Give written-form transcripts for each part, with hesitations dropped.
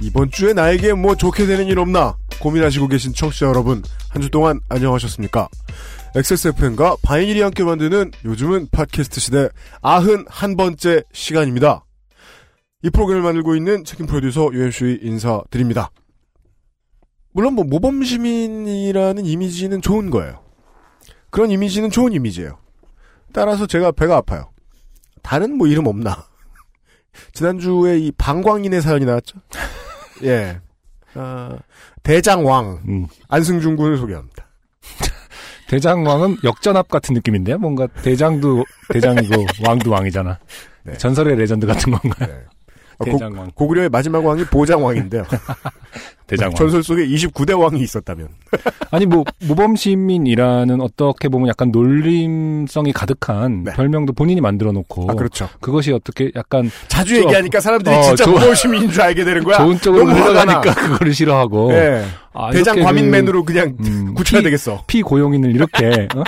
이번 주에 나에게 뭐 좋게 되는 일 없나 고민하시고 계신 청취자 여러분, 한 주 동안 안녕하셨습니까? XSFM과 바이닐이 함께 만드는 요즘은 팟캐스트 시대 91번째 시간입니다. 이 프로그램을 만들고 있는 책임 프로듀서 UMC 인사드립니다. 물론 뭐 모범시민이라는 이미지는 좋은 거예요. 그런 이미지는 좋은 이미지예요. 따라서 제가 배가 아파요. 다른 뭐 이름 없나? 지난주에 이 방광인의 사연이 나왔죠? 예. 대장왕. 안승준 군을 소개합니다. 대장왕은 역전압 같은 느낌인데요? 뭔가 대장도 대장이고 왕도 왕이잖아. 네. 전설의 레전드 같은 건가요? 네. 대장왕. 고구려의 마지막 왕이 보장왕인데요. 대장왕. 전설 속에 29대 왕이 있었다면. 아니, 뭐, 모범시민이라는 어떻게 보면 약간 놀림성이 가득한 네. 별명도 본인이 만들어 놓고. 아, 그렇죠. 그것이 어떻게 약간. 자주 얘기하니까 사람들이 진짜 모범시민인 줄 알게 되는 거야. 좋은 쪽으로 흘러가니까 그거를 싫어하고. 네. 아, 대장 과민맨으로 그냥 굳혀야 되겠어. 피고용인을 이렇게, 어?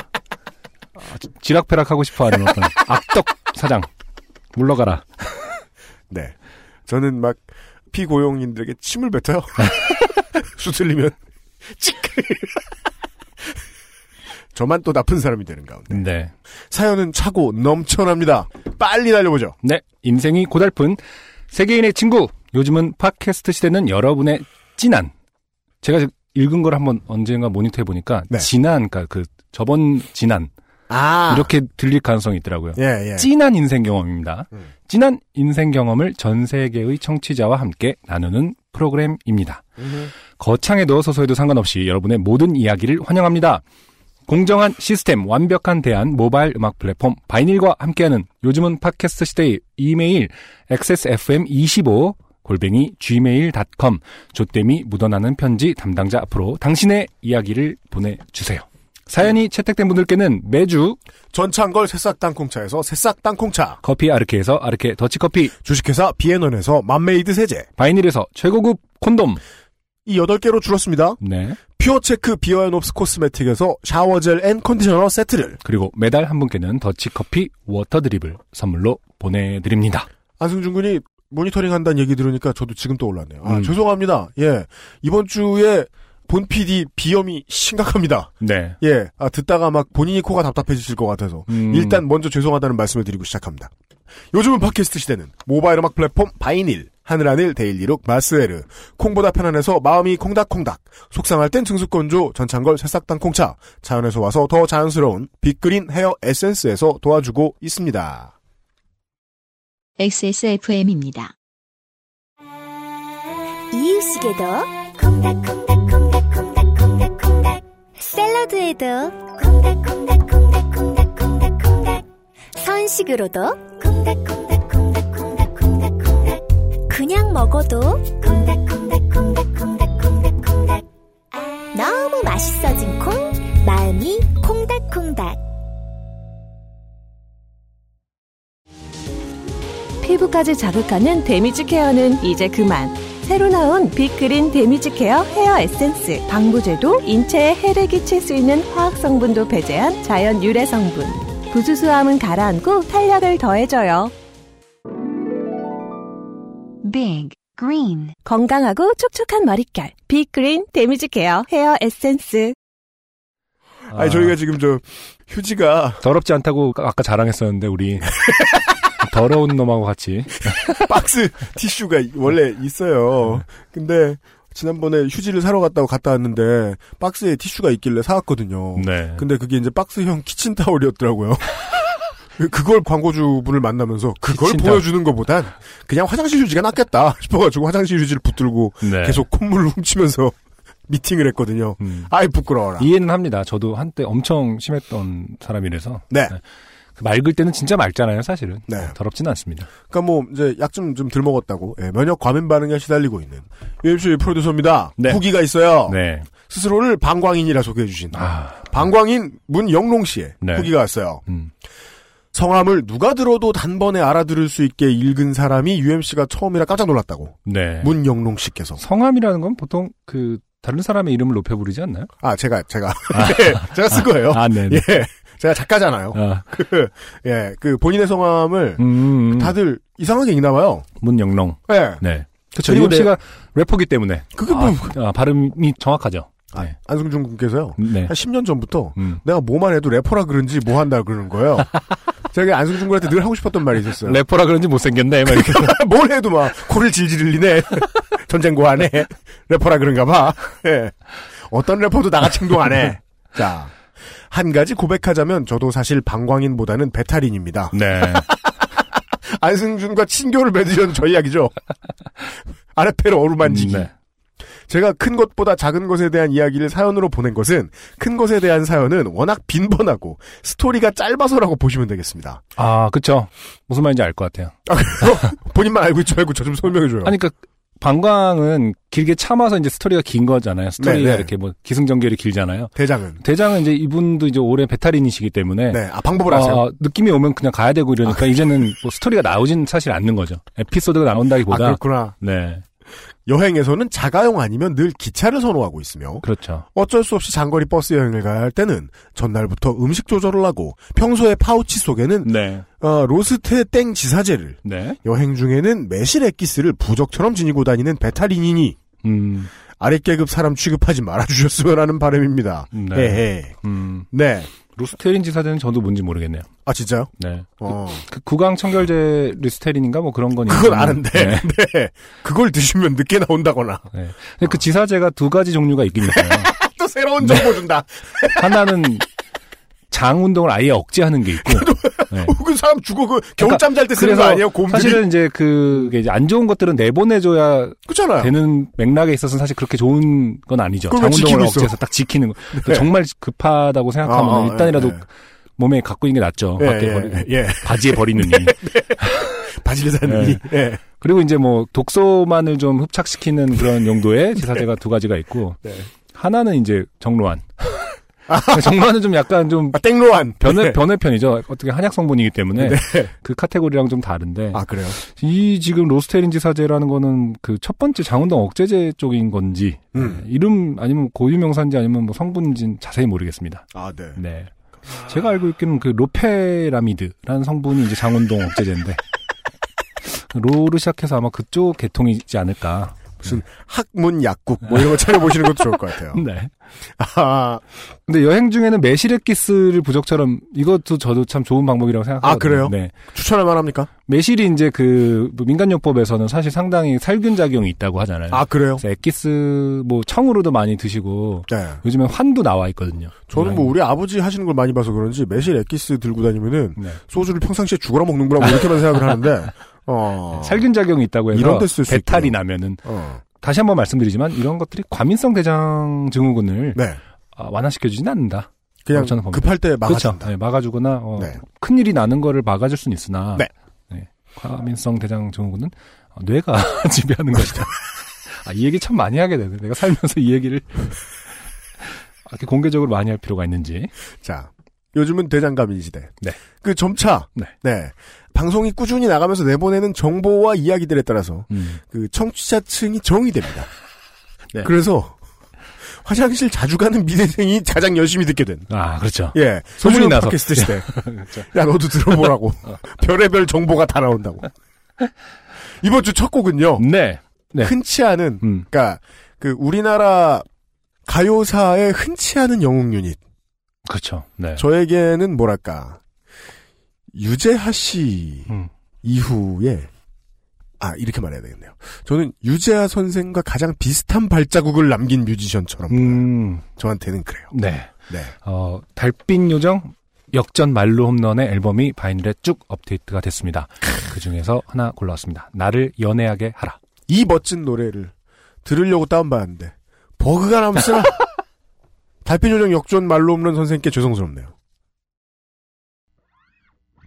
지락패락 하고 싶어 하는 어떤 악덕 사장. 물러가라. 네. 저는 막 피고용인들에게 침을 뱉어요. 수틀리면 찍. 저만 또 나쁜 사람이 되는 가운데. 네. 사연은 차고 넘쳐납니다. 빨리 달려보죠. 네. 인생이 고달픈 세계인의 친구. 요즘은 팟캐스트 시대는 여러분의 진한. 제가 읽은 걸 한번 언젠가 모니터해 보니까 네. 진한, 그러니까 그 저번 진한. 아. 이렇게 들릴 가능성이 있더라고요. 예, 예. 진한 인생 경험입니다. 진한 인생 경험을 전 세계의 청취자와 함께 나누는 프로그램입니다. 거창에도 소소에도 상관없이 여러분의 모든 이야기를 환영합니다. 공정한 시스템, 완벽한 대안, 모바일 음악 플랫폼 바이닐과 함께하는 요즘은 팟캐스트 시대의 이메일 xsfm25@gmail.com 조땜이 묻어나는 편지 담당자 앞으로 당신의 이야기를 보내주세요. 사연이 채택된 분들께는 매주 전창걸 새싹땅콩차에서 새싹땅콩차, 커피 아르케에서 아르케 더치커피, 주식회사 비앤원에서 맘메이드 세제, 바이닐에서 최고급 콘돔 이 8개로 줄었습니다. 네. 퓨어체크 비어앤옵스 코스메틱에서 샤워젤 앤 컨디셔너 세트를, 그리고 매달 한 분께는 더치커피 워터드립을 선물로 보내드립니다. 안승준 군이 모니터링 한다는 얘기 들으니까 저도 지금 떠올랐네요. 아, 죄송합니다. 예, 이번 주에 본 PD 비염이 심각합니다. 네. 예. 아, 듣다가 막 본인이 코가 답답해지실 것 같아서. 일단 먼저 죄송하다는 말씀을 드리고 시작합니다. 요즘은 팟캐스트 시대는 모바일 음악 플랫폼 바이닐, 하늘하늘 데일리룩 마스에르, 콩보다 편안해서 마음이 콩닥콩닥, 속상할 땐 증수건조 전창걸 새싹땅콩차, 자연에서 와서 더 자연스러운 빅그린 헤어 에센스에서 도와주고 있습니다. XSFM입니다. 이유식에도 콩닥콩닥콩 샐러드에도 콩닥콩닥콩닥콩닥콩닥콩닥, 선식으로도 콩닥콩닥콩닥콩닥콩닥콩닥, 그냥 먹어도 콩닥콩닥콩닥콩닥콩닥콩닥, 너무 맛있어진 콩, 마음이 콩닥콩닥. 피부까지 자극하는 데미지 케어는 이제 그만. 새로 나온 빅그린 데미지 케어 헤어 에센스, 방부제도, 인체에 해를 끼칠 수 있는 화학성분도 배제한 자연 유래 성분, 부수수함은 가라앉고 탄력을 더해줘요. 빅 그린, 건강하고 촉촉한 머릿결 빅그린 데미지 케어 헤어 에센스. 아니, 저희가 지금 저 휴지가 더럽지 않다고 아까 자랑했었는데 우리 더러운 놈하고 같이. 박스 티슈가 원래 있어요. 근데 지난번에 휴지를 사러 갔다고 갔다 왔는데 박스에 티슈가 있길래 사왔거든요. 네. 근데 그게 이제 박스형 키친타올이었더라고요. 그걸 광고주분을 만나면서 그걸 보여주는 것보단 그냥 화장실 휴지가 낫겠다 싶어가지고 화장실 휴지를 붙들고 네. 계속 콧물을 훔치면서 미팅을 했거든요. 아이, 부끄러워라. 이해는 합니다. 저도 한때 엄청 심했던 사람이라서. 네. 맑을 때는 진짜 맑잖아요, 사실은. 네. 더럽지는 않습니다. 그러니까 뭐 이제 약 좀 덜 먹었다고 예, 면역 과민 반응에 시달리고 있는 UMC 프로듀서입니다. 네. 후기가 있어요. 네. 스스로를 방광인이라 소개해 주신 방광인 문영롱 씨의 네. 후기가 왔어요. 성함을 누가 들어도 단번에 알아들을 수 있게 읽은 사람이 UMC가 처음이라 깜짝 놀랐다고. 네. 문영롱 씨께서. 성함이라는 건 보통 그 다른 사람의 이름을 높여 부르지 않나요? 아, 제가 예, 제가 쓴 거예요. 아, 네. 예. 제가 작가잖아요. 아. 그 본인의 성함을 다들 이상하게 읽나 봐요. 문영롱. 예. 네. 그렇죠. UMC가 래퍼기 때문에. 그게 뭐 발음이 정확하죠. 아, 네. 안승준 군께서요. 네. 한 10년 전부터 내가 뭐만 해도 래퍼라 그런지 뭐 한다 그러는 거예요. 제가 안승준 군한테 늘 하고 싶었던 말이 있었어요. 래퍼라 그런지 못생겼네. 막 이렇게. 뭘 해도 막 코를 질질 흘리네. 전쟁고 안 해. 래퍼라 그런가 봐. 네. 어떤 래퍼도 나같이 행동 안 해. 자, 한 가지 고백하자면 저도 사실 방광인보다는 배탈인입니다. 네. 안승준과 친교를 맺으려는 저 이야기죠. 아랫배로 어루만지기. 네. 제가 큰 것보다 작은 것에 대한 이야기를 사연으로 보낸 것은 큰 것에 대한 사연은 워낙 빈번하고 스토리가 짧아서라고 보시면 되겠습니다. 아, 그렇죠. 무슨 말인지 알 것 같아요. 아, 본인만 알고 있지 말고 저 좀 설명해줘요. 아니, 그러니까 방광은 길게 참아서 이제 스토리가 긴 거잖아요. 스토리가 네네. 이렇게 뭐 기승전결이 길잖아요. 대장은 이제 이분도 이제 오래 베타린이시기 때문에 네. 아, 방법을 아세요? 느낌이 오면 그냥 가야 되고 이러니까 아, 이제는 뭐 스토리가 나오진 사실 않는 거죠. 에피소드가 나온다기보다. 아, 그렇구나. 네. 여행에서는 자가용 아니면 늘 기차를 선호하고 있으며 그렇죠. 어쩔 수 없이 장거리 버스 여행을 가야 할 때는 전날부터 음식 조절을 하고 평소에 파우치 속에는 네. 로스트 땡 지사제를 네. 여행 중에는 매실 액기스를 부적처럼 지니고 다니는 베타린이니 아랫계급 사람 취급하지 말아주셨으면 하는 바람입니다. 네. 네. 루스테린 지사제는 저도 뭔지 모르겠네요. 아, 진짜요? 네. 그 구강 청결제 루스테린인가 뭐 그런 거니까. 그건 아는데. 네. 네. 그걸 드시면 늦게 나온다거나. 네. 근데 그 지사제가 두 가지 종류가 있긴 있어요. 또 새로운 정보 네. 준다. 하나는 장 운동을 아예 억제하는 게 있고. 네. 그 사람 죽어 그 겨울잠 잘 때 쓰는 거 아니에요? 곰들이. 사실은 이제 그게 이제 안 좋은 것들은 내보내줘야 그렇잖아요. 되는 맥락에 있어서는 사실 그렇게 좋은 건 아니죠. 장 운동을 억제해서 딱 지키는 거. 네. 정말 급하다고 생각하면 일단이라도 네. 몸에 갖고 있는 게 낫죠. 네. 밖에 바지에 버리는 이. 네. 바지를 사는 이. 네. 그리고 이제 뭐 독소만을 좀 흡착시키는 그런 용도의 제사제가 네. 두 가지가 있고 네. 하나는 이제 정로환. 정로환은 좀 약간 좀. 아, 땡로환. 변의 편이죠. 어떻게 한약 성분이기 때문에. 네. 그 카테고리랑 좀 다른데. 아, 그래요? 이 지금 로스테린 지사제라는 거는 그 첫 번째 장운동 억제제 쪽인 건지. 이름 아니면 고유명사인지 아니면 뭐 성분인지 자세히 모르겠습니다. 아, 네. 네. 제가 알고 있기는 그 로페라미드라는 성분이 이제 장운동 억제제인데. 로를 시작해서 아마 그쪽 계통이지 않을까. 무슨 네. 학문 약국 뭐 이런 거 차려보시는 것도 좋을 것 같아요. 네. 아. 근데 여행 중에는 매실액기스를 부적처럼 이것도 저도 참 좋은 방법이라고 생각하거든요. 아, 그래요? 네. 추천할 만합니까? 매실이 이제 그 민간요법에서는 사실 상당히 살균 작용이 있다고 하잖아요. 아, 그래요? 그래서 액기스 뭐 청으로도 많이 드시고 네. 요즘에 환도 나와 있거든요. 저는 뭐 우리 아버지 하시는 걸 많이 봐서 그런지 매실 액기스 들고 다니면은 네. 소주를 평상시에 죽어라 먹는구나 뭐 이렇게만 생각을 하는데 살균 작용이 있다고 해서 배탈이 나면은 다시 한번 말씀드리지만 이런 것들이 과민성 대장 증후군을 네. 완화시켜주진 않는다. 그냥 저는 급할 때 막아준다. 그렇죠. 네, 막아주거나 네. 큰 일이 나는 거를 막아줄 수는 있으나 네. 네. 과민성 대장 증후군은 뇌가 지배하는 것이다. 아, 이 얘기 참 많이 하게 되네. 내가 살면서 이 얘기를 이렇게 공개적으로 많이 할 필요가 있는지. 자, 요즘은 대장감인 시대. 네. 그 점차 네. 방송이 꾸준히 나가면서 내보내는 정보와 이야기들에 따라서 그 청취자층이 정의됩니다. 네. 그래서 화장실 자주 가는 미대생이 가장 열심히 듣게 된. 아, 그렇죠. 예, 소문이 나서. 팟캐스트 시대. 그렇죠. 야, 너도 들어보라고. 별의별 정보가 다 나온다고. 이번 주 첫 곡은요. 네. 네. 흔치 않은. 그러니까 그 우리나라 가요사의 흔치 않은 영웅 유닛. 그렇죠. 네. 저에게는 뭐랄까. 유재하 씨 이후에 이렇게 말해야 되겠네요. 저는 유재하 선생과 가장 비슷한 발자국을 남긴 뮤지션처럼 저한테는 그래요. 네. 네. 달빛요정 역전만루홈런의 앨범이 바이닐에 쭉 업데이트가 됐습니다. 그 중에서 하나 골라왔습니다. 나를 연애하게 하라. 이 멋진 노래를 들으려고 다운받았는데 버그가 남으시나? 달빛요정 역전만루홈런 선생님께 죄송스럽네요.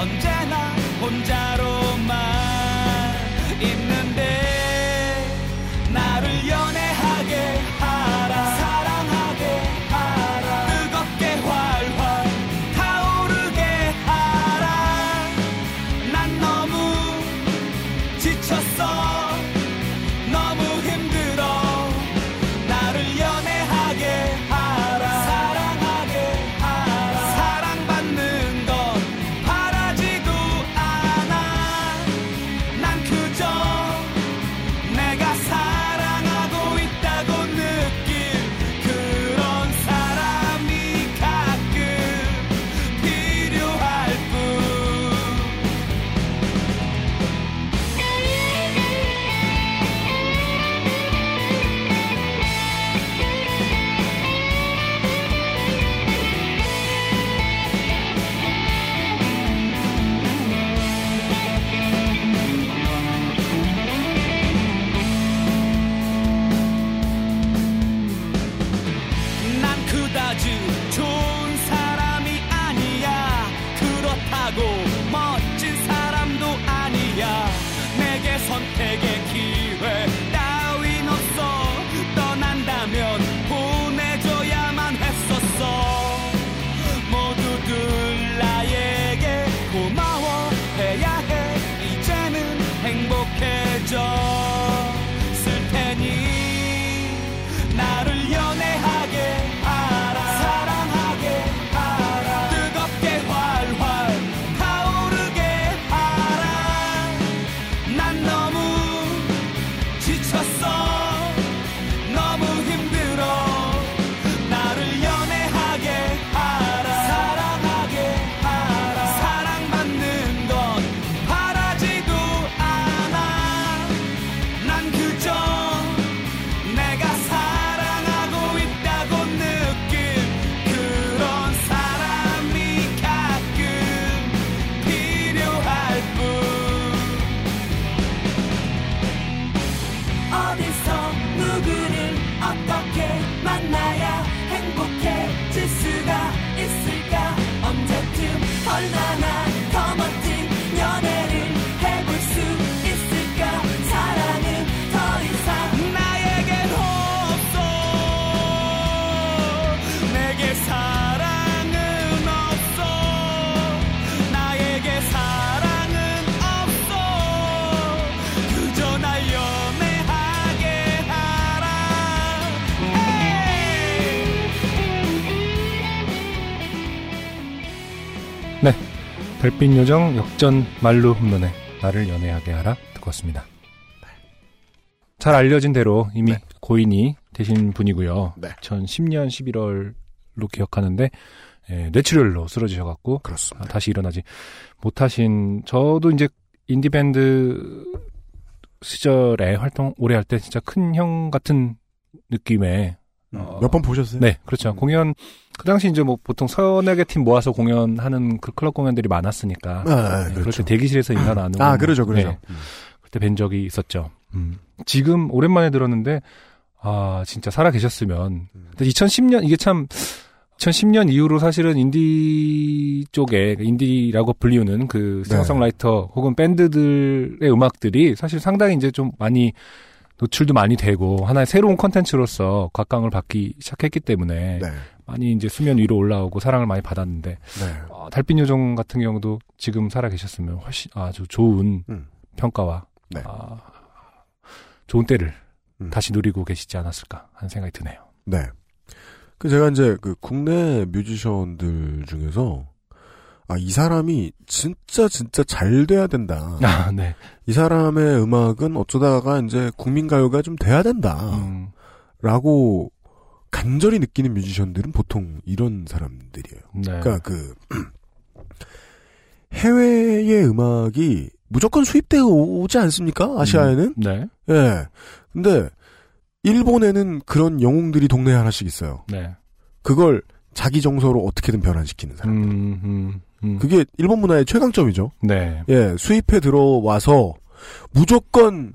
언제나 혼자로만 있는데 나를 연애하게 하라, 사랑하게 하라, 뜨겁게 활활 타오르게 하라. 난 너무 지쳤어, 너무 힘들어. 나를 연애하게 하라, 사랑하게 하라. 사랑받는 건 바라지도 않아. 난 그저 내가 사랑하고 있다고 느낄 그런 사람이 가끔 필요할 뿐. 난 그다지 좋은 사람이 아니야. 그렇다고 멋진 사람도 아니야. 내게 선택의 기회 따윈 없어. 떠난다면 보내줘야만 했었어. 모두들 나에게 고마워해야 해. 이제는 행복해졌을 테니 나를 연애하게 하라, 사랑하게 하라, 뜨겁게 활활 타오르게 하라. 난 너무 지쳤어, 너무 힘들어. 나를 연애하게 하라, 사랑하게 하라. 사랑받는 건 바라지도 않아. 난 그저 내가 사랑하고 있다고 느낄 그런 사람이 가끔 필요할 뿐. 어디서 누구를 어떻게 만나야 행복해질 수가 있을까? 언제쯤 얼마나 더 멋진 연애를 해볼 수 있을까? 사랑은 더 이상 나에겐 없어. 내게 사랑은 없어. 나에게 사랑은 없어. 그저 날 연애하게 하라. 네, 달빛요정 역전 만루 홈런에 나를 연애하게 하라 듣고 왔습니다. 잘 알려진 대로 이미 고인이 되신 분이고요. 네. 2010년 11월로 기억하는데 뇌출혈로 쓰러지셔갖고 그렇습니다. 다시 일어나지 못하신. 저도 이제 인디밴드 시절에 활동 오래 할 때 진짜 큰 형 같은 느낌의 몇 번 보셨어요? 네, 그렇죠. 공연, 그 당시 이제 뭐 보통 서너 개 팀 모아서 공연하는 그 클럽 공연들이 많았으니까. 네, 그렇죠. 그럴 때 대기실에서 인사 나누고. 아, 그러죠. 네, 그때 뵌 적이 있었죠. 지금 오랜만에 들었는데, 아, 진짜 살아 계셨으면. 2010년, 이게 참, 2010년 이후로 사실은 인디 쪽에, 인디라고 불리우는 그 싱어송라이터 혹은 밴드들의 음악들이 사실 상당히 이제 좀 많이 노출도 많이 되고 하나의 새로운 콘텐츠로서 각광을 받기 시작했기 때문에 네. 많이 이제 수면 위로 올라오고 사랑을 많이 받았는데 달빛요정 같은 경우도 지금 살아 계셨으면 훨씬 아주 좋은 평가와 네. 좋은 때를 다시 누리고 계시지 않았을까 하는 생각이 드네요. 네. 그 제가 이제 그 국내 뮤지션들 중에서 아, 이 사람이 진짜 잘 돼야 된다. 아, 네. 이 사람의 음악은 어쩌다가 이제 국민가요가 좀 돼야 된다. 라고 간절히 느끼는 뮤지션들은 보통 이런 사람들이에요. 네. 그러니까 그 해외의 음악이 무조건 수입되어 오지 않습니까? 아시아에는? 네. 예. 근데 일본에는 그런 영웅들이 동네에 하나씩 있어요. 네. 그걸 자기 정서로 어떻게든 변환시키는 사람들. 그게 일본 문화의 최강점이죠. 네. 예, 수입해 들어와서 무조건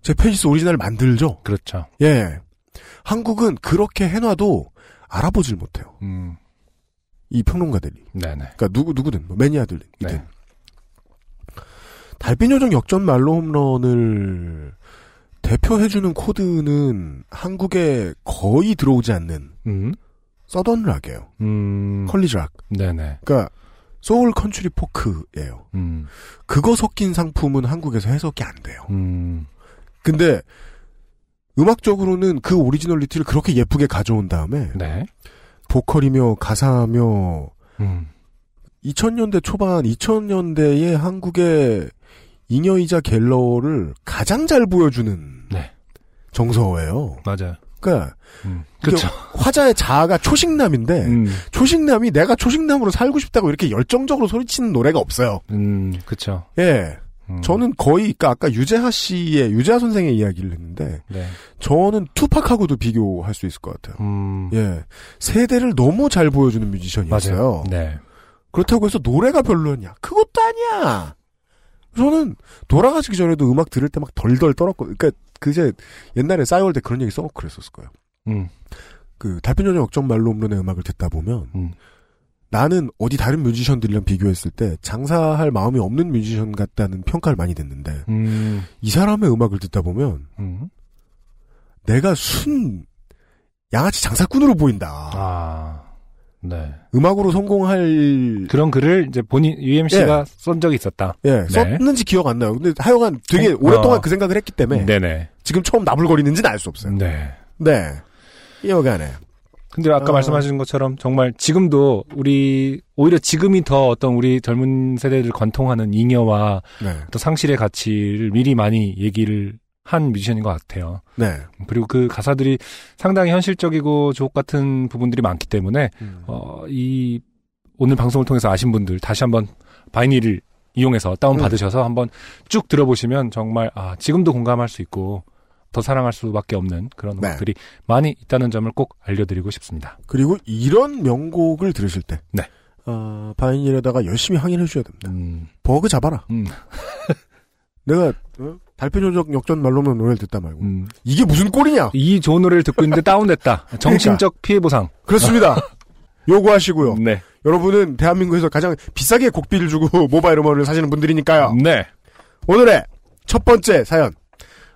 제 페이스 오리지널 만들죠. 그렇죠. 예. 한국은 그렇게 해놔도 알아보질 못해요. 이 평론가들이. 네네. 그러니까 누구든, 뭐 매니아들이든. 네. 달빛요정 역전만루홈런을 대표해주는 코드는 한국에 거의 들어오지 않는 서던락이에요. 컬리락. 네네. 그러니까 소울 컨츄리 포크예요. 그거 섞인 상품은 한국에서 해석이 안 돼요. 근데 음악적으로는 그 오리지널리티를 그렇게 예쁘게 가져온 다음에 네. 보컬이며 가사며 2000년대 초반 2000년대에 한국의 잉여이자 갤러를 가장 잘 보여주는 네. 정서예요. 맞아요. 그러니까 그렇죠. 화자의 자아가 초식남인데 초식남이 내가 초식남으로 살고 싶다고 이렇게 열정적으로 소리치는 노래가 없어요. 그렇죠. 예. 저는 거의 아까 유재하 선생의 이야기를 했는데 네. 저는 투팍하고도 비교할 수 있을 것 같아요. 예. 세대를 너무 잘 보여주는 뮤지션이었어요. 맞아요. 네. 그렇다고 해서 노래가 별로였냐? 그것도 아니야. 저는 돌아가시기 전에도 음악 들을 때 막 덜덜 떨었고, 그러니까 그제 옛날에 싸이월 때 그런 얘기 써놓고 그랬었을 거예요. 그 달빛요정 역전만루홈런의 음악을 듣다 보면 나는 어디 다른 뮤지션들이랑 비교했을 때 장사할 마음이 없는 뮤지션 같다는 평가를 많이 듣는데 이 사람의 음악을 듣다 보면 내가 순 양아치 장사꾼으로 보인다. 아. 네. 음악으로 성공할 그런 글을 이제 본인 UMC가 예. 쓴 적이 있었다. 예, 네. 썼는지 기억 안 나요. 근데 하여간 되게 오랫동안 그 생각을 했기 때문에 네네. 지금 처음 나불거리는지는 알 수 없어요. 네, 네, 기억하네. 근데 아까 말씀하신 것처럼 정말 지금도 우리 오히려 지금이 더 어떤 우리 젊은 세대를 관통하는 잉여와 네. 어떤 상실의 가치를 미리 많이 얘기를 한 뮤지션인 것 같아요. 네. 그리고 그 가사들이 상당히 현실적이고 조옥 같은 부분들이 많기 때문에 이 오늘 방송을 통해서 아신 분들 다시 한번 바이닐을 이용해서 다운 받으셔서 한번 쭉 들어보시면 정말 지금도 공감할 수 있고 더 사랑할 수밖에 없는 그런 곡들이 네. 많이 있다는 점을 꼭 알려드리고 싶습니다. 그리고 이런 명곡을 들으실 때 네. 바이닐에다가 열심히 항의를 해줘야 됩니다. 버그 잡아라. 내가 달빛요정 역전만루홈런 노래를 듣다 말고 이게 무슨 꼴이냐? 이 좋은 노래를 듣고 있는데 다운됐다. 정신적 그러니까. 피해 보상. 그렇습니다. 요구하시고요. 네. 여러분은 대한민국에서 가장 비싸게 곡비를 주고 모바일 음원을 사시는 분들이니까요. 네. 오늘의 첫 번째 사연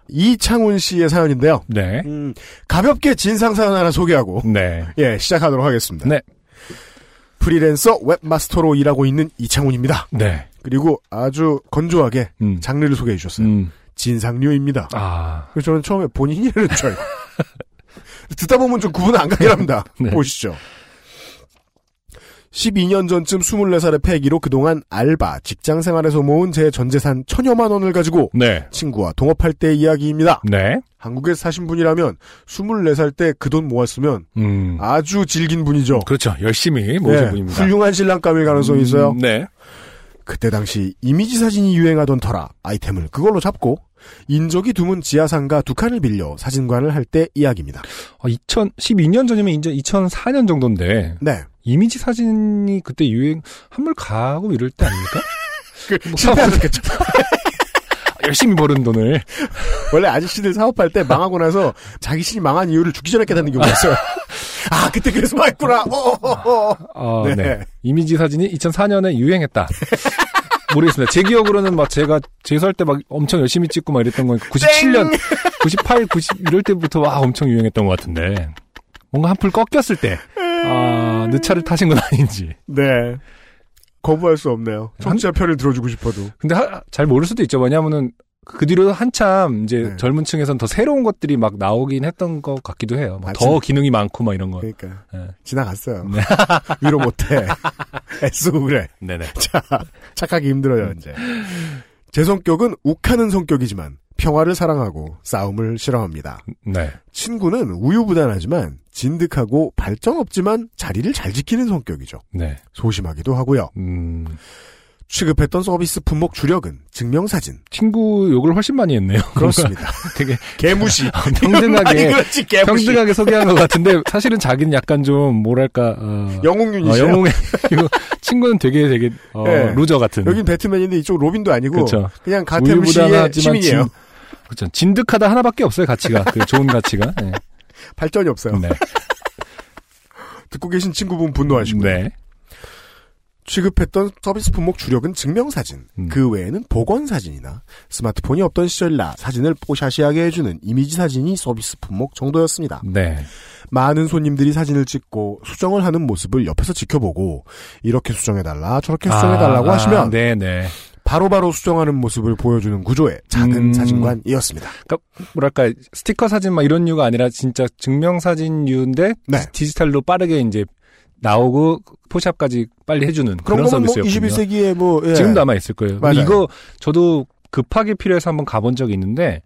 이창훈 씨의 사연인데요. 네. 가볍게 진상 사연 하나 소개하고 네. 예 시작하도록 하겠습니다. 네. 프리랜서 웹마스터로 일하고 있는 이창훈입니다. 네. 그리고 아주 건조하게 장르를 소개해 주셨어요. 진상류입니다. 아. 그래서 저는 처음에 본인 이해를 했죠. 듣다 보면 좀 구분 안 가긴 합니다. 네. 보시죠. 12년 전쯤 24살의 패기로 그동안 알바, 직장 생활에서 모은 제 전재산 1,000여만 원을 가지고 네. 친구와 동업할 때의 이야기입니다. 네. 한국에서 사신 분이라면 24살 때 그 돈 모았으면 아주 질긴 분이죠. 그렇죠. 열심히 모으신 네. 분입니다. 훌륭한 신랑감일 가능성이 있어요. 네. 그때 당시 이미지 사진이 유행하던 터라 아이템을 그걸로 잡고 인적이 드문 지하상가 2칸을 빌려 사진관을 할 때 이야기입니다. 2012년 전이면 이제 2004년 정도인데 네. 이미지 사진이 그때 유행 한물 가고 이럴 때 아닙니까? 실패하셨겠죠. 열심히 버는 돈을. 원래 아저씨들 사업할 때 망하고 나서 자기 신이 망한 이유를 죽기 전에 깨닫는 경우가 있어요. 그때 그래서 망했구나. 네. 네. 이미지 사진이 2004년에 유행했다. 모르겠습니다. 제 기억으로는 막 제가 재수할 때 막 엄청 열심히 찍고 막 이랬던 거니까 97년, 98, 90 이럴 때부터 엄청 유행했던 것 같은데 뭔가 한풀 꺾였을 때 늦차를 타신 건 아닌지. 네. 거부할 수 없네요. 청취자 편을 들어주고 싶어도. 근데 잘 모를 수도 있죠. 왜냐하면은 그 뒤로 한참 이제 네. 젊은 층에선 더 새로운 것들이 막 나오긴 했던 것 같기도 해요. 막 더 기능이 많고 막 이런 거. 그러니까 네. 지나갔어요. 네. 위로 못해. 애쓰고 그래. 네네. 자, 착하기 힘들어요 이제. 제 성격은 욱하는 성격이지만 평화를 사랑하고 싸움을 싫어합니다. 네. 친구는 우유부단하지만 진득하고 발전 없지만 자리를 잘 지키는 성격이죠. 네. 소심하기도 하고요. 취급했던 서비스 품목 주력은 증명사진. 친구 욕을 훨씬 많이 했네요. 그렇습니다. 되게 개무시. 평등하게 소개한 것 같은데 사실은 자기는 약간 좀 뭐랄까 영웅윤이죠. 친구는 되게 네. 루저 같은. 여긴 배트맨인데 이쪽 로빈도 아니고 그쵸. 그냥 가테무시의 시민이에요. 그렇죠. 진득하다 하나밖에 없어요, 가치가. 그 좋은 가치가. 네. 발전이 없어요. 네. 듣고 계신 친구분 분노하시고요. 네. 취급했던 서비스 품목 주력은 증명사진, 그 외에는 복원사진이나 스마트폰이 없던 시절이라 사진을 뽀샤시하게 해주는 이미지 사진이 서비스 품목 정도였습니다. 네. 많은 손님들이 사진을 찍고 수정을 하는 모습을 옆에서 지켜보고 이렇게 수정해달라 저렇게 수정해달라고 하시면 네네. 바로바로 수정하는 모습을 보여주는 구조의 작은 사진관이었습니다. 그러니까 뭐랄까 스티커 사진 막 이런 류가 아니라 진짜 증명사진류인데 네. 디지털로 빠르게 이제 나오고 포샵까지 빨리 해주는 그런 서비스였거든요. 21세기에 뭐 예. 지금도 아마 있을 거예요. 근데 이거 저도 급하게 필요해서 한번 가본 적이 있는데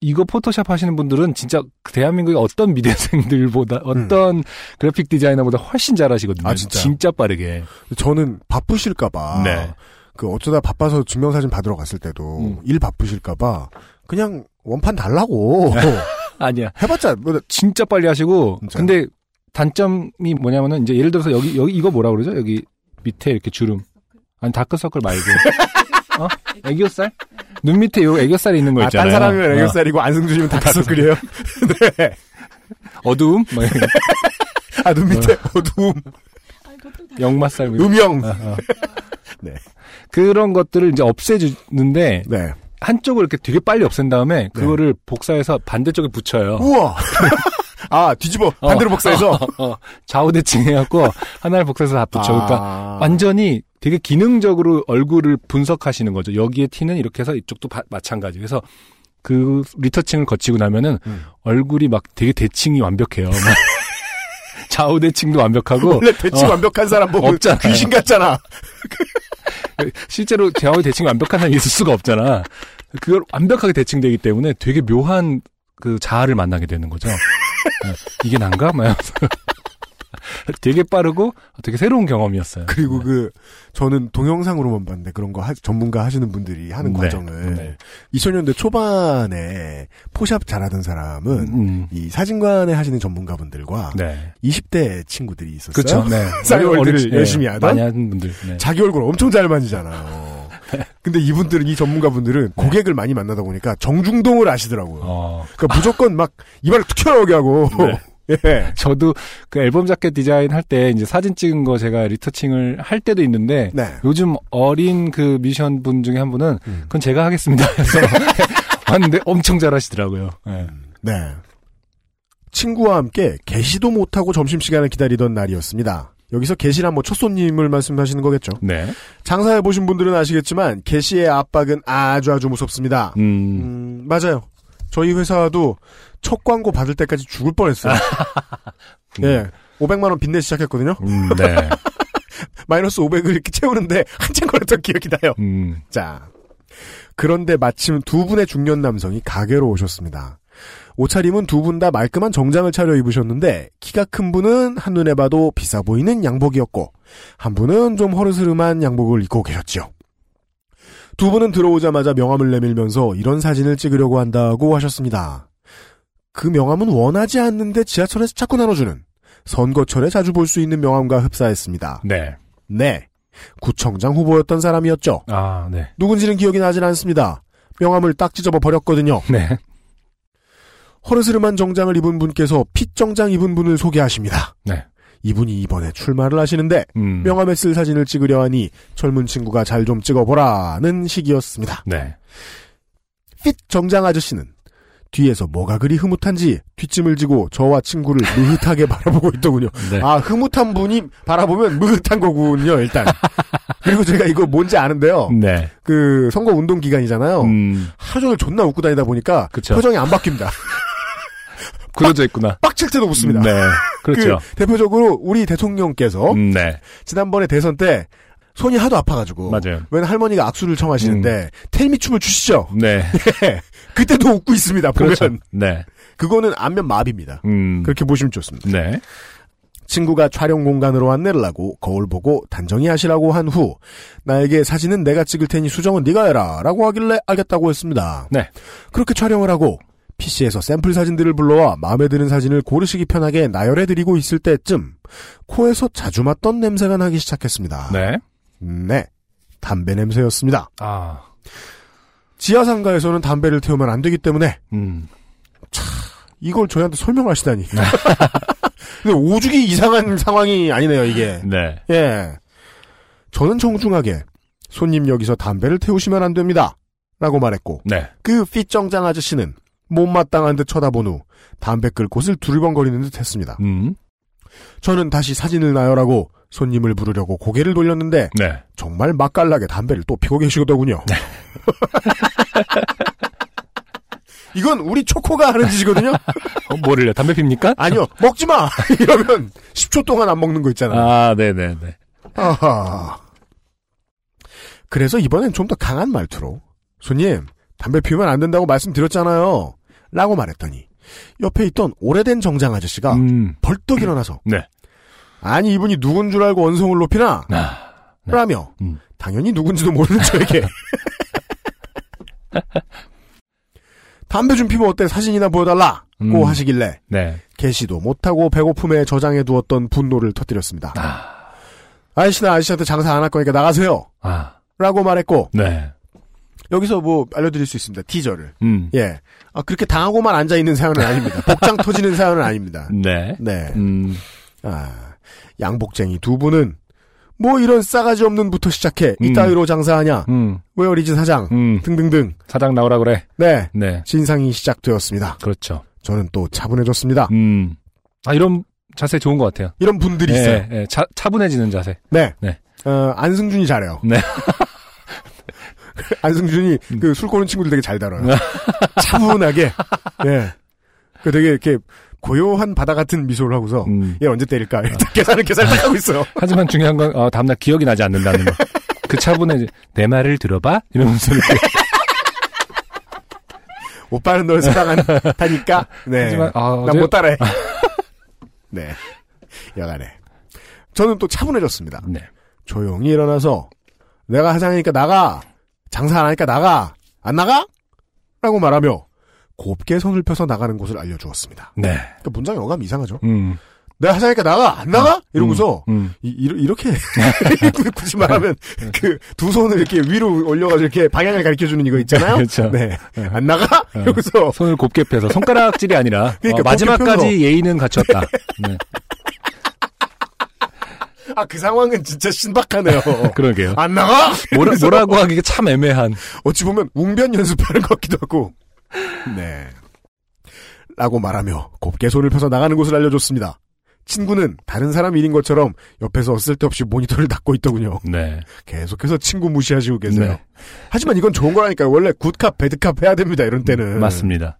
이거 포토샵 하시는 분들은 진짜 대한민국의 어떤 미대생들보다 어떤 그래픽 디자이너보다 훨씬 잘하시거든요. 아, 진짜 빠르게. 저는 바쁘실까봐 네. 그 어쩌다 바빠서 증명사진 받으러 갔을 때도 일 바쁘실까봐 그냥 원판 달라고 아니야 해봤자 뭐, 진짜 빨리 하시고 진짜? 근데 단점이 뭐냐면은 이제 예를 들어서 여기 이거 뭐라 그러죠? 여기 밑에 이렇게 주름. 아니 다크서클 말고. 어? 애교살? 눈 밑에 요 애교살이 있는 거 있잖아요. 딴 사람이면 애교살이고 안승준이면 다크서클이에요. 네. 어두움? 아, 눈 밑에 어두움. 역마살. 음영. 네. 그런 것들을 이제 없애주는데 네. 한쪽을 이렇게 되게 빨리 없앤 다음에 그거를 복사해서 반대쪽에 붙여요. 우와. 아, 뒤집어. 반대로 복사해서. 좌우 대칭해갖고, 하나를 복사해서 다 붙여. 그러니까, 완전히 되게 기능적으로 얼굴을 분석하시는 거죠. 여기에 티는 이렇게 해서 이쪽도 마찬가지. 그래서, 그 리터칭을 거치고 나면은, 얼굴이 막 되게 대칭이 완벽해요. 막 좌우 대칭도 완벽하고. 원래 대칭 완벽한 사람 보고 없잖아. 귀신 같잖아. 실제로 좌우 대칭 완벽한 사람이 있을 수가 없잖아. 그걸 완벽하게 대칭되기 때문에 되게 묘한 그 자아를 만나게 되는 거죠. 이게 난가? 막 되게 빠르고 되게 새로운 경험이었어요. 그리고 그 저는 동영상으로만 봤는데 그런 거 전문가 하시는 분들이 하는 과정을 2000년대 초반에 포샵 잘하던 사람은 이 사진관에 하시는 전문가분들과 20대 친구들이 있었어요. 그렇죠. 싸이월드를 열심히 하던 많이 하는 분들. 네. 자기 얼굴 엄청 잘 만지잖아요. 근데 이분들은 이 전문가분들은 고객을 많이 만나다 보니까 정중동을 아시더라고요. 그러니까 무조건 막 이발을 툭 튀어나오게 하고. 네. 예. 저도 그 앨범 자켓 디자인 할 때 이제 사진 찍은 거 제가 리터칭을 할 때도 있는데 요즘 어린 그 뮤지션 분 중에 한 분은 그건 제가 하겠습니다. 해서 왔는데 엄청 잘하시더라고요. 네. 친구와 함께 게시도 못하고 점심시간을 기다리던 날이었습니다. 여기서 게시란 뭐 첫 손님을 말씀하시는 거겠죠. 네. 장사해 보신 분들은 아시겠지만 게시의 압박은 아주 아주 무섭습니다. 맞아요. 저희 회사도 첫 광고 받을 때까지 죽을 뻔했어요. 네. 500만 원 빚내 시작했거든요. 네. 마이너스 500을 이렇게 채우는데 한참 걸렸던 기억이 나요. 자, 그런데 마침 두 분의 중년 남성이 가게로 오셨습니다. 옷차림은 두 분 다 말끔한 정장을 차려 입으셨는데 키가 큰 분은 한눈에 봐도 비싸 보이는 양복이었고 한 분은 좀 허르스름한 양복을 입고 계셨지요. 두 분은 들어오자마자 명함을 내밀면서 이런 사진을 찍으려고 한다고 하셨습니다. 그 명함은 원하지 않는데 지하철에서 자꾸 나눠주는 선거철에 자주 볼 수 있는 명함과 흡사했습니다. 네. 구청장 후보였던 사람이었죠. 네. 누군지는 기억이 나진 않습니다. 명함을 딱 찢어버 버렸거든요. 네. 허르스름한 정장을 입은 분께서 핏정장 입은 분을 소개하십니다. 네. 이분이 이번에 출마를 하시는데 명함에 쓸 사진을 찍으려 하니 젊은 친구가 잘 좀 찍어보라는 식이었습니다. 네. 핏정장 아저씨는 뒤에서 뭐가 그리 흐뭇한지 뒷짐을 지고 저와 친구를 느긋하게 바라보고 있더군요. 네. 아, 흐뭇한 분이 바라보면 느긋한 거군요, 일단. 그리고 제가 이거 뭔지 아는데요. 네. 그 선거 운동 기간이잖아요. 하루 종일 존나 웃고 다니다 보니까 그쵸. 표정이 안 바뀝니다. 그려져 있구나. 빡칠 때도 웃습니다. 네, 그렇죠. 그 대표적으로 우리 대통령께서 지난번에 대선 때 손이 하도 아파가지고 웬 할머니가 악수를 청하시는데 텔미 춤을 추시죠. 네. 그때도 웃고 있습니다. 보면. 그렇죠. 네. 그거는 안면 마비입니다. 그렇게 보시면 좋습니다. 네. 친구가 촬영 공간으로 안내를 하고 거울 보고 단정히 하시라고 한 후 나에게 사진은 내가 찍을 테니 수정은 네가 해라 라고 하길래 알겠다고 했습니다. 네. 그렇게 촬영을 하고 PC에서 샘플 사진들을 불러와 마음에 드는 사진을 고르시기 편하게 나열해드리고 있을 때쯤 코에서 자주 맡던 냄새가 나기 시작했습니다. 네. 담배 냄새였습니다. 지하상가에서는 담배를 태우면 안 되기 때문에 이걸 저희한테 설명하시다니. 근데 오죽이 이상한 상황이 아니네요, 이게. 네. 예. 저는 정중하게 손님 여기서 담배를 태우시면 안 됩니다. 라고 말했고 네. 그 핏정장 아저씨는 못마땅한 듯 쳐다본 후 담배 끌 곳을 두리번거리는 듯 했습니다. 저는 다시 사진을 나열하고 손님을 부르려고 고개를 돌렸는데 네. 정말 맛깔나게 담배를 또 피고 계시더군요. 네. 이건 우리 초코가 하는 짓이거든요. 뭐를요? 담배 핍니까? 아니요. 먹지 마. 이러면 10초 동안 안 먹는 거 있잖아요. 아, 네네네. 아하. 그래서 이번엔 좀 더 강한 말투로 손님 담배 피우면 안 된다고 말씀드렸잖아요. 라고 말했더니 옆에 있던 오래된 정장 아저씨가 벌떡 일어나서 네. 아니 이분이 누군 줄 알고 언성을 높이나? 네. 라며 당연히 누군지도 모르는 저에게 담배 좀 피면 어때? 사진이나 보여달라고 하시길래 네. 개시도 못하고 배고픔에 저장해 두었던 분노를 터뜨렸습니다. 아저씨나 아저씨한테 장사 안 할 거니까 나가세요. 라고 말했고 네. 여기서 뭐 알려드릴 수 있습니다. 티저를. 예. 아, 그렇게 당하고만 앉아있는 사연은 아닙니다. 복장 터지는 사연은 아닙니다. 네. 네. 아, 양복쟁이 두 분은 뭐 이런 싸가지 없는 부터 시작해 이따위로 장사하냐 왜 어리지 사장 등등등 사장 나오라 그래. 네. 네. 진상이 시작되었습니다. 그렇죠. 저는 또 차분해졌습니다. 아 이런 자세 좋은 것 같아요. 이런 분들이 네, 있어요. 네. 차분해지는 자세. 네. 네. 안승준이 잘해요. 네. 안승준이 그 술 꼬는 친구들 되게 잘 다뤄요. 차분하게. 네. 그 되게 이렇게 고요한 바다 같은 미소를 하고서 얘 언제 때릴까 계산을 딱 하고 있어요. 하지만 중요한 건 다음날 기억이 나지 않는다는 거. 그 차분해. 내 말을 들어봐 이러면서 이렇게. 오빠는 널 사랑한다니까. 네. 하지만 난 못 따라해. 네. 여간에 저는 또 차분해졌습니다. 네. 조용히 일어나서 내가 사장이니까 나가. 장사 안 하니까 나가. 안 나가? 라고 말하며 곱게 손을 펴서 나가는 곳을 알려주었습니다. 네. 그러니까 문장의 어감이 이상하죠. 내가 하자니까 나가 안 나가? 이러고서 이렇게 굳이 말하면 그 두 손을 이렇게 위로 올려가지고 이렇게 방향을 가르쳐주는 이거 있잖아요. 그렇죠. 네. 안 나가? 이러고서 손을 곱게 펴서 손가락질이 아니라 그러니까 마지막까지 펴서. 예의는 갖췄다. 네. 아, 그 상황은 진짜 신박하네요. 그러게요. 안 나가? 뭐라고 하기가 참 애매한. 어찌 보면 웅변 연습하는 것 같기도 하고. 네. 라고 말하며 곱게 손을 펴서 나가는 곳을 알려줬습니다. 친구는 다른 사람 일인 것처럼 옆에서 쓸데없이 모니터를 닫고 있더군요. 네. 계속해서 친구 무시하시고 계세요. 네. 하지만 이건 좋은 거라니까요. 원래 굿캅, 배드캅 해야 됩니다. 이런 때는. 맞습니다.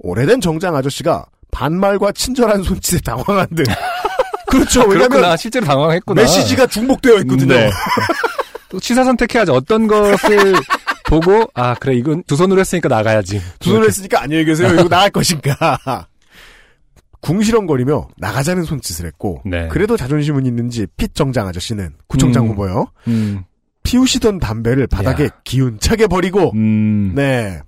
오래된 정장 아저씨가 반말과 친절한 손짓에 당황한 듯. 그렇죠. 왜냐면 실제로 당황했구나. 메시지가 중복되어 있거든요. 네. 또 취사 선택해야지. 어떤 것을 보고 아 그래 이건 두 손으로 했으니까 나가야지. 두 손으로 했으니까 안녕히 계세요. 이거 나갈 것인가. 궁시렁거리며 나가자는 손짓을 했고 네. 그래도 자존심은 있는지 핏 정장 아저씨는 구청장 후보요. 피우시던 담배를 바닥에 야. 기운차게 버리고 네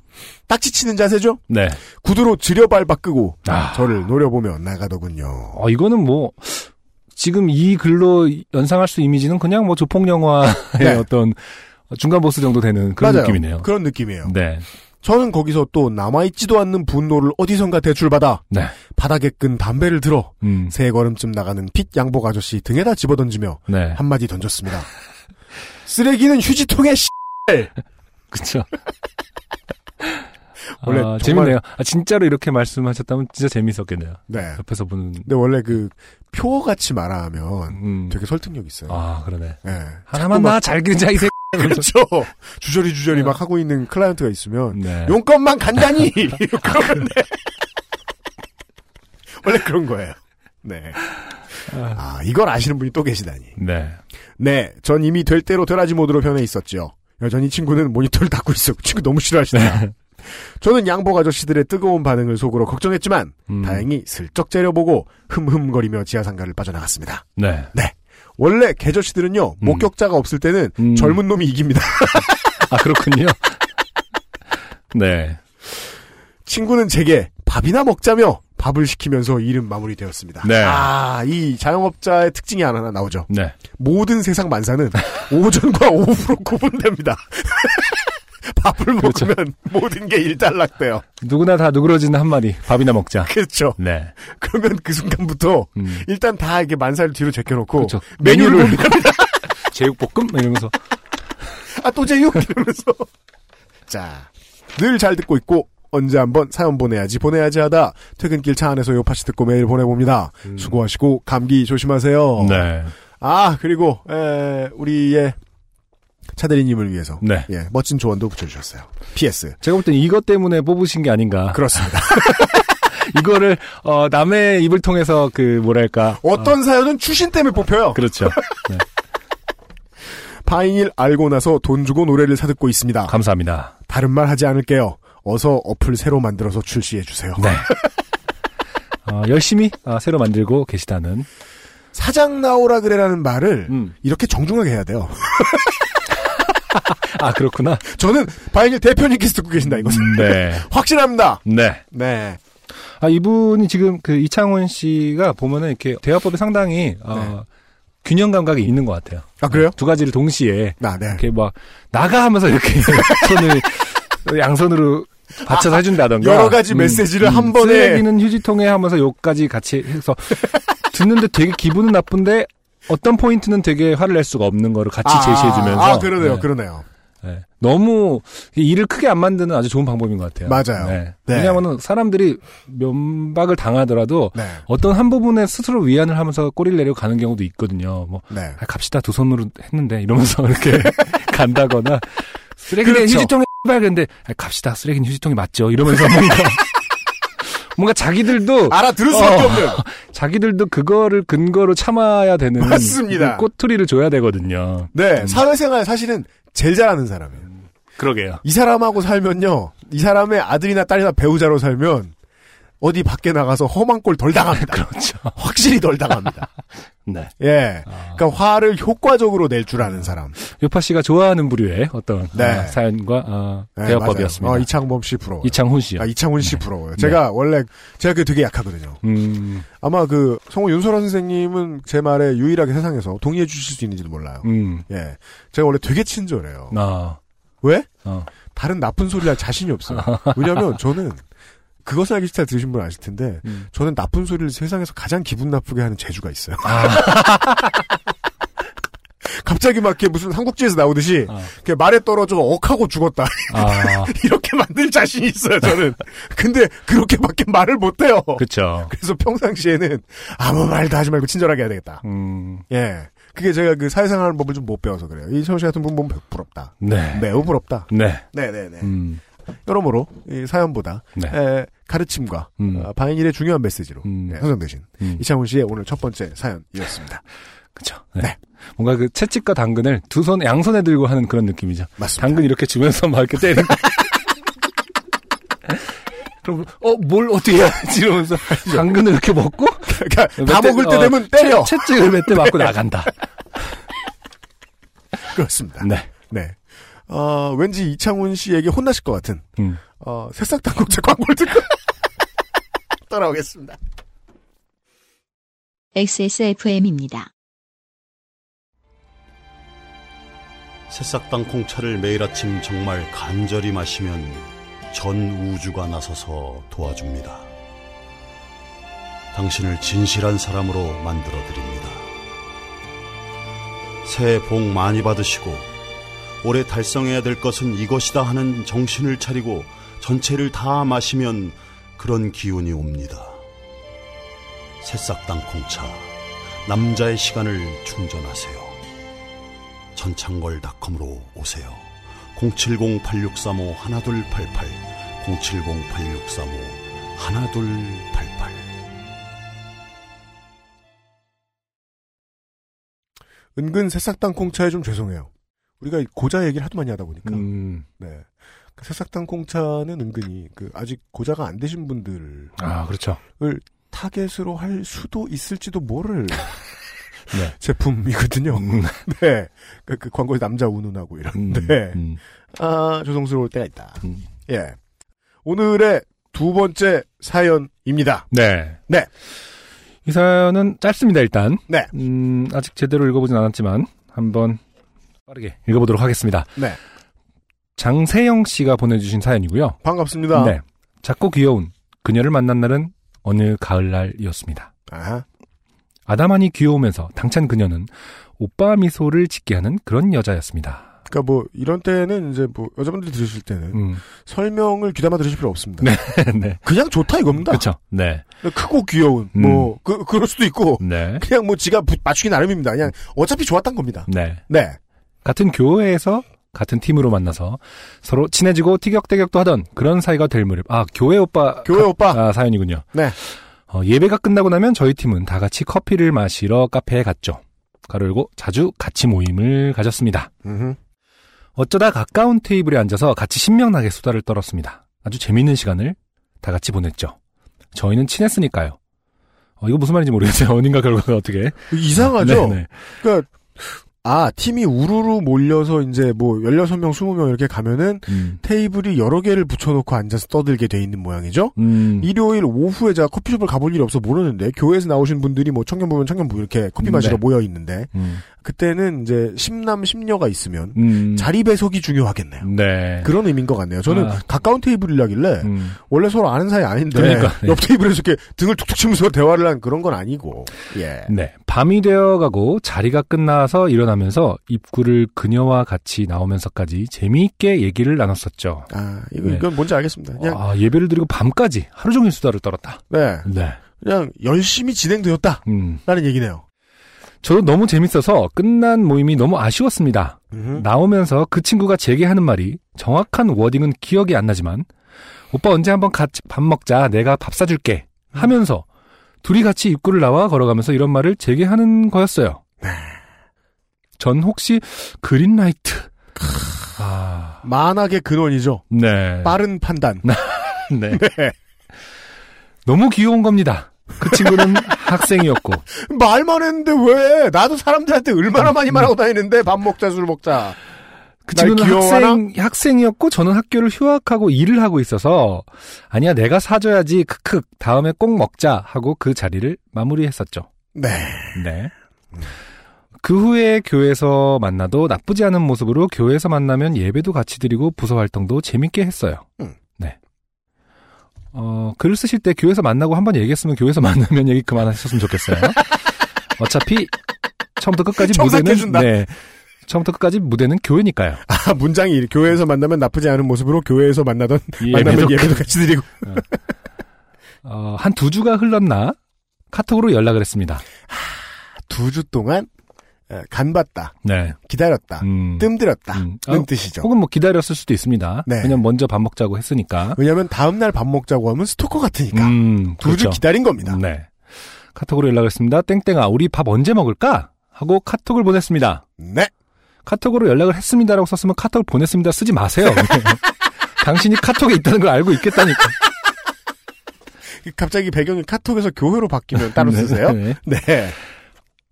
딱지치는 자세죠. 네. 구두로 지려발바 끄고 저를 노려보며 나가더군요. 이거는 뭐 지금 이 글로 연상할 수 이미지는 그냥 뭐 조폭 영화의 네. 어떤 중간 보스 정도 되는 그런 맞아요. 느낌이네요. 그런 느낌이에요. 네. 저는 거기서 또 남아있지도 않는 분노를 어디선가 대출받아 네. 바닥에 끈 담배를 들어 세 걸음쯤 나가는 핏 양복 아저씨 등에다 집어던지며 네. 한마디 던졌습니다. 쓰레기는 휴지통에 씨X. 그쵸. 원래 정말... 재밌네요. 진짜로 이렇게 말씀하셨다면 진짜 재밌었겠네요. 네. 옆에서 보는. 근데 원래 그 표어같이 말하면 되게 설득력 있어요. 아 그러네. 네. 하나만 나 잘 그리자 이 새. 그렇죠. 주저리 막 하고 있는 클라이언트가 있으면 네. 용건만 간단히. 그런데 원래 그런 거예요. 네. 아 이걸 아시는 분이 또 계시다니. 네. 네. 전 이미 될 대로 되라지 모드로 변해 있었죠. 여전히 친구는 모니터를 닫고 있어. 친구 너무 싫어하시더라. 네. 저는 양복 아저씨들의 뜨거운 반응을 속으로 걱정했지만 다행히 슬쩍 째려보고 흠흠거리며 지하상가를 빠져나갔습니다. 네. 네. 원래 개저씨들은요 목격자가 없을 때는 젊은 놈이 이깁니다. 아 그렇군요. 네. 친구는 제게 밥이나 먹자며 밥을 시키면서 일은 마무리되었습니다. 네. 아, 이 자영업자의 특징이 하나 나오죠. 네. 모든 세상 만사는 오전과 오후로 구분됩니다. 밥을 그렇죠. 먹으면 모든 게 일단락돼요. 누구나 다 누그러지는 한마디. 밥이나 먹자. 그렇죠. 네. 그러면 그 순간부터 일단 다 이렇게 만사를 뒤로 제껴놓고 그렇죠. 메뉴를 봅니다. 제육볶음? 이러면서. 아, 또 제육? 이러면서. 자, 늘 잘 듣고 있고 언제 한번 사연 보내야지 하다 퇴근길 차 안에서 요파시 듣고 매일 보내봅니다. 수고하시고 감기 조심하세요. 네. 아, 그리고 우리의 차대리님을 위해서 네. 예, 멋진 조언도 붙여주셨어요. PS. 제가 볼 땐 이것 때문에 뽑으신 게 아닌가. 그렇습니다. 이거를 남의 입을 통해서 그 뭐랄까 어떤 사연은 출신 때문에 뽑혀요. 그렇죠. 네. 바이닐 알고 나서 돈 주고 노래를 사듣고 있습니다. 감사합니다. 다른 말 하지 않을게요. 어서 어플 새로 만들어서 출시해주세요. 네. 열심히 새로 만들고 계시다는. 사장 나오라 그래라는 말을 이렇게 정중하게 해야 돼요. 아, 그렇구나. 저는 바이닐 대표님께서 듣고 계신다, 이것은. 네. 확실합니다. 네. 네. 아, 이분이 지금 그 이창훈 씨가 보면은 이렇게 대화법이 상당히, 네. 균형 감각이 있는 것 같아요. 아, 그래요? 두 가지를 동시에. 아, 네. 이렇게 막, 나가 하면서 이렇게 손을, 양손으로 받쳐서 해준다던가. 여러 가지 메시지를 한 번에. 쓰레기는 휴지통에 하면서 욕까지 같이 해서. 듣는데 되게 기분은 나쁜데 어떤 포인트는 되게 화를 낼 수가 없는 거를 같이 제시해주면서. 아, 그러네요. 네. 그러네요. 네. 너무 일을 크게 안 만드는 아주 좋은 방법인 것 같아요. 맞아요. 네. 네. 왜냐하면 사람들이 면박을 당하더라도 네. 어떤 한 부분에 스스로 위안을 하면서 꼬리를 내려 가는 경우도 있거든요. 뭐 네. 아, 갑시다 두 손으로 했는데 이러면서 이렇게 간다거나 쓰레기는 그렇죠. 휴지통에 발견데 아, 갑시다 쓰레기는 휴지통이 맞죠 이러면서 뭔가 자기들도 알아들을 수밖에 없는 자기들도 그거를 근거로 참아야 되는 맞습니다. 꼬투리를 줘야 되거든요. 네, 사회생활 사실은 제일 잘하는 사람이에요. 그러게요. 이 사람하고 살면요, 이 사람의 아들이나 딸이나 배우자로 살면 어디 밖에 나가서 험한 꼴 덜 당합니다. 그렇죠. 확실히 덜 당합니다. 네. 예. 그러니까 화를 효과적으로 낼 줄 아는 사람. 요파 씨가 좋아하는 부류의 어떤 네. 사연과 네, 대화법이었습니다. 이창범 씨 부러워요. 이창훈 씨요. 아, 이창훈 씨 네. 부러워요. 제가 네. 원래 제가 그게 되게 약하거든요. 아마 그 성우 윤소라 선생님은 제 말에 유일하게 세상에서 동의해 주실 수 있는지도 몰라요. 예. 제가 원래 되게 친절해요. 왜? 다른 나쁜 소리 할 자신이 없어요. 왜냐하면 저는 그것을 알기 싫다 들으신 분 아실 텐데 저는 나쁜 소리를 세상에서 가장 기분 나쁘게 하는 재주가 있어요. 아. 갑자기 막 이렇게 무슨 삼국지에서 나오듯이 이렇게 말에 떨어져 억하고 죽었다. 아. 이렇게 만들 자신이 있어요, 저는. 근데 그렇게밖에 말을 못해요. 그렇죠. 그래서 평상시에는 아무 말도 하지 말고 친절하게 해야 되겠다. 예, 그게 제가 그 사회생활하는 법을 좀 못 배워서 그래요. 이철 씨 같은 분 보면 부럽다. 네, 매우 부럽다. 네, 네, 네, 네. 여러모로 이 사연보다 네. 가르침과 바이닐의 중요한 메시지로 선정되신 이창훈 씨의 오늘 첫 번째 사연이었습니다. 그렇죠. 네. 네. 뭔가 그 채찍과 당근을 두 손 양손에 들고 하는 그런 느낌이죠. 맞습니다. 당근 이렇게 주면서 막 이렇게 때리는. 그럼 뭘 어떻게 해야지 이러면서 당근을 이렇게 먹고 그러니까 다 먹을 때 되면 때려. 채찍을 몇 대 맞고 나간다. 그렇습니다. 네. 네. 왠지 이창훈 씨에게 혼나실 것 같은 새싹땅콩차 광고를 듣고 따라오겠습니다. XSFM입니다. 새싹땅콩차를 매일 아침 정말 간절히 마시면 전 우주가 나서서 도와줍니다. 당신을 진실한 사람으로 만들어드립니다. 새해 복 많이 받으시고 올해 달성해야 될 것은 이것이다 하는 정신을 차리고 전체를 다 마시면 그런 기운이 옵니다. 새싹땅콩차 남자의 시간을 충전하세요. 전창걸닷컴으로 오세요. 070-8635-1288 070-8635-1288 은근 새싹땅콩차에 좀 죄송해요. 우리가 고자 얘기를 하도 많이 하다 보니까 네. 새싹땅콩차는 은근히 그 아직 고자가 안 되신 분들을 그렇죠. 타겟으로 할 수도 있을지도 모를 네. 제품이거든요. 네, 그 광고에 남자 운운하고 이런데 조성스러울 때가 있다. 예, 오늘의 두 번째 사연입니다. 네, 네. 이 사연은 짧습니다. 일단 네, 아직 제대로 읽어보진 않았지만 한번. 빠르게 읽어보도록 하겠습니다. 네. 장세영 씨가 보내주신 사연이고요. 반갑습니다. 네. 작고 귀여운 그녀를 만난 날은 어느 가을날이었습니다. 아담하니 귀여우면서 당찬 그녀는 오빠 미소를 짓게 하는 그런 여자였습니다. 그러니까 뭐 이런 때는 이제 뭐 여자분들이 들으실 때는 설명을 귀담아 들으실 필요 없습니다. 네, 네. 그냥 좋다 이겁니다. 그렇죠. 네. 크고 귀여운 뭐 그럴 수도 있고 네. 그냥 뭐 지가 맞추기 나름입니다. 그냥 어차피 좋았단 겁니다. 네. 네. 같은 교회에서 같은 팀으로 만나서 서로 친해지고 티격태격도 하던 그런 사이가 될 무렵. 아, 교회 오빠 사연이군요. 네. 예배가 끝나고 나면 저희 팀은 다 같이 커피를 마시러 카페에 갔죠. 가르고 자주 같이 모임을 가졌습니다. 어쩌다 가까운 테이블에 앉아서 같이 신명나게 수다를 떨었습니다. 아주 재밌는 시간을 다 같이 보냈죠. 저희는 친했으니까요. 이거 무슨 말인지 모르겠어요. 원인과 결과가 어떻게. 이상하죠? 네네. 그러니까, 팀이 우르르 몰려서 이제 뭐 16명, 20명 이렇게 가면은 테이블이 여러 개를 붙여놓고 앉아서 떠들게 돼 있는 모양이죠? 일요일 오후에 제가 커피숍을 가볼 일이 없어 모르는데, 교회에서 나오신 분들이 뭐 청년부 이렇게 커피 마시러 모여있는데, 그때는 이제 심남, 심녀가 있으면 자리 배석이 중요하겠네요. 네. 그런 의미인 것 같네요. 저는 가까운 테이블이라길래, 원래 서로 아는 사이 아닌데, 그러니까, 네. 옆 테이블에서 이렇게 등을 툭툭 치면서 대화를 한 그런 건 아니고, 예. 네. 밤이 되어가고 자리가 끝나서 일어나 면서 입구를 그녀와 같이 나오면서까지 재미있게 얘기를 나눴었죠. 아, 이건 뭔지 알겠습니다. 그냥 예배를 드리고 밤까지 하루 종일 수다를 떨었다. 네. 네. 그냥 열심히 진행되었다. 라는 얘기네요. 저도 너무 재밌어서 끝난 모임이 너무 아쉬웠습니다. 나오면서 그 친구가 제게 하는 말이 정확한 워딩은 기억이 안 나지만 오빠 언제 한번 같이 밥 먹자. 내가 밥 사줄게. 하면서 둘이 같이 입구를 나와 걸어가면서 이런 말을 제게 하는 거였어요. 네. 전 혹시 그린라이트. 만악의 근원이죠. 네. 빠른 판단. 네. 네. 너무 귀여운 겁니다. 그 친구는 학생이었고. 말만 했는데 왜? 나도 사람들한테 얼마나 많이 말하고 다니는데 밥 먹자, 술 먹자. 그 친구는 학생이었고 저는 학교를 휴학하고 일을 하고 있어서 아니야 내가 사줘야지 크크 다음에 꼭 먹자 하고 그 자리를 마무리했었죠. 네. 네. 그 후에 교회에서 만나도 나쁘지 않은 모습으로 교회에서 만나면 예배도 같이 드리고 부서 활동도 재밌게 했어요. 네. 글을 쓰실 때 교회에서 만나고 한번 얘기했으면 교회에서 만나면 얘기 그만하셨으면 좋겠어요. 어차피 처음부터 끝까지 무대는 네. 처음부터 끝까지 무대는 교회니까요. 아, 문장이 교회에서 만나면 나쁘지 않은 모습으로 교회에서 만나던 만나면 예배도 같이 드리고. 한 2주가 흘렀나 카톡으로 연락을 했습니다. 2주 동안. 간봤다. 네. 기다렸다. 뜸들였다. 는 뜻이죠. 혹은 뭐 기다렸을 수도 있습니다. 네. 그냥 먼저 밥 먹자고 했으니까. 왜냐면 다음날 밥 먹자고 하면 스토커 같으니까. 2주 그렇죠. 기다린 겁니다. 네. 카톡으로 연락했습니다. 땡땡아, 우리 밥 언제 먹을까? 하고 카톡을 보냈습니다. 네. 카톡으로 연락을 했습니다라고 썼으면 카톡을 보냈습니다. 쓰지 마세요. 당신이 카톡에 있다는 걸 알고 있겠다니까. 갑자기 배경이 카톡에서 교회로 바뀌면 따로 쓰세요. 네. 네.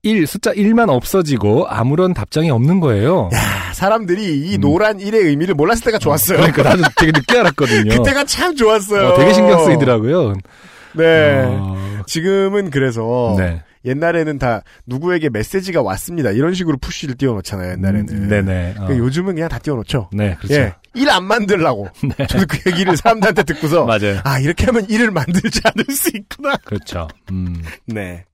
1, 숫자 1만 없어지고 아무런 답장이 없는 거예요. 야, 사람들이 이 노란 1의 의미를 몰랐을 때가 좋았어요. 그러니까 나도 되게 늦게 알았거든요. 그때가 참 좋았어요. 되게 신경 쓰이더라고요. 네. 지금은 그래서 네. 옛날에는 다 누구에게 메시지가 왔습니다. 이런 식으로 푸쉬를 띄워놓잖아요. 옛날에는. 네네. 그러니까 요즘은 그냥 다 띄워놓죠. 네, 그렇죠. 예. 일 안 만들라고. 네. 저도 그 얘기를 사람들한테 듣고서 맞아요. 아, 이렇게 하면 일을 만들지 않을 수 있구나. 그렇죠. 네.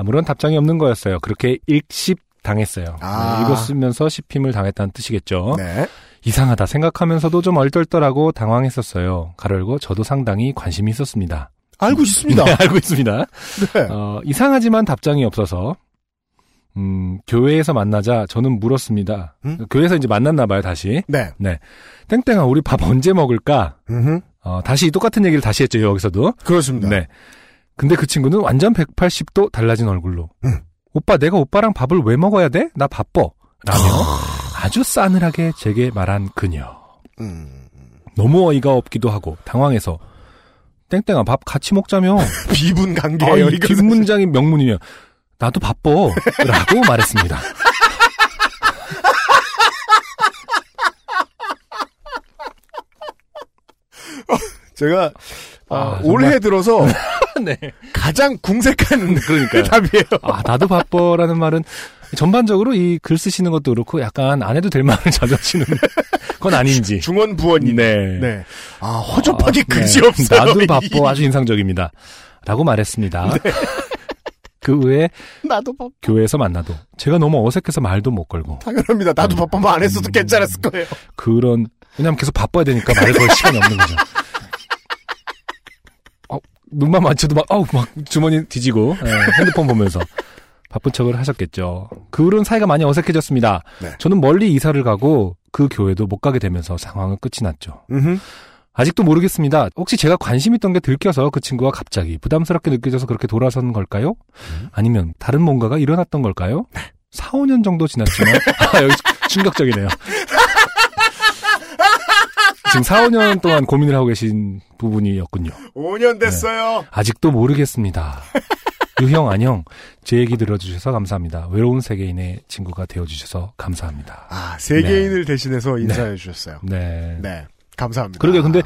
아무런 답장이 없는 거였어요. 그렇게 읽씹 당했어요. 읽었으면서 씹힘을 당했다는 뜻이겠죠. 네. 이상하다 생각하면서도 좀 얼떨떨하고 당황했었어요. 가르고 저도 상당히 관심이 있었습니다. 알고 있습니다. 네, 알고 있습니다. 네. 이상하지만 답장이 없어서 교회에서 만나자 저는 물었습니다. 교회에서 이제 만났나 봐요, 다시. 네. 네. 땡땡아, 우리 밥 언제 먹을까? 다시 똑같은 얘기를 다시 했죠, 여기서도. 그렇습니다. 네. 근데 그 친구는 완전 180도 달라진 얼굴로 오빠 내가 오빠랑 밥을 왜 먹어야 돼? 나 바빠 라며 아주 싸늘하게 제게 말한 그녀. 너무 어이가 없기도 하고 당황해서 땡땡아 밥 같이 먹자며. 비분관계예요. 이 뒷문장이 명문이며 나도 바빠 라고 말했습니다. 제가 올해 들어서 네. 가장 궁색한 답이에요. 아, 나도 바빠라는 말은 전반적으로 이 글 쓰시는 것도 그렇고 약간 안 해도 될 말을 자주 하시는 건 아닌지. 중언부언이. 네. 네. 아, 허접하게 그지 없어요. 나도 바빠 아주 인상적입니다. 라고 말했습니다. 네. 그 외에 나도 바빠. 교회에서 만나도 제가 너무 어색해서 말도 못 걸고. 당연합니다. 나도 바빠만 안 했어도 괜찮았을 거예요. 그런, 왜냐면 계속 바빠야 되니까 말 걸 시간이 없는 거죠. 눈만 맞춰도 막 주머니 뒤지고 핸드폰 보면서 바쁜 척을 하셨겠죠. 그런 사이가 많이 어색해졌습니다. 네. 저는 멀리 이사를 가고 그 교회도 못 가게 되면서 상황은 끝이 났죠. 으흠. 아직도 모르겠습니다. 혹시 제가 관심 있던 게 들켜서 그 친구가 갑자기 부담스럽게 느껴져서 그렇게 돌아선 걸까요? 아니면 다른 뭔가가 일어났던 걸까요? 4, 5년 정도 지났지만 여기 충격적이네요. 지금 4, 5년 동안 고민을 하고 계신 부분이었군요. 5년 됐어요. 네. 아직도 모르겠습니다. 유형 안녕. 제 얘기 들어주셔서 감사합니다. 외로운 세계인의 친구가 되어주셔서 감사합니다. 아, 세계인을 대신해서 인사해 주셨어요. 네. 감사합니다. 그러게요. 근데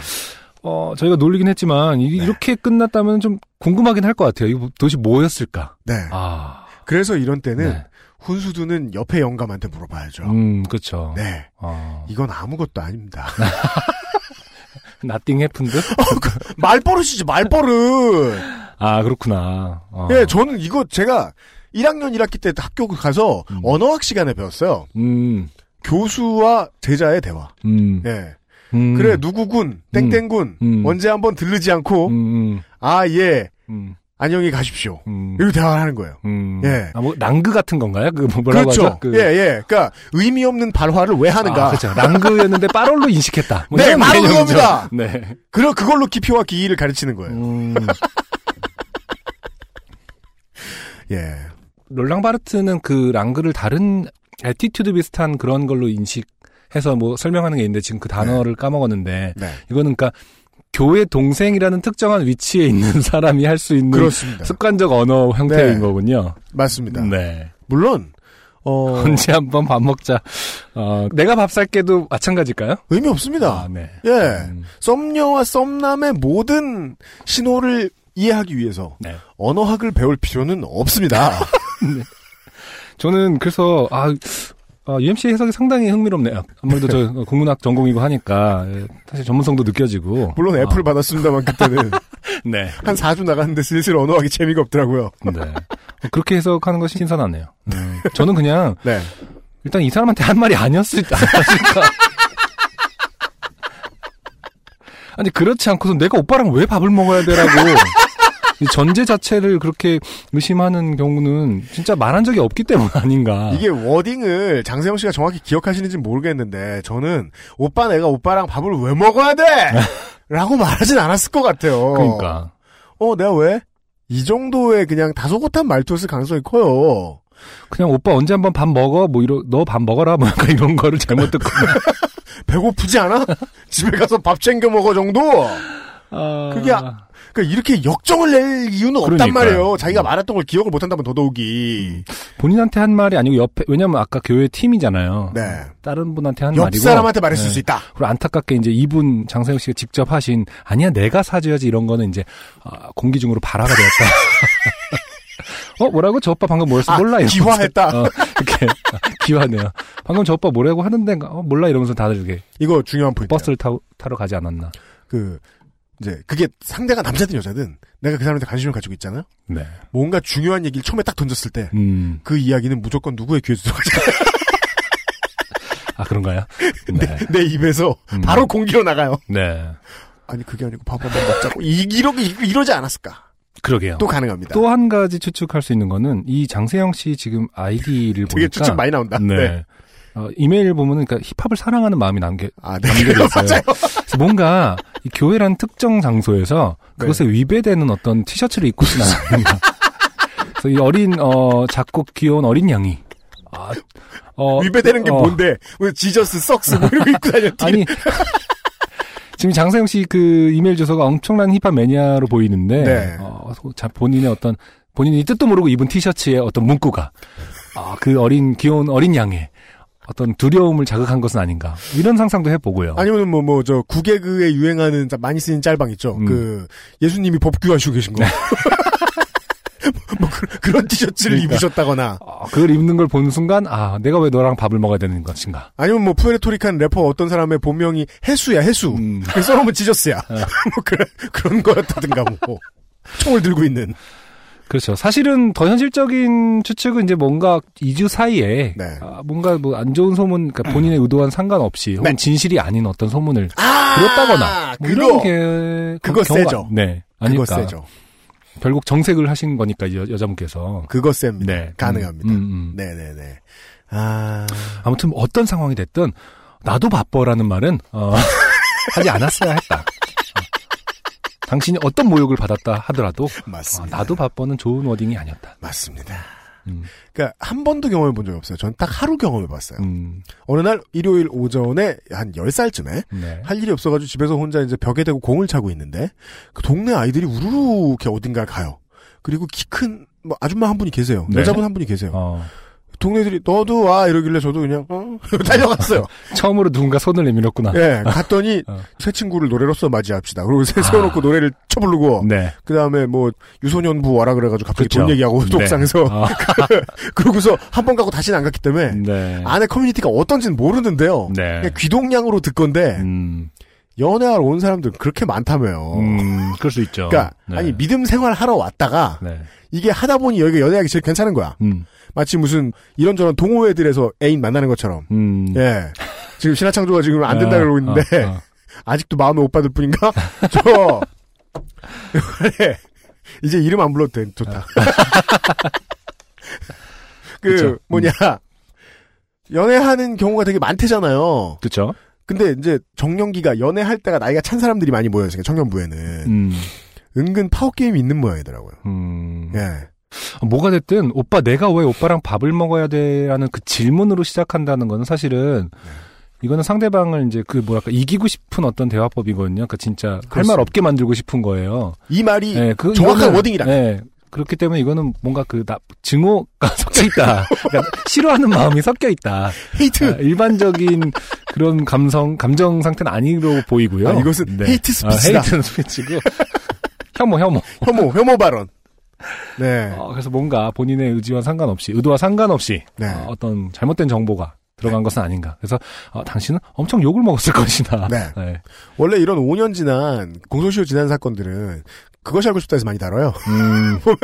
저희가 놀리긴 했지만 이렇게 끝났다면 좀 궁금하긴 할 것 같아요. 이거 도대체 뭐였을까? 네. 아. 그래서 이런 때는 훈수두는 옆에 영감한테 물어봐야죠. 그렇죠. 네. 이건 아무것도 아닙니다. Nothing happened? 말버릇이지, 말버릇. 아, 그렇구나. 네, 저는 이거 제가 1학년 1학기 때 학교 가서 언어학 시간에 배웠어요. 교수와 제자의 대화. 네. 그래, 누구군, 땡땡군, 언제 한번 들르지 않고, 아, 예, 안녕히 가십시오. 이렇게 대화를 하는 거예요. 예. 아, 뭐, 랑그 같은 건가요? 그, 뭐라고 하죠? 그렇죠. 예. 그니까, 의미 없는 발화를 왜 하는가. 아, 그렇죠. 랑그였는데, 빠롤로 인식했다. 뭐 네, 바로 그겁니다. 네. 그걸로 기표와 기이를 가르치는 거예요. 예. 롤랑 바르트는 그 랑그를 다른, 애티튜드 비슷한 그런 걸로 인식, 해서 뭐 설명하는 게 있는데 지금 그 단어를 까먹었는데 이거는 그러니까 교회 동생이라는 특정한 위치에 있는 사람이 할 수 있는 그렇습니다. 습관적 언어 형태인 거군요. 맞습니다. 네. 물론 언제 한번 밥 먹자. 내가 밥 살게도 마찬가지일까요? 의미 없습니다. 아, 네. 예. 썸녀와 썸남의 모든 신호를 이해하기 위해서 언어학을 배울 필요는 없습니다. 네. 저는 그래서 UMC 해석이 상당히 흥미롭네요. 아무래도 저 국문학 전공이고 하니까 사실 전문성도 느껴지고. 물론 애플을 받았습니다만 그때는 네. 한 4주 나갔는데 슬슬 언어하기 재미가 없더라고요. 네. 그렇게 해석하는 것이 신선하네요. 저는 그냥 일단 이 사람한테 한 말이 아니었을까. 아니 그렇지 않고서 내가 오빠랑 왜 밥을 먹어야 되라고. 전제 자체를 그렇게 의심하는 경우는 진짜 말한 적이 없기 때문 아닌가. 이게 워딩을 장세영 씨가 정확히 기억하시는지 모르겠는데 저는 내가 오빠랑 밥을 왜 먹어야 돼! 라고 말하진 않았을 것 같아요. 그러니까. 내가 왜? 이 정도의 그냥 다소곳한 말투였을 가능성이 커요. 그냥 오빠 언제 한번 밥 먹어? 뭐 너 밥 먹어라? 뭐 약간 이런 거를 잘못 듣고. 배고프지 않아? 집에 가서 밥 챙겨 먹어 정도? 그게 그러니까 이렇게 역정을 낼 이유는 없단 말이에요. 자기가 말했던 걸 기억을 못한다면 더더욱이. 본인한테 한 말이 아니고 옆에, 왜냐면 아까 교회 팀이잖아요. 네. 다른 분한테 한 말이고. 옆 사람한테 말했을 수 있다. 그리고 안타깝게 이제 이분 장세영 씨가 직접 하신, 아니야, 내가 사줘야지 이런 거는 이제, 공기 중으로 발화가 되었다. 뭐라고? 저 오빠 방금 뭐였어? 몰라. 기화했다. 이렇게. 기화네요. 방금 저 오빠 뭐라고 하는데, 몰라. 이러면서 다들 이렇게. 이거 중요한 포인트. 버스를 타러 가지 않았나. 이제 그게 상대가 남자든 여자든 내가 그 사람한테 관심을 가지고 있잖아요. 네. 뭔가 중요한 얘기를 처음에 딱 던졌을 때 그 이야기는 무조건 누구의 귀에서 들어가잖아요. 아 그런가요? 네. 내 입에서 바로 공기로 나가요. 네. 아니 그게 아니고 밥 한번 먹자고 이러지 않았을까? 그러게요. 또 가능합니다. 또 한 가지 추측할 수 있는 거는 이 장세영 씨 지금 아이디를 보니까 되게 추측 많이 나온다. 네. 이메일을 보면은, 그니까 힙합을 사랑하는 마음이 남겨져 있어요. 그래서 뭔가, 이 교회란 특정 장소에서 그것에 위배되는 어떤 티셔츠를 입고 있진 않습니다. 그래서 이 어린, 작고 귀여운 어린 양이. 위배되는 게 뭔데? 왜 지저스, 썩스, 뭐 이러고 입고 다녔지? 아니. 지금 장세영 씨 그 이메일 주소가 엄청난 힙합 매니아로 보이는데, 본인이 뜻도 모르고 입은 티셔츠의 어떤 문구가, 그 귀여운 어린 양의, 어떤 두려움을 자극한 것은 아닌가 이런 상상도 해보고요. 아니면 저 구개그에 유행하는 많이 쓰는 짤방 있죠. 그 예수님이 법규하시고 계신 거. 그런 티셔츠를 입으셨다거나. 그걸 입는 걸 본 순간 내가 왜 너랑 밥을 먹어야 되는 것인가. 아니면 푸에르토리칸 래퍼 어떤 사람의 본명이 해수야. 그래서 써놓으면 지저스야. 그런 거였다든가 총을 들고 있는. 그렇죠. 사실은 더 현실적인 추측은 이제 뭔가 2주 사이에 네. 뭔가 뭐 안 좋은 소문, 그러니까 본인의 의도와는 상관없이 혹은 네. 진실이 아닌 어떤 소문을 들었다거나 뭐 이런 게 그거 세죠. 네, 아니까. 그거 세죠. 결국 정색을 하신 거니까 여자분께서. 그거 셉니다. 네. 가능합니다. 네네네. 아무튼 어떤 상황이 됐든 나도 바빠라는 말은 하지 않았어야 했다. 당신이 어떤 모욕을 받았다 하더라도 맞습니다. 나도 바빠는 좋은 워딩이 아니었다. 맞습니다. 그러니까 한 번도 경험해 본 적이 없어요. 저는 딱 하루 경험해 봤어요. 어느 날 일요일 오전에 한 10살쯤에 네. 할 일이 없어가지고 집에서 혼자 이제 벽에 대고 공을 차고 있는데 그 동네 아이들이 우르르 이렇게 어딘가 가요. 그리고 키 큰 뭐 아줌마 한 분이 계세요. 네. 여자분 한 분이 계세요. 동네들이 너도 와 이러길래 저도 그냥 달려갔어요. 처음으로 누군가 손을 내밀었구나. 예, 갔더니 새 친구를 노래로써 맞이합시다. 그리고 세워놓고 노래를 쳐부르고 네. 그다음에 뭐 유소년부 와라 그래가지고 갑자기 그쵸? 돈 얘기하고 네. 옥상에서 그러고서 한 번 가고 다시는 안 갔기 때문에 네. 안에 커뮤니티가 어떤지는 모르는데요. 네. 그냥 귀동량으로 듣건데 연애하러 온 사람들 그렇게 많다며요. 그럴 수 있죠. 그러니까 네. 아니 믿음 생활 하러 왔다가 네. 이게 하다 보니 여기가 연애하기 제일 괜찮은 거야. 마치 무슨 이런저런 동호회들에서 애인 만나는 것처럼. 예. 지금 신화창조가 지금 안 된다 그러고 있는데 아직도 마음의 오빠들 뿐인가? 저 이제 이름 안 불러도 돼. 좋다. 그쵸? 뭐냐 연애하는 경우가 되게 많대잖아요. 그렇죠. 근데 이제 정년기가 연애할 때가 나이가 찬 사람들이 많이 모여있으니까 청년부에는 은근 파워게임이 있는 모양이더라고요. 예. 뭐가 됐든 오빠 내가 왜 오빠랑 밥을 먹어야 돼라는 그 질문으로 시작한다는 거는 사실은 이거는 상대방을 이제 그 뭐랄까 이기고 싶은 어떤 대화법이거든요. 그러니까 진짜 할 말 없게 만들고 싶은 거예요. 이 말이 네, 그 정확한 워딩이다. 네, 그렇기 때문에 이거는 뭔가 그 증오가 섞여 있다. 그러니까 싫어하는 마음이 섞여 있다. 헤이트. 일반적인 그런 감정 상태는 아니로 보이고요. 아, 이것은 네. 헤이트 스피치다. 헤이트는 스피치고 혐오 발언. 네. 그래서 뭔가 본인의 의도와 상관없이 네. 어떤 잘못된 정보가 들어간 네. 것은 아닌가. 그래서 당신은 엄청 욕을 먹었을 것이다. 네. 네. 원래 이런 5년 지난 공소시효 지난 사건들은 그것이 알고 싶다 해서 많이 다뤄요. 보면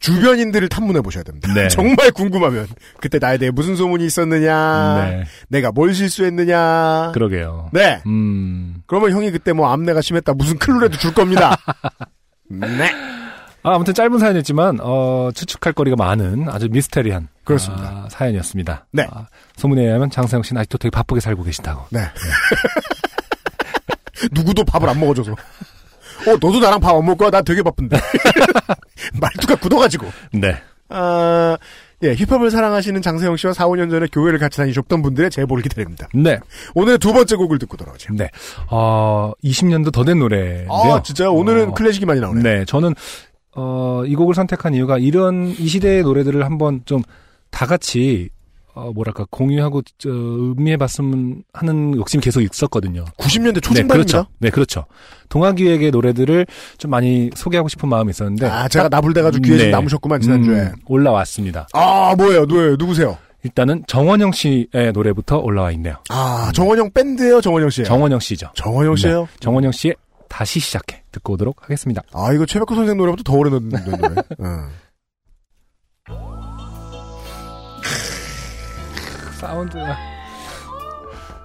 주변인들을 탐문해 보셔야 됩니다. 네. 정말 궁금하면 그때 나에 대해 무슨 소문이 있었느냐, 네. 내가 뭘 실수했느냐. 그러게요. 네. 그러면 형이 그때 뭐 암내가 심했다 무슨 클로라도 줄 겁니다. 네. 아무튼 짧은 사연이었지만 추측할 거리가 많은 아주 미스테리한 그렇습니다. 사연이었습니다. 네. 소문에 의하면 장세영 씨는 아직도 되게 바쁘게 살고 계신다고. 네. 네. 누구도 밥을 안 먹어줘서. 너도 나랑 밥 안 먹을 거야? 나 되게 바쁜데. 말투가 굳어가지고. 네. 예, 힙합을 사랑하시는 장세영 씨와 4, 5년 전에 교회를 같이 다니셨던 분들의 제보를 기다립니다. 네. 오늘 두 번째 곡을 듣고 돌아오죠. 네. 20년도 더 된 노래인데요. 진짜요? 오늘은 클래식이 많이 나오네요. 네. 저는 이 곡을 선택한 이유가 이 시대의 노래들을 한번 좀 다 같이 뭐랄까 공유하고 음미해봤으면 하는 욕심이 계속 있었거든요. 90년대 초중반입니다. 네, 그렇죠. 동아기획의 노래들을 좀 많이 소개하고 싶은 마음이 있었는데 제가 나불대가지고 귀에 좀 남으셨구만 지난주에. 올라왔습니다. 뭐예요? 누구세요? 일단은 정원영 씨의 노래부터 올라와 있네요. 정원영 밴드예요? 정원영 씨예요? 정원영 씨죠. 정원영 씨예요? 네. 정원영 씨의 다시 시작해 듣고 오도록 하겠습니다. 이거 최백호 선생 노래부터 더 오래 넣는 노래. 사운드가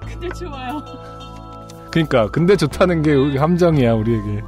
근데 좋아요. 그러니까 근데 좋다는 게 우리 함정이야 우리에게.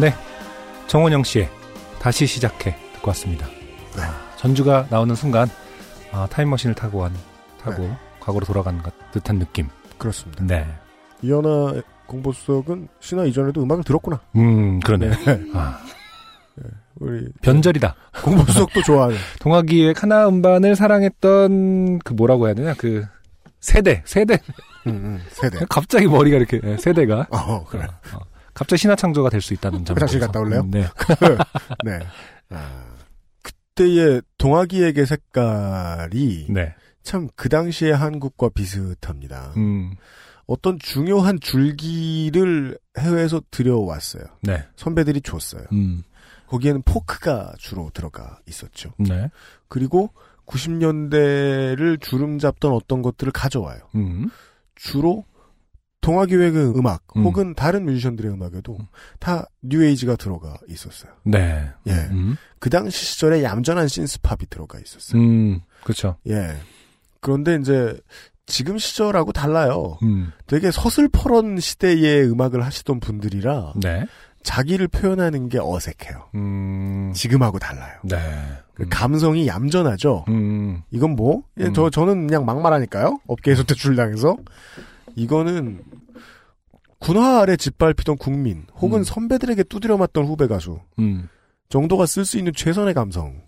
네, 정원영 씨의 다시 시작해 듣고 왔습니다. 네. 전주가 나오는 순간 타임머신을 타고 네. 과거로 돌아간 듯한 느낌. 그렇습니다. 네. 이현아 공보수석은 신화 이전에도 음악을 들었구나. 그러네요. 네. 네. 우리 변절이다. 공보수석도 좋아하는. 동아기획 하나 음반을 사랑했던 그 뭐라고 해야 되냐 그 세대. 세대. 갑자기 머리가 이렇게 네, 세대가. 그래. 갑자기 신화 창조가 될 수 있다는 점. 화장실 갔다 올래요? 네. 네. 그때의 동아기획의 색깔이 네. 참 그 당시의 한국과 비슷합니다. 어떤 중요한 줄기를 해외에서 들여왔어요. 네. 선배들이 줬어요. 거기에는 포크가 주로 들어가 있었죠. 네. 그리고 90년대를 주름 잡던 어떤 것들을 가져와요. 주로 동아기획의 음악 혹은 다른 뮤지션들의 음악에도 다 뉴에이지가 들어가 있었어요. 네. 예. 그 당시 시절에 얌전한 신스팝이 들어가 있었어요. 그렇죠. 예. 그런데 이제 지금 시절하고 달라요. 되게 서슬퍼런 시대의 음악을 하시던 분들이라 네. 자기를 표현하는 게 어색해요. 지금하고 달라요. 네. 감성이 얌전하죠. 이건 뭐? 예, 저는 그냥 막말하니까요. 업계에서 대출당해서. 이거는 군화 아래 짓밟히던 국민 혹은 선배들에게 두드려 맞던 후배 가수 정도가 쓸 수 있는 최선의 감성이에요.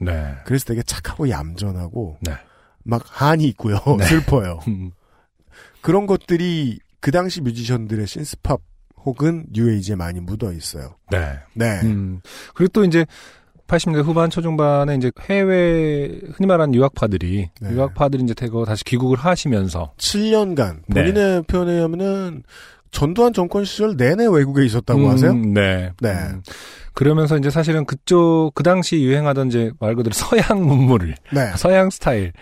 네. 그래서 되게 착하고 얌전하고 네. 막 한이 있고요. 네. 슬퍼요. 그런 것들이 그 당시 뮤지션들의 신스팝 혹은 뉴에이지에 많이 묻어 있어요. 네. 네. 그리고 또 이제 80년대 후반 초중반에 이제 해외 흔히 말하는 유학파들이 네. 유학파들이 이제 대거 다시 귀국을 하시면서 7년간 본인의 네. 표현에 하면은 전두환 정권 시절 내내 외국에 있었다고 하세요? 네. 네. 그러면서 이제 사실은 그쪽 그 당시 유행하던 이제 말 그대로 서양 문물을 네. 서양 스타일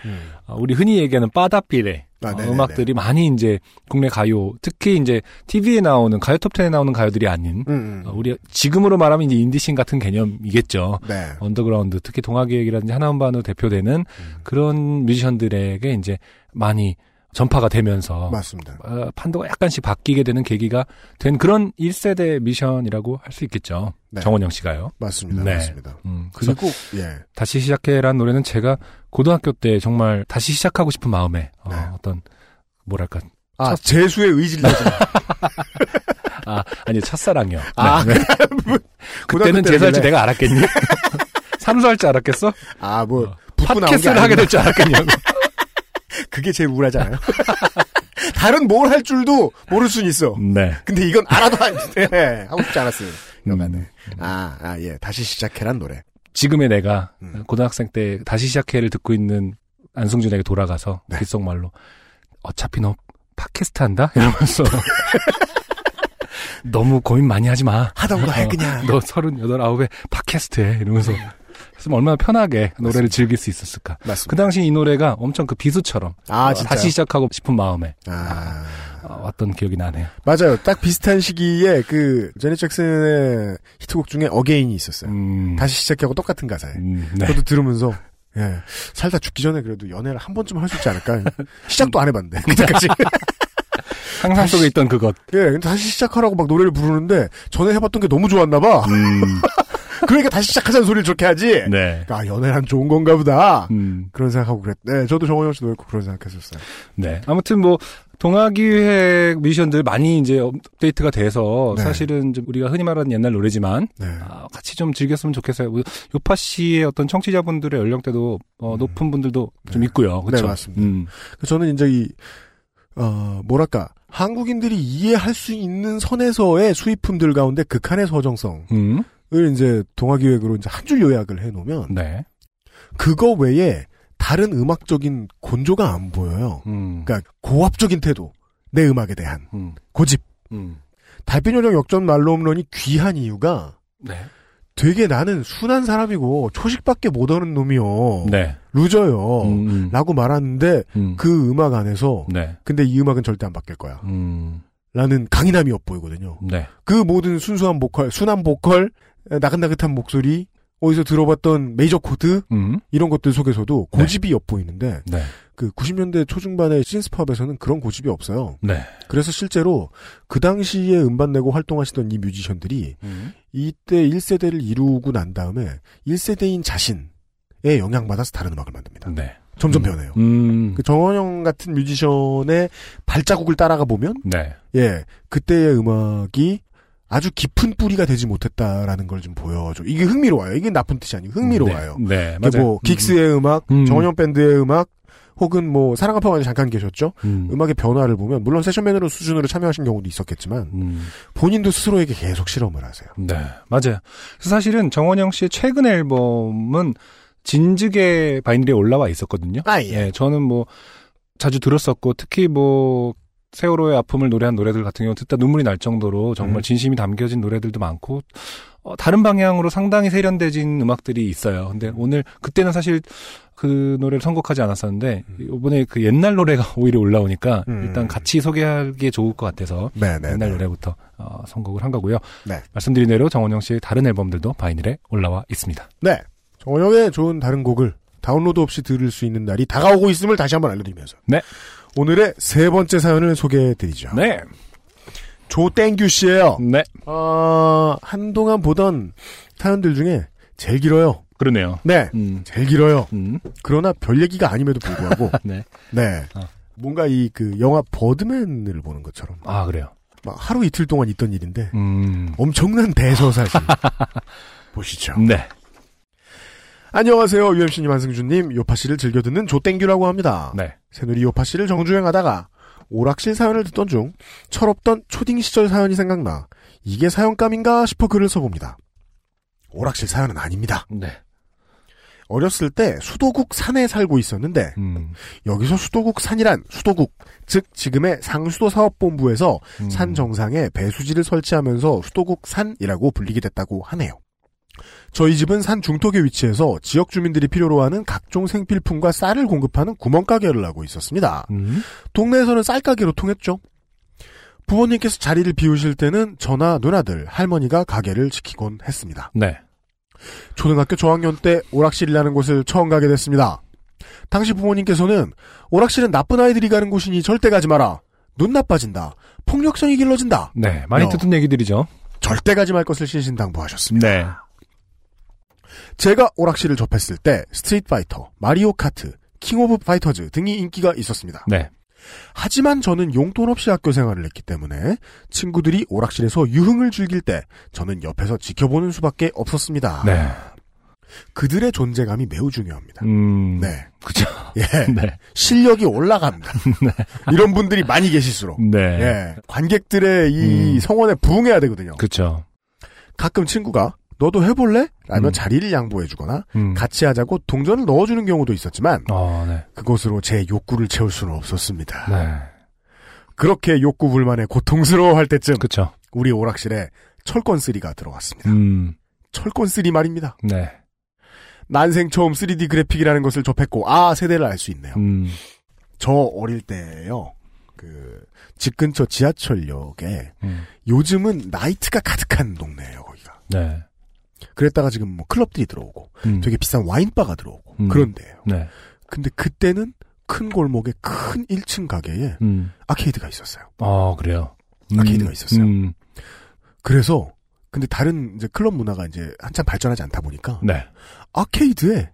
우리 흔히 얘기하는 빠다필의 음악들이 많이 이제 국내 가요 특히 이제 TV에 나오는 가요 톱10에 나오는 가요들이 아닌 우리 지금으로 말하면 이제 인디씬 같은 개념이겠죠. 네. 언더그라운드 특히 동아기획이라든지 하나음반으로 대표되는 그런 뮤지션들에게 이제 많이 전파가 되면서 맞습니다. 판도가 약간씩 바뀌게 되는 계기가 된 그런 1세대 미션이라고 할 수 있겠죠. 네. 정원영 씨가요. 맞습니다. 네. 맞습니다. 그리고 예. 다시 시작해라는 노래는 제가 고등학교 때 정말 다시 시작하고 싶은 마음에 네. 어떤 뭐랄까 재수의 의지를 내잖아. 아니 첫사랑이요. 네. 그때는 재수할지 내가 알았겠니? 삼수할지 알았겠어? 팟캐스트를 하게 될 줄 알았겠냐고. 그게 제일 우울하잖아요. 다른 뭘 할 줄도 모를 순 있어. 네. 근데 이건 알아도 안 돼. 하고 싶지 않았어요. 이러면은. 예. 다시 시작해란 노래. 지금의 내가 고등학생 때 다시 시작해를 듣고 있는 안승준에게 돌아가서 네. 귓속말로 어차피 너 팟캐스트 한다? 이러면서 너무 고민 많이 하지 마. 하던 거 해 그냥. 너 38, 9에 팟캐스트 해. 이러면서. 그래서 얼마나 편하게 노래를 맞습니다. 즐길 수 있었을까. 맞습니다. 그 당시 이 노래가 엄청 그 비수처럼 다시 시작하고 싶은 마음에 왔던 기억이 나네요. 맞아요. 딱 비슷한 시기에 그 제니 잭슨의 히트곡 중에 어게인이 있었어요. 다시 시작하고 똑같은 가사에. 네. 그것도 들으면서 예, 살다 죽기 전에 그래도 연애를 한 번쯤 할 수 있지 않을까. 시작도 안 해봤는데. 그때까지. 상상 속에 있던 그것. 예, 다시 시작하라고 막 노래를 부르는데 전에 해봤던 게 너무 좋았나 봐. 그러니까 다시 시작하자는 소리를 저렇게 하지. 네. 연애란 좋은 건가 보다. 그런 생각하고 그랬. 네, 저도 정원영 씨도 그렇고 그런 생각했었어요. 네. 아무튼 뭐 동아기획 뮤지션들 많이 이제 업데이트가 돼서 네. 사실은 좀 우리가 흔히 말하는 옛날 노래지만 네. 같이 좀 즐겼으면 좋겠어요. 요파 씨의 어떤 청취자분들의 연령대도 높은 분들도 좀 네. 있고요. 그렇죠? 네, 맞습니다. 저는 이제 이 뭐랄까 한국인들이 이해할 수 있는 선에서의 수입품들 가운데 극한의 서정성. 을 이제 동아기획으로 이제 한 줄 요약을 해놓으면 네. 그거 외에 다른 음악적인 곤조가 안 보여요. 그러니까 고압적인 태도, 내 음악에 대한 고집. 달빛요정 역전만루홈런이 귀한 이유가 네. 되게 나는 순한 사람이고 초식밖에 못 하는 놈이요. 네. 루저요. 라고 말하는데 그 음악 안에서 네. 근데 이 음악은 절대 안 바뀔 거야. 라는 강인함이 엿보이거든요. 네. 그 모든 순수한 보컬, 순한 보컬, 나긋나긋한 목소리, 어디서 들어봤던 메이저 코드 이런 것들 속에서도 고집이 네. 엿보이는데 네. 그 90년대 초중반의 신스팝에서는 그런 고집이 없어요. 네. 그래서 실제로 그 당시에 음반 내고 활동하시던 이 뮤지션들이 이때 1세대를 이루고 난 다음에 1세대인 자신의 영향받아서 다른 음악을 만듭니다. 네. 점점 변해요. 그 정원영 같은 뮤지션의 발자국을 따라가 보면 네. 예, 그때의 음악이 아주 깊은 뿌리가 되지 못했다라는 걸 좀 보여줘. 이게 흥미로워요. 이게 나쁜 뜻이 아니고 흥미로워요. 네, 네 맞아요. 뭐 긱스의 음악, 정원영 밴드의 음악, 혹은 뭐 사랑 한파만에 잠깐 계셨죠. 음악의 변화를 보면 물론 세션맨으로 수준으로 참여하신 경우도 있었겠지만 본인도 스스로에게 계속 실험을 하세요. 네, 맞아요. 그래서 사실은 정원영 씨의 최근 앨범은 진즉에 바이닐에 올라와 있었거든요. 아, 예. 예, 저는 뭐 자주 들었었고 특히 뭐 세월호의 아픔을 노래한 노래들 같은 경우 듣다 눈물이 날 정도로 정말 진심이 담겨진 노래들도 많고 다른 방향으로 상당히 세련되진 음악들이 있어요. 근데 오늘 그때는 사실 그 노래를 선곡하지 않았었는데 이번에 그 옛날 노래가 오히려 올라오니까 일단 같이 소개하기에 좋을 것 같아서 네네네. 옛날 노래부터 선곡을 한 거고요. 네. 말씀드린 대로 정원영 씨의 다른 앨범들도 바이닐에 올라와 있습니다. 네. 정원영의 좋은 다른 곡을 다운로드 없이 들을 수 있는 날이 다가오고 있음을 다시 한번 알려드리면서 네. 오늘의 세 번째 사연을 소개해드리죠. 네. 조땡규 씨예요. 네. 한동안 보던 사연들 중에 제일 길어요. 그러네요. 네. 제일 길어요. 그러나 별 얘기가 아님에도 불구하고 네. 네. 뭔가 이 그 영화 버드맨을 보는 것처럼. 아 그래요. 막 하루 이틀 동안 있던 일인데 엄청난 대서사시. 보시죠. 네. 안녕하세요. UMC님, 안승준님. 요파씨를 즐겨듣는 조땡규라고 합니다. 네. 새누리 요파씨를 정주행하다가 오락실 사연을 듣던 중 철없던 초딩 시절 사연이 생각나 이게 사연감인가 싶어 글을 써봅니다. 오락실 사연은 아닙니다. 네. 어렸을 때 수도국 산에 살고 있었는데 여기서 수도국 산이란 수도국, 즉 지금의 상수도사업본부에서 산 정상에 배수지를 설치하면서 수도국 산이라고 불리게 됐다고 하네요. 저희 집은 산 중턱에 위치해서 지역 주민들이 필요로 하는 각종 생필품과 쌀을 공급하는 구멍가게를 하고 있었습니다. 동네에서는 쌀가게로 통했죠. 부모님께서 자리를 비우실 때는 저나 누나들, 할머니가 가게를 지키곤 했습니다. 네. 초등학교 저학년 때 오락실이라는 곳을 처음 가게 됐습니다. 당시 부모님께서는 오락실은 나쁜 아이들이 가는 곳이니 절대 가지 마라. 눈 나빠진다. 폭력성이 길러진다. 네, 많이 듣던 얘기들이죠. 절대 가지 말 것을 신신당부하셨습니다. 네. 제가 오락실을 접했을 때 스트리트 파이터, 마리오 카트, 킹 오브 파이터즈 등이 인기가 있었습니다. 네. 하지만 저는 용돈 없이 학교 생활을 했기 때문에 친구들이 오락실에서 유흥을 즐길 때 저는 옆에서 지켜보는 수밖에 없었습니다. 네. 그들의 존재감이 매우 중요합니다. 네. 그죠. 예. 네. 실력이 올라갑니다. 네. 이런 분들이 많이 계실수록. 네. 예. 관객들의 이 성원에 부응해야 되거든요. 그죠. 가끔 친구가 너도 해볼래? 라면 자리를 양보해주거나 같이 하자고 동전을 넣어주는 경우도 있었지만 네. 그것으로 제 욕구를 채울 수는 없었습니다. 네. 그렇게 욕구 불만에 고통스러워할 때쯤 그쵸. 우리 오락실에 철권3가 들어왔습니다. 철권3 말입니다. 네. 난생 처음 3D 그래픽이라는 것을 접했고 세대를 알 수 있네요. 저 어릴 때요. 그 집 근처 지하철역에 요즘은 나이트가 가득한 동네예요. 거기가. 네. 그랬다가 지금 뭐 클럽들이 들어오고 되게 비싼 와인바가 들어오고 그런데요. 네. 근데 그때는 큰 골목에 큰 1층 가게에 아케이드가 있었어요. 아 그래요. 아케이드가 있었어요. 그래서 근데 다른 이제 클럽 문화가 이제 한참 발전하지 않다 보니까 네. 아케이드에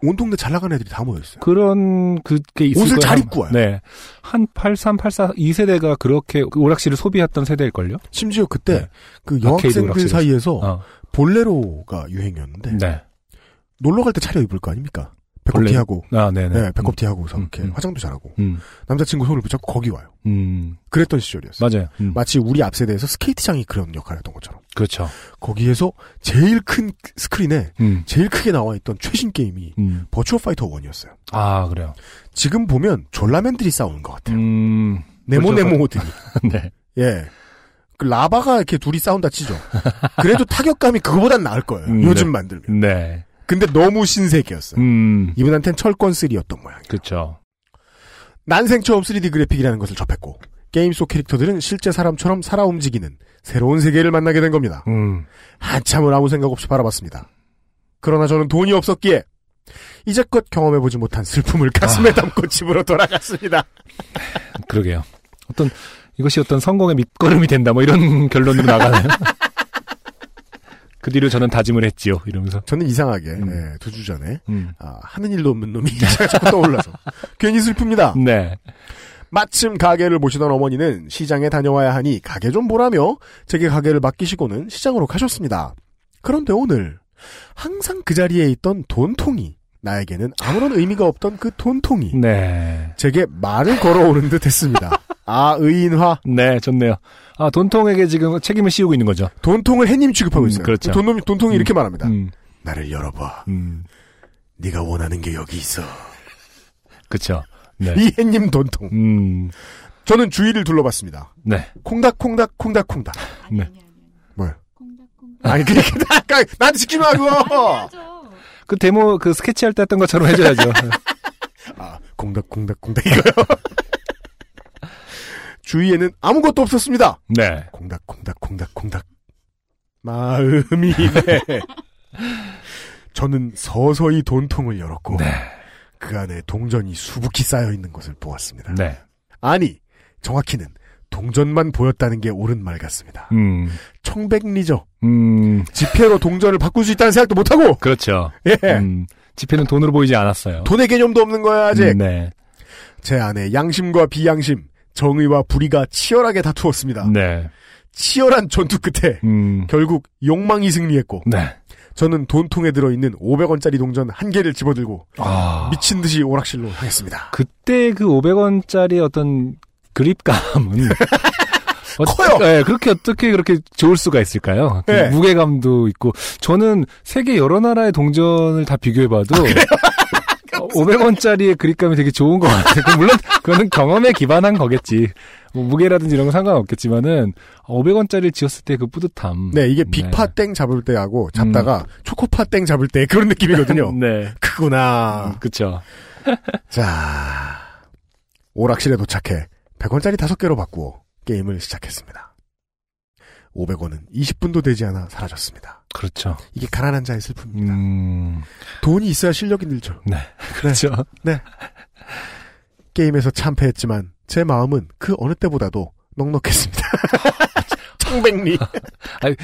온 동네 잘 나가는 애들이 다 모여있어요. 그런 그게 있을 옷을 잘 입고 와요. 네. 한 83, 84, 2세대가 그렇게 오락실을 소비했던 세대일걸요. 심지어 그때 네. 그 여학생들 사이에서 볼레로가 유행이었는데 네. 놀러 갈 때 차려 입을 거 아닙니까? 백업티하고 네, 백업티하고서 이렇게 화장도 잘하고 남자친구 손을 붙잡고 거기 와요. 그랬던 시절이었어요. 맞아요. 마치 우리 앞 세대에서 스케이트장이 그런 역할을 했던 것처럼. 그렇죠. 거기에서 제일 큰 스크린에 제일 크게 나와 있던 최신 게임이 버추어 파이터 1이었어요. 아 그래요. 지금 보면 졸라맨들이 싸우는 것 같아요. 네모네모들이. 네. 예. 그 라바가 이렇게 둘이 싸운다 치죠. 그래도 타격감이 그거보단 나을 거예요. 요즘 만들면. 네. 근데 너무 신세계였어요. 이분한테는 철권3였던 모양이에요. 그렇죠. 난생 처음 3D 그래픽이라는 것을 접했고 게임 속 캐릭터들은 실제 사람처럼 살아 움직이는 새로운 세계를 만나게 된 겁니다. 한참을 아무 생각 없이 바라봤습니다. 그러나 저는 돈이 없었기에 이제껏 경험해보지 못한 슬픔을 가슴에 담고 집으로 돌아갔습니다. 그러게요. 어떤 이것이 어떤 성공의 밑거름이 된다 뭐 이런 결론으로 나가네요. 그 뒤로 저는 다짐을 했지요. 이러면서 저는 이상하게 네, 2주 전에 하는 일도 없는 놈이 자꾸 떠올라서 괜히 슬픕니다. 네. 마침 가게를 보시던 어머니는 시장에 다녀와야 하니 가게 좀 보라며 제게 가게를 맡기시고는 시장으로 가셨습니다. 그런데 오늘 항상 그 자리에 있던 돈통이 나에게는 아무런 의미가 없던 그 돈통이 네. 제게 말을 걸어오는 듯 했습니다. 아, 의인화. 네, 좋네요. 아, 돈통에게 지금 책임을 씌우고 있는 거죠. 돈통을 해님 취급하고 있어요. 그렇죠. 돈통이 이렇게 말합니다. 나를 열어봐. 네가 원하는 게 여기 있어. 그렇죠. 네. 이 해님 돈통. 저는 주위를 둘러봤습니다. 네. 콩닥콩닥. 네. 뭐야? 아니, 그렇게 나한테 시키지 말고. 그 데모 그 스케치 할 때 했던 것처럼 해줘야죠. 아, 콩닥콩닥 이거요. 주위에는 아무것도 없었습니다. 네. 콩닥콩닥. 마음이 네. 저는 서서히 돈통을 열었고 네. 그 안에 동전이 수북히 쌓여 있는 것을 보았습니다. 네. 아니, 정확히는 동전만 보였다는 게 옳은 말 같습니다. 청백리죠. 지폐로 동전을 바꿀 수 있다는 생각도 못하고. 그렇죠. 예. 지폐는 돈으로 보이지 않았어요. 돈의 개념도 없는 거야, 아직. 네. 제 안에 양심과 비양심, 정의와 불의가 치열하게 다투었습니다. 네. 치열한 전투 끝에 결국 욕망이 승리했고 네. 저는 돈통에 들어있는 500원짜리 동전 한 개를 집어들고 미친 듯이 오락실로 향했습니다. 그때 그 500원짜리 어떤 그립감은 커요. 네, 어떻게 그렇게 좋을 수가 있을까요? 네. 그 무게감도 있고 저는 세계 여러 나라의 동전을 다 비교해봐도 500원짜리의 그립감이 되게 좋은 것 같아요. 물론 그거는 경험에 기반한 거겠지. 뭐 무게라든지 이런 건 상관없겠지만은 500원짜리를 지었을 때 그 뿌듯함. 네, 이게 빅파땡 잡을 때하고 잡다가 초코파땡 잡을 때 그런 느낌이거든요. 네, 크구나. 그렇죠. 자, 오락실에 도착해 100원짜리 5개로 바꾸어 게임을 시작했습니다. 500원은 20분도 되지 않아 사라졌습니다. 그렇죠. 이게 가난한 자의 슬픔입니다. 돈이 있어야 실력이 늘죠. 네. 그렇죠. 네. 게임에서 참패했지만 제 마음은 그 어느 때보다도 넉넉했습니다. 청백리. 아니,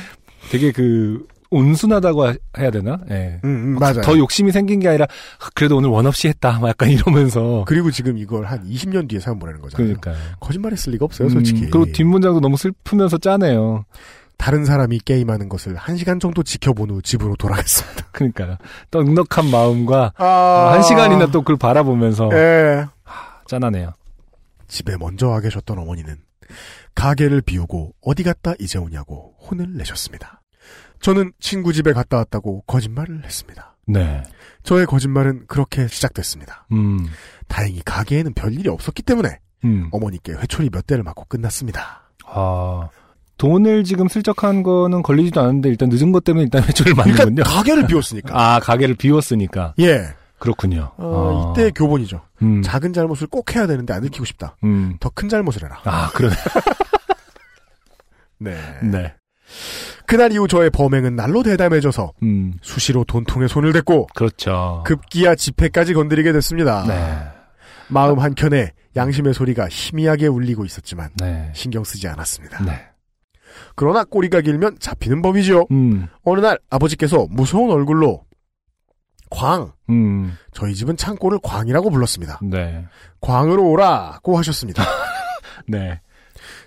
되게 그 온순하다고 해야 되나? 예. 네. 맞아요. 더 욕심이 생긴 게 아니라 그래도 오늘 원 없이 했다. 막 약간 이러면서. 그리고 지금 이걸 한 20년 뒤에 사연 보내는 거잖아요. 그러니까요. 거짓말했을 리가 없어요, 솔직히. 그리고 뒷문장도 너무 슬프면서 짜네요. 다른 사람이 게임하는 것을 1시간 정도 지켜본 후 집으로 돌아갔습니다. 그러니까요. 또 넉넉한 마음과 한 시간이나 또 그걸 바라보면서 예. 짠하네요. 집에 먼저 와 계셨던 어머니는 가게를 비우고 어디 갔다 이제 오냐고 혼을 내셨습니다. 저는 친구 집에 갔다 왔다고 거짓말을 했습니다. 네. 저의 거짓말은 그렇게 시작됐습니다. 다행히 가게에는 별일이 없었기 때문에 어머니께 회초리 몇 대를 맞고 끝났습니다. 아... 돈을 지금 슬쩍한 거는 걸리지도 않는데 일단 늦은 것 때문에 일단 회초리를 맞는군요. 그러니까 가게를 비웠으니까. 아, 가게를 비웠으니까. 예. 그렇군요. 이때 교본이죠. 작은 잘못을 꼭 해야 되는데 안 읽히고 싶다. 더 큰 잘못을 해라. 아, 그러네. 네. 네. 그날 이후 저의 범행은 날로 대담해져서 수시로 돈통에 손을 댔고 그렇죠. 급기야 지폐까지 건드리게 됐습니다. 네. 마음 한켠에 양심의 소리가 희미하게 울리고 있었지만 네. 신경 쓰지 않았습니다. 네. 그러나 꼬리가 길면 잡히는 법이죠. 어느 날 아버지께서 무서운 얼굴로 광. 저희 집은 창고를 광이라고 불렀습니다. 네. 광으로 오라고 하셨습니다. 네.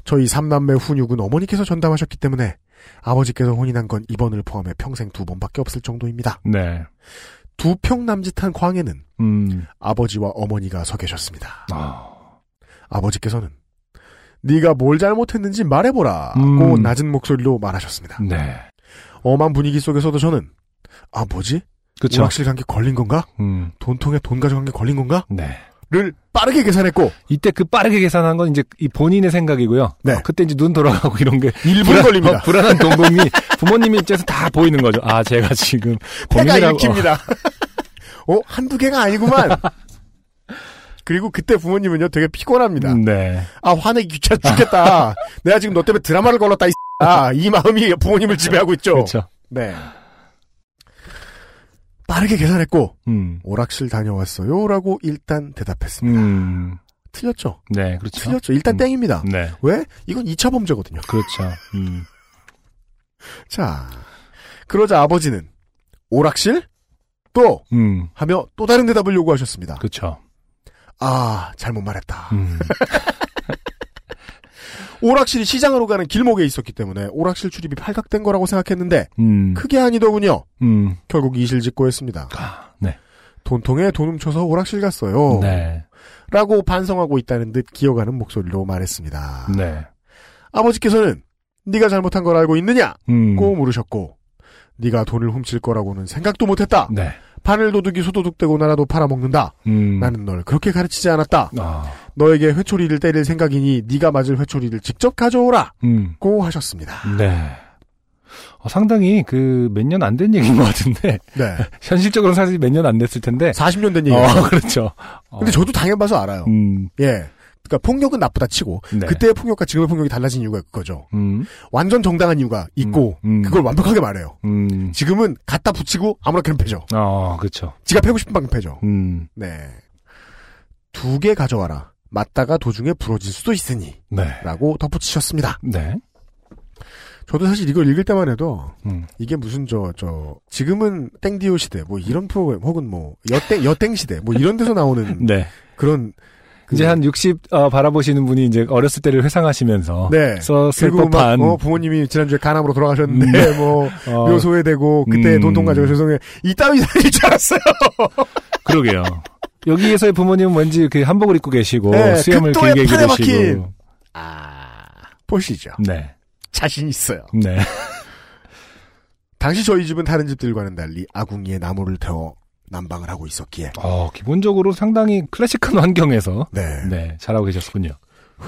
저희 3남매 훈육은 어머니께서 전담하셨기 때문에 아버지께서 혼인한 건 이번을 포함해 평생 2번밖에 없을 정도입니다. 네. 2평 남짓한 광에는 아버지와 어머니가 서 계셨습니다. 아버지께서는 네가 뭘 잘못했는지 말해보라고 낮은 목소리로 말하셨습니다. 네. 엄한 분위기 속에서도 저는 아 뭐지? 그쵸? 오락실 간 게 걸린 건가? 돈통에 돈 가져간 게 걸린 건가? 네. 를 빠르게 계산했고 이때 그 빠르게 계산한 건 이제 이 본인의 생각이고요. 네. 그때 이제 눈 돌아가고 이런 게 일부러 걸립니다. 불안한 동공이 부모님의 입장에서 다 보이는 거죠. 아 제가 지금 고민을 하고. 읽힙니다. 한두 개가 아니구만. 그리고 그때 부모님은요 되게 피곤합니다. 네. 아 화내기 귀찮아 죽겠다. 내가 지금 너 때문에 드라마를 걸렀다. 이 마음이 부모님을 지배하고 있죠. 그렇죠. 네. 빠르게 계산했고 오락실 다녀왔어요 라고 일단 대답했습니다. 틀렸죠? 네, 그렇죠. 틀렸죠. 일단 땡입니다. 네. 왜? 이건 2차 범죄거든요. 그렇죠. 자, 그러자 아버지는 오락실? 또! 하며 또 다른 대답을 요구하셨습니다. 그렇죠. 아, 잘못 말했다. 오락실이 시장으로 가는 길목에 있었기 때문에 오락실 출입이 발각된 거라고 생각했는데 그게 아니더군요. 결국 이실직고했습니다. 아, 네. 돈통에 돈 훔쳐서 오락실 갔어요. 네. 라고 반성하고 있다는 듯 기어가는 목소리로 말했습니다. 네. 아버지께서는 네가 잘못한 걸 알고 있느냐? 고 물으셨고 네가 돈을 훔칠 거라고는 생각도 못했다. 네. 바늘도둑이 소도둑되고 나라도 팔아먹는다. 나는 널 그렇게 가르치지 않았다. 아. 너에게 회초리를 때릴 생각이니 네가 맞을 회초리를 직접 가져오라. 고 하셨습니다. 네. 상당히 그 몇 년 안 된 얘기인 것 같은데. 네. 현실적으로는 사실 몇 년 안 됐을 텐데. 40년 된 얘기예요. 그렇죠. 근데 저도 당해봐서 알아요. 예. 그러니까 폭력은 나쁘다 치고 네. 그때의 폭력과 지금의 폭력이 달라진 이유가 그거죠. 완전 정당한 이유가 있고 그걸 완벽하게 말해요. 지금은 갖다 붙이고 아무렇게나 패죠. 그렇죠. 지가 패고 싶은 방금 패죠. 네. 두 개 가져와라. 맞다가 도중에 부러질 수도 있으니. 네. 라고 덧붙이셨습니다. 네. 저도 사실 이걸 읽을 때만 해도 이게 무슨 지금은 땡디오 시대 뭐 이런 프로그램 혹은 뭐 여땡 시대 뭐 이런 데서 나오는 네. 그런 이제 한 60 바라보시는 분이 이제 어렸을 때를 회상하시면서 네. 썼을 법한 부모님이 지난주에 간암으로 돌아가셨는데 네. 뭐 묘소에대고 그때 돈통 가지고 죄송해 이 따위 사실 줄 알았어요. 그러게요. 여기에서의 부모님은 왠지 그 한복을 입고 계시고 네. 수염을 길게 기르시고 보시죠. 네. 자신 있어요. 네. 당시 저희 집은 다른 집들과는 달리 아궁이에 나무를 태워 난방을 하고 있었기에 기본적으로 상당히 클래식한 환경에서 네, 잘하고 계셨군요.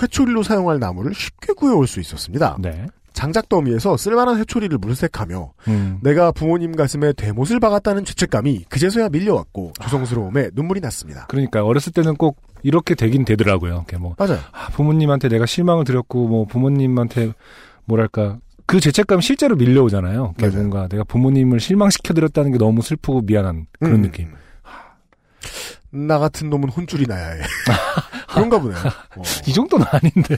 회초리로 사용할 나무를 쉽게 구해올 수 있었습니다. 네. 장작더미에서 쓸만한 회초리를 물색하며 내가 부모님 가슴에 대못을 박았다는 죄책감이 그제서야 밀려왔고 죄송스러움에 눈물이 났습니다. 그러니까 어렸을 때는 꼭 이렇게 되긴 되더라고요. 뭐, 맞아요. 부모님한테 내가 실망을 드렸고 뭐 부모님한테 뭐랄까 그 죄책감 실제로 밀려오잖아요. 뭔가 내가 부모님을 실망시켜드렸다는 게 너무 슬프고 미안한 그런 느낌. 나 같은 놈은 혼쭐이 나야 해. 그런가 보네요. 이 정도는 아닌데.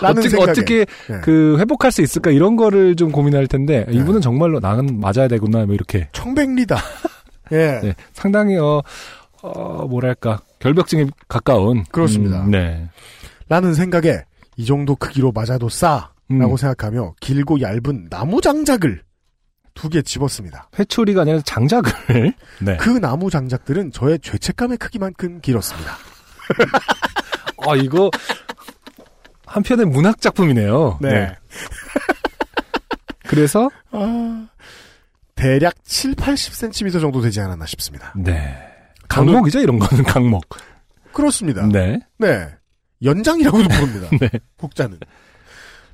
어떻게 네. 그 회복할 수 있을까 이런 거를 좀 고민할 텐데 네. 이분은 정말로 나는 맞아야 되구나 뭐 이렇게 청백리다. 예, 네, 상당히 뭐랄까 결벽증에 가까운. 그렇습니다. 네. 라는 생각에 이 정도 크기로 맞아도 싸. 라고 생각하며 길고 얇은 나무 장작을 두 개 집었습니다. 회초리가 아니라 장작을? 네. 그 나무 장작들은 저의 죄책감의 크기만큼 길었습니다. 이거 한편의 문학 작품이네요. 네. 네. 그래서 대략 7, 80cm 정도 되지 않았나 싶습니다. 네. 강목이죠, 이런 거는 강목. 그렇습니다. 네. 네. 연장이라고도 부릅니다. 네. 복자는.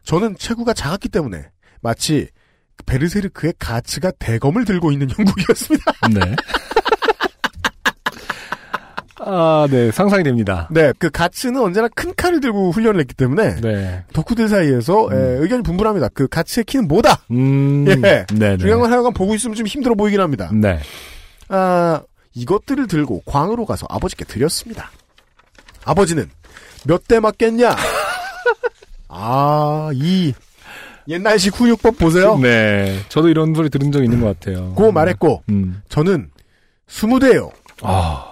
저는 체구가 작았기 때문에 마치 베르세르크의 가츠가 대검을 들고 있는 형국이었습니다. 네. 네. 상상이 됩니다. 네. 그 가츠는 언제나 큰 칼을 들고 훈련을 했기 때문에 네. 덕후들 사이에서 의견이 분분합니다. 그 가츠의 키는 뭐다. 예. 네네. 중요한 건 하여간 보고 있으면 좀 힘들어 보이긴 합니다. 네. 이것들을 들고 광으로 가서 아버지께 드렸습니다. 아버지는 몇 대 맞겠냐? 이 옛날식 훈육법 보세요. 네, 저도 이런 소리 들은 적 있는 것 같아요. 고 말했고 저는 20대요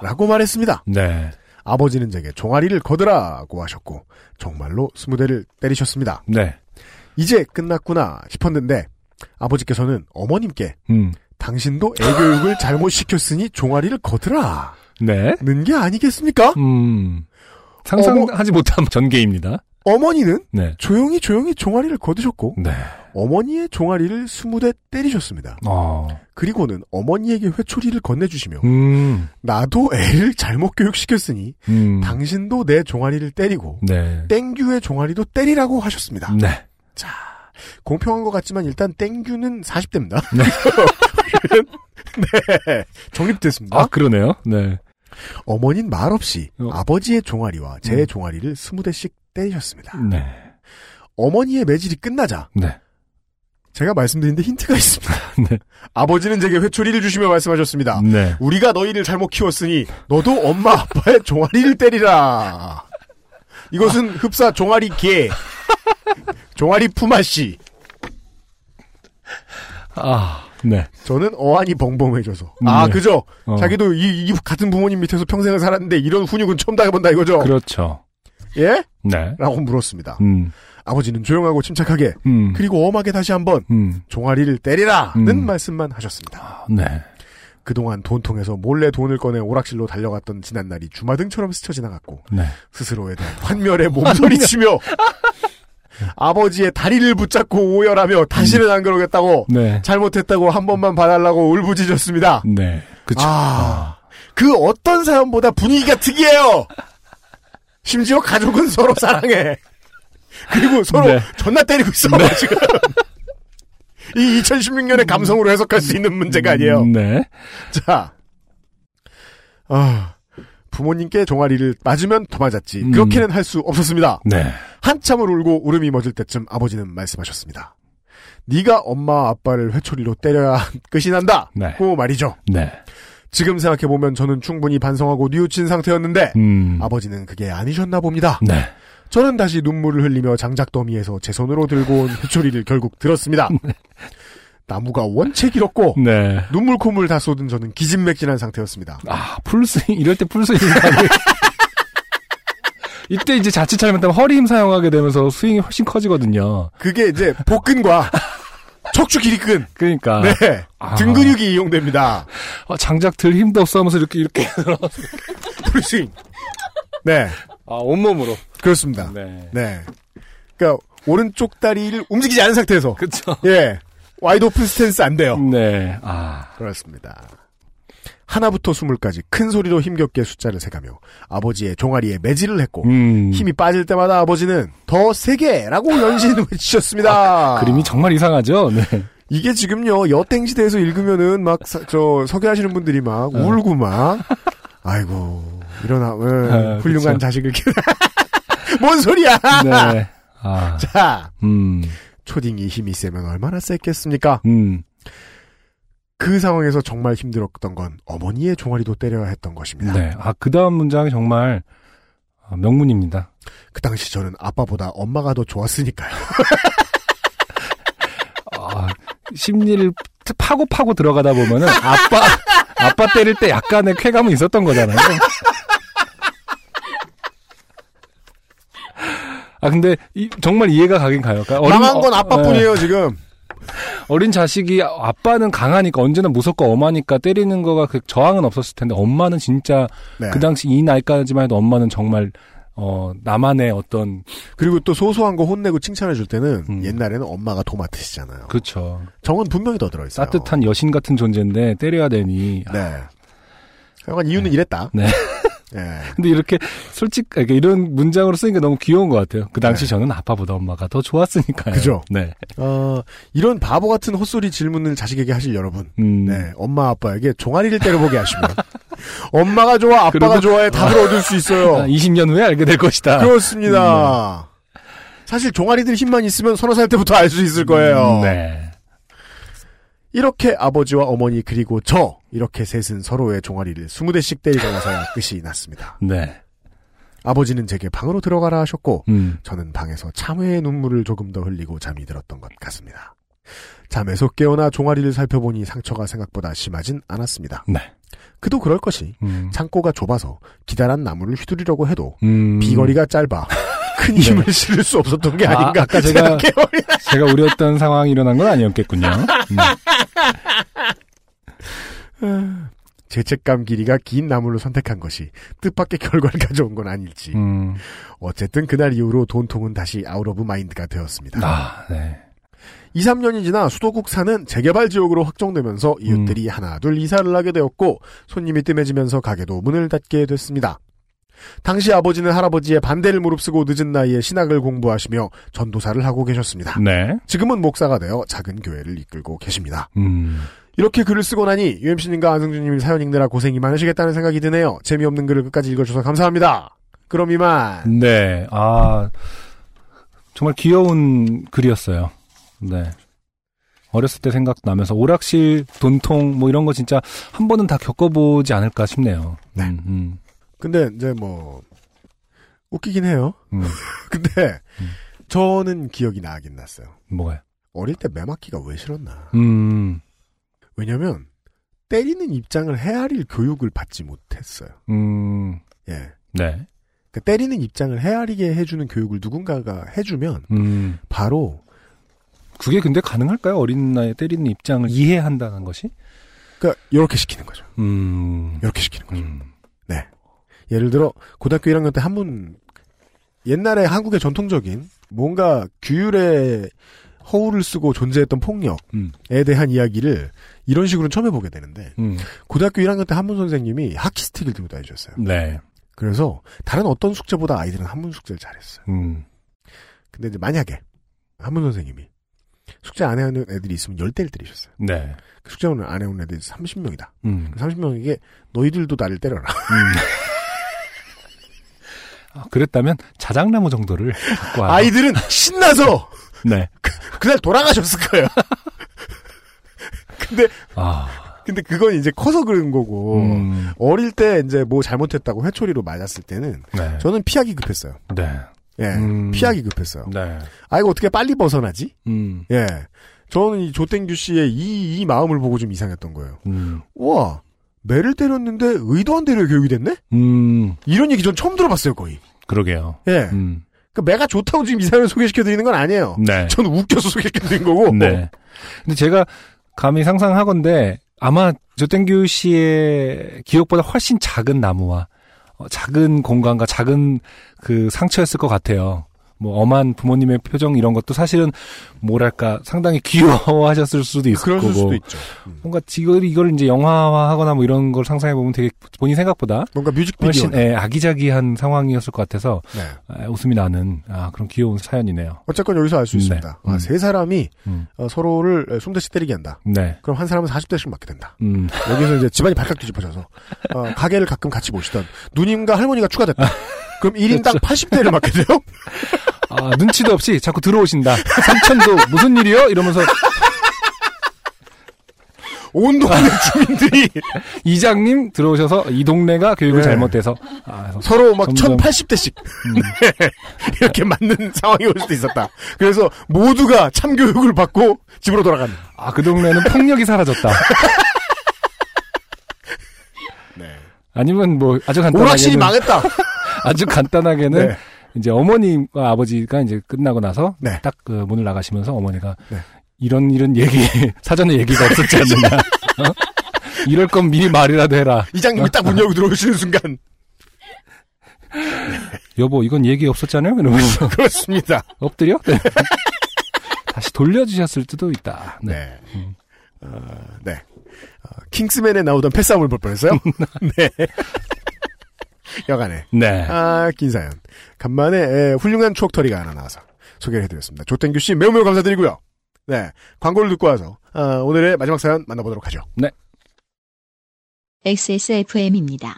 라고 말했습니다. 네. 아버지는 제게 종아리를 거드라고 하셨고 정말로 20대를 때리셨습니다. 네. 이제 끝났구나 싶었는데 아버지께서는 어머님께 당신도 애교육을 잘못 시켰으니 종아리를 거드라 네. 는 게 아니겠습니까? 상상하지 못한 전개입니다. 어머니는 네. 조용히 종아리를 거두셨고 네. 어머니의 종아리를 20대 때리셨습니다. 그리고는 어머니에게 회초리를 건네주시며 나도 애를 잘못 교육시켰으니 당신도 내 종아리를 때리고 네. 땡규의 종아리도 때리라고 하셨습니다. 네. 자, 공평한 것 같지만 일단 땡규는 40대입니다. 네. 네. 정립됐습니다. 그러네요. 네. 어머니는 말없이 아버지의 종아리와 제 종아리를 20대씩 때리셨습니다. 네. 어머니의 매질이 끝나자 네. 제가 말씀드린데 힌트가 있습니다. 네. 아버지는 제게 회초리를 주시며 말씀하셨습니다. 네. 우리가 너희를 잘못 키웠으니 너도 엄마 아빠의 종아리를 때리라. 이것은 흡사 종아리 개. 종아리 푸마씨. 아, 네. 저는 어안이 벙벙해져서. 아, 네. 그죠? 자기도 이 같은 부모님 밑에서 평생을 살았는데 이런 훈육은 처음 당해본다 이거죠? 그렇죠. 예? 네. 라고 물었습니다. 아버지는 조용하고 침착하게, 그리고 엄하게 다시 한번, 종아리를 때리라는 말씀만 하셨습니다. 아, 네. 그동안 돈통에서 몰래 돈을 꺼내 오락실로 달려갔던 지난날이 주마등처럼 스쳐 지나갔고, 네. 스스로에 대한 환멸에 몸서리치며, 아버지의 다리를 붙잡고 오열하며 다시는 안 그러겠다고, 네. 잘못했다고 한 번만 봐달라고 울부짖었습니다. 네. 그쵸. 아, 그 어떤 사연보다 분위기가 특이해요! 심지어 가족은 서로 사랑해. 그리고 서로 네. 존나 때리고 있어, 네. 지금. 이 2016년의 감성으로 해석할 수 있는 문제가 아니에요. 네. 자. 아, 부모님께 종아리를 맞으면 더 맞았지. 그렇게는 할 수 없었습니다. 네. 한참을 울고 울음이 멎을 때쯤 아버지는 말씀하셨습니다. 네가 엄마 아빠를 회초리로 때려야 끝이 난다. 네. 고 말이죠. 네. 지금 생각해보면 저는 충분히 반성하고 뉘우친 상태였는데 아버지는 그게 아니셨나 봅니다. 네. 저는 다시 눈물을 흘리며 장작더미에서 제 손으로 들고 온 회초리를 결국 들었습니다. 네. 나무가 원체 길었고 네. 눈물 콧물 다 쏟은 저는 기진맥진한 상태였습니다. 아, 풀스윙 이럴 때 풀스윙인가. 이때 이제 자칫 잘못하면 허리 힘 사용하게 되면서 스윙이 훨씬 커지거든요. 그게 이제 복근과 척추 길이근. 그러니까. 네. 아. 등 근육이 이용됩니다. 장작 들 힘도 없어 하면서 이렇게 풀스윙. 네. 아, 온몸으로. 그렇습니다. 네. 네. 그러니까 오른쪽 다리를 움직이지 않은 상태에서. 그렇죠. 예. 와이드 오픈 스탠스 안 돼요. 네. 아. 그렇습니다. 하나부터 20까지 큰 소리로 힘겹게 숫자를 세가며 아버지의 종아리에 매질을 했고 힘이 빠질 때마다 아버지는 더 세게라고 연신을 외치셨습니다. 아, 그림이 정말 이상하죠. 네. 이게 지금요 여땡시대에서 읽으면은 막 저 서기하시는 분들이 막 울고 막 아이고 일어나 훌륭한 그쵸. 자식을 키워. 뭔 소리야! 네. 아. 자, 초딩이 힘이 세면 얼마나 셌겠습니까? 그 상황에서 정말 힘들었던 건 어머니의 종아리도 때려야 했던 것입니다. 네. 아, 그 다음 문장이 정말 명문입니다. 그 당시 저는 아빠보다 엄마가 더 좋았으니까요. 아, 심리를 파고 들어가다 보면은 아빠 때릴 때 약간의 쾌감은 있었던 거잖아요. 아, 근데, 정말 이해가 가긴 가요. 그러니까 망한 건 아빠뿐이에요, 네. 지금. 어린 자식이 아빠는 강하니까 언제나 무섭고 엄하니까 때리는 거가 그 저항은 없었을 텐데, 엄마는 진짜, 네. 그 당시 이 나이까지만 해도 엄마는 정말, 나만의 어떤. 그리고 또 소소한 거 혼내고 칭찬해줄 때는 옛날에는 엄마가 도맡으시잖아요. 그렇죠. 정은 분명히 더 들어있어요. 따뜻한 여신 같은 존재인데 때려야 되니. 네. 약간 이유는 네. 이랬다. 네. 네. 근데 이렇게 솔직하게 이런 문장으로 쓰니까 너무 귀여운 것 같아요. 그 당시 네. 저는 아빠보다 엄마가 더 좋았으니까요. 그죠? 네. 이런 바보 같은 헛소리 질문을 자식에게 하실 여러분. 네. 엄마, 아빠에게 종아리를 때려보게 하시면. 엄마가 좋아, 아빠가 좋아해 답을 얻을 수 있어요. 20년 후에 알게 될 것이다. 그렇습니다. 사실 종아리들 힘만 있으면 30살 때부터 알 수 있을 거예요. 네. 이렇게 아버지와 어머니 그리고 저 이렇게 셋은 서로의 종아리를 20대씩 때리고 나서야 끝이 났습니다. 네. 아버지는 제게 방으로 들어가라 하셨고 저는 방에서 참회의 눈물을 조금 더 흘리고 잠이 들었던 것 같습니다. 잠에서 깨어나 종아리를 살펴보니 상처가 생각보다 심하진 않았습니다. 네. 그도 그럴 것이 창고가 좁아서 기다란 나무를 휘두르려고 해도 비거리가 짧아 큰 힘을 네. 실을 수 없었던 게 아닌가. 아까 제가 우려했던 상황이 일어난 건 아니었겠군요. 죄책감 길이가 긴 나무를 선택한 것이 뜻밖의 결과를 가져온 건 아닐지. 어쨌든 그날 이후로 돈통은 다시 아웃 오브 마인드가 되었습니다. 아, 네. 2, 3년이 지나 수도국 사는 재개발 지역으로 확정되면서 이웃들이 하나 둘 이사를 하게 되었고 손님이 뜸해지면서 가게도 문을 닫게 됐습니다. 당시 아버지는 할아버지의 반대를 무릅쓰고 늦은 나이에 신학을 공부하시며 전도사를 하고 계셨습니다. 네. 지금은 목사가 되어 작은 교회를 이끌고 계십니다. 이렇게 글을 쓰고 나니 UMC님과 안승준님이 사연 읽느라 고생이 많으시겠다는 생각이 드네요. 재미없는 글을 끝까지 읽어주셔서 감사합니다. 그럼 이만. 네. 아 정말 귀여운 글이었어요. 네. 어렸을 때 생각나면서 오락실, 돈통 뭐 이런 거 진짜 한 번은 다 겪어보지 않을까 싶네요. 네. 근데 이제 뭐 웃기긴 해요. 근데 저는 기억이 나긴 났어요. 뭐가요? 어릴 때 매맞기가 왜 싫었나. 왜냐면 때리는 입장을 헤아릴 교육을 받지 못했어요. 예. 네. 그러니까 때리는 입장을 헤아리게 해주는 교육을 누군가가 해주면 바로 그게 근데 가능할까요? 어린 나이에 때리는 입장을 이해한다는 것이? 그러니까 이렇게 시키는 거죠. 이렇게 시키는 거죠. 네. 예를 들어 고등학교 1학년 때 한 분 옛날에 한국의 전통적인 뭔가 규율에 허울을 쓰고 존재했던 폭력에 대한 이야기를 이런 식으로 처음 해보게 되는데 고등학교 1학년 때 한문 선생님이 하키 스틱을 들고 다니셨어요. 네. 그래서 다른 어떤 숙제보다 아이들은 한문 숙제를 잘했어요. 근데 이제 만약에 한문 선생님이 숙제 안 해오는 애들이 있으면 10대를 때리셨어요. 네. 그 숙제 안 해오는 애들이 30명이다. 30명에게 너희들도 나를 때려라. 아, 그랬다면 자작나무 정도를 갖고 와요. 아이들은 신나서 네. 그날 돌아가셨을 거예요. 근데 그건 이제 커서 그런 거고 어릴 때 이제 뭐 잘못했다고 회초리로 맞았을 때는 네. 저는 피하기 급했어요. 네. 예, 피하기 급했어요. 네. 아 이거 어떻게 빨리 벗어나지? 예, 저는 이 조땡규 씨의 이 마음을 보고 좀 이상했던 거예요. 우와, 매를 때렸는데 의도한 대로 교육이 됐네? 이런 얘기 전 처음 들어봤어요, 거의. 그러게요. 예. 그러니까 매가 좋다고 지금 이 사람을 소개시켜드리는 건 아니에요. 네. 저는 웃겨서 소개시켜드린 거고. 네. 근데 제가 감히 상상하건데 아마 조땡규 씨의 기억보다 훨씬 작은 나무와 작은 공간과 작은 그 상처였을 것 같아요. 뭐 엄한 부모님의 표정 이런 것도 사실은 뭐랄까 상당히 귀여워하셨을 수도 있을 그럴 거고 수도 있죠. 뭔가 지금 이걸 이제 영화화하거나 뭐 이런 걸 상상해 보면 되게 본인 생각보다 뭔가 뮤직비디오 예, 아기자기한 상황이었을 것 같아서 네. 아, 웃음이 나는 아, 그런 귀여운 사연이네요. 어쨌건 여기서 알 수 있습니다. 네. 아, 세 사람이 서로를 20대씩 때리게 한다. 네. 그럼 한 사람은 40대씩 맞게 된다. 여기서 이제 집안이 발칵 뒤집어져서 가게를 가끔 같이 보시던 누님과 할머니가 추가됐다. 그럼 1인당 80대를 맞게 돼요? 아, 눈치도 없이 자꾸 들어오신다. 삼천도 무슨 일이요? 이러면서. 온 동네 주민들이. 이장님 들어오셔서 이 동네가 교육을 네. 잘못돼서. 아, 서로 막 점점... 1080대씩. 네. 이렇게 맞는 상황이 올 수도 있었다. 그래서 모두가 참교육을 받고 집으로 돌아간다. 아, 그 동네는 폭력이 사라졌다. 네. 아니면 뭐 아주 간단하게. 오락실이 망했다. 아주 간단하게는. 네. 이제 어머니와 아버지가 이제 끝나고 나서 네. 딱 그 문을 나가시면서 어머니가 네. 이런 얘기 사전에 얘기가 없었지 않느냐. 어? 이럴 건 미리 말이라도 해라. 이장님이 딱 문 열고 들어오시는 순간 여보 이건 얘기 없었잖아요. 이러면서 그렇습니다. 엎드려? 네. 다시 돌려주셨을 수도 있다. 네. 네. 네. 킹스맨에 나오던 패싸움을 볼 뻔했어요. 네. 여간에. 네. 아, 긴 사연. 간만에, 훌륭한 추억터리가 하나 나와서 소개를 해드렸습니다. 조땡규 씨 매우 매우 감사드리고요. 네. 광고를 듣고 와서, 오늘의 마지막 사연 만나보도록 하죠. 네. XSFM입니다.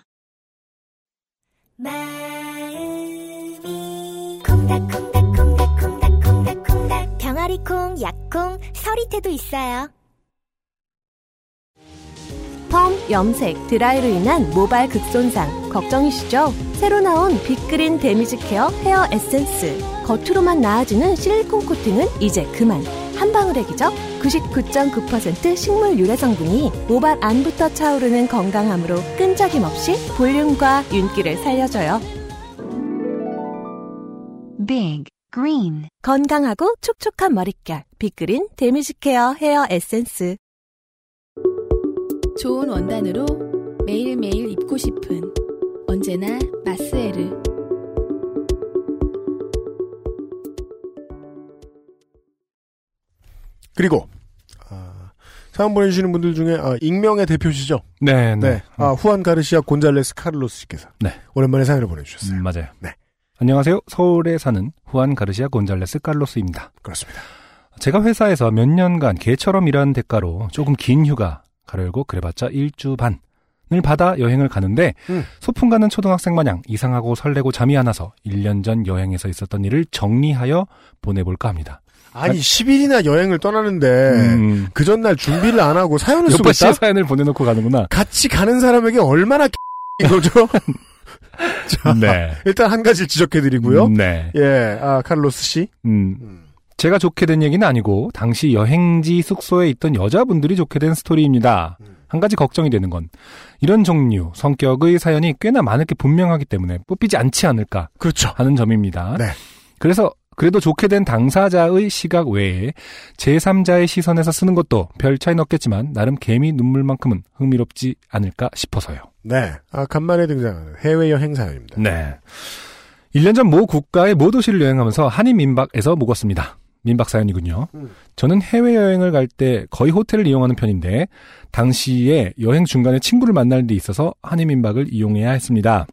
마음이 콩닥콩닥콩닥콩닥콩닥. 병아리콩, 약콩, 서리태도 있어요. 펌, 염색, 드라이로 인한 모발 극손상 걱정이시죠? 새로 나온 빅그린 데미지 케어 헤어 에센스. 겉으로만 나아지는 실리콘 코팅은 이제 그만. 한방울의 기적 99.9% 식물 유래 성분이 모발 안부터 차오르는 건강함으로 끈적임 없이 볼륨과 윤기를 살려줘요. 빅 그린. 건강하고 촉촉한 머릿결 빅그린 데미지 케어 헤어 에센스. 좋은 원단으로 매일매일 입고 싶은 언제나 마스에르. 그리고 사연 보내주시는 분들 중에 익명의 대표시죠. 네, 네. 후안 가르시아 곤잘레스 카를로스 씨께서 네. 오랜만에 사연을 보내주셨어요. 맞아요. 네. 안녕하세요. 서울에 사는 후안 가르시아 곤잘레스 카를로스입니다. 그렇습니다. 제가 회사에서 몇 년간 개처럼 일하는 대가로 조금 긴 휴가 가려고 그래봤자 1주 반을 받아 여행을 가는데 소풍 가는 초등학생 마냥 이상하고 설레고 잠이 안 와서 1년 전 여행에서 있었던 일을 정리하여 보내볼까 합니다. 아니 10일이나 여행을 떠나는데 그 전날 준비를 안 하고 사연을 쓰고 있다? 옆에 사연을 보내놓고 가는구나. 같이 가는 사람에게 얼마나 X인 거죠? 자, 네. 일단 한 가지를 지적해드리고요. 네. 예, 아, 카를로스 씨. 제가 좋게 된 얘기는 아니고 당시 여행지 숙소에 있던 여자분들이 좋게 된 스토리입니다. 한 가지 걱정이 되는 건 이런 종류, 성격의 사연이 꽤나 많을 게 분명하기 때문에 뽑히지 않지 않을까 그렇죠. 하는 점입니다. 네. 그래서 그래도 좋게 된 당사자의 시각 외에 제3자의 시선에서 쓰는 것도 별 차이는 없겠지만 나름 개미 눈물만큼은 흥미롭지 않을까 싶어서요. 네. 아, 간만에 등장하는 해외여행 사연입니다. 네. 1년 전 모 국가의 모 도시를 여행하면서 한인 민박에서 묵었습니다. 민박 사연이군요. 저는 해외여행을 갈 때 거의 호텔을 이용하는 편인데 당시에 여행 중간에 친구를 만날 일이 있어서 한인 민박을 이용해야 했습니다.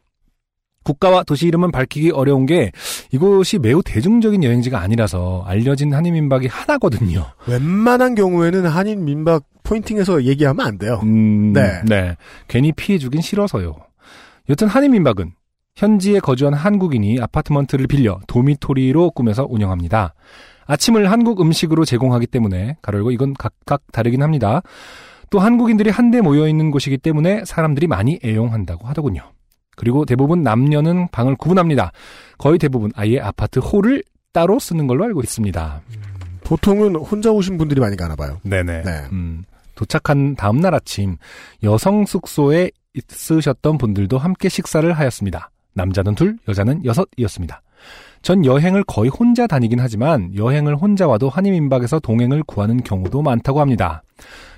국가와 도시 이름은 밝히기 어려운 게 이곳이 매우 대중적인 여행지가 아니라서 알려진 한인 민박이 하나거든요. 웬만한 경우에는 한인 민박 포인팅에서 얘기하면 안 돼요. 네. 네. 괜히 피해주긴 싫어서요. 여튼 한인 민박은 현지에 거주한 한국인이 아파트먼트를 빌려 도미토리로 꾸며서 운영합니다. 아침을 한국 음식으로 제공하기 때문에 가로열고 이건 각각 다르긴 합니다. 또 한국인들이 한데 모여있는 곳이기 때문에 사람들이 많이 애용한다고 하더군요. 그리고 대부분 남녀는 방을 구분합니다. 거의 대부분 아예 아파트 홀을 따로 쓰는 걸로 알고 있습니다. 보통은 혼자 오신 분들이 많이 가나 봐요. 네네. 네. 도착한 다음 날 아침 여성 숙소에 있으셨던 분들도 함께 식사를 하였습니다. 남자는 둘, 여자는 여섯이었습니다. 전 여행을 거의 혼자 다니긴 하지만 여행을 혼자 와도 한인 민박에서 동행을 구하는 경우도 많다고 합니다.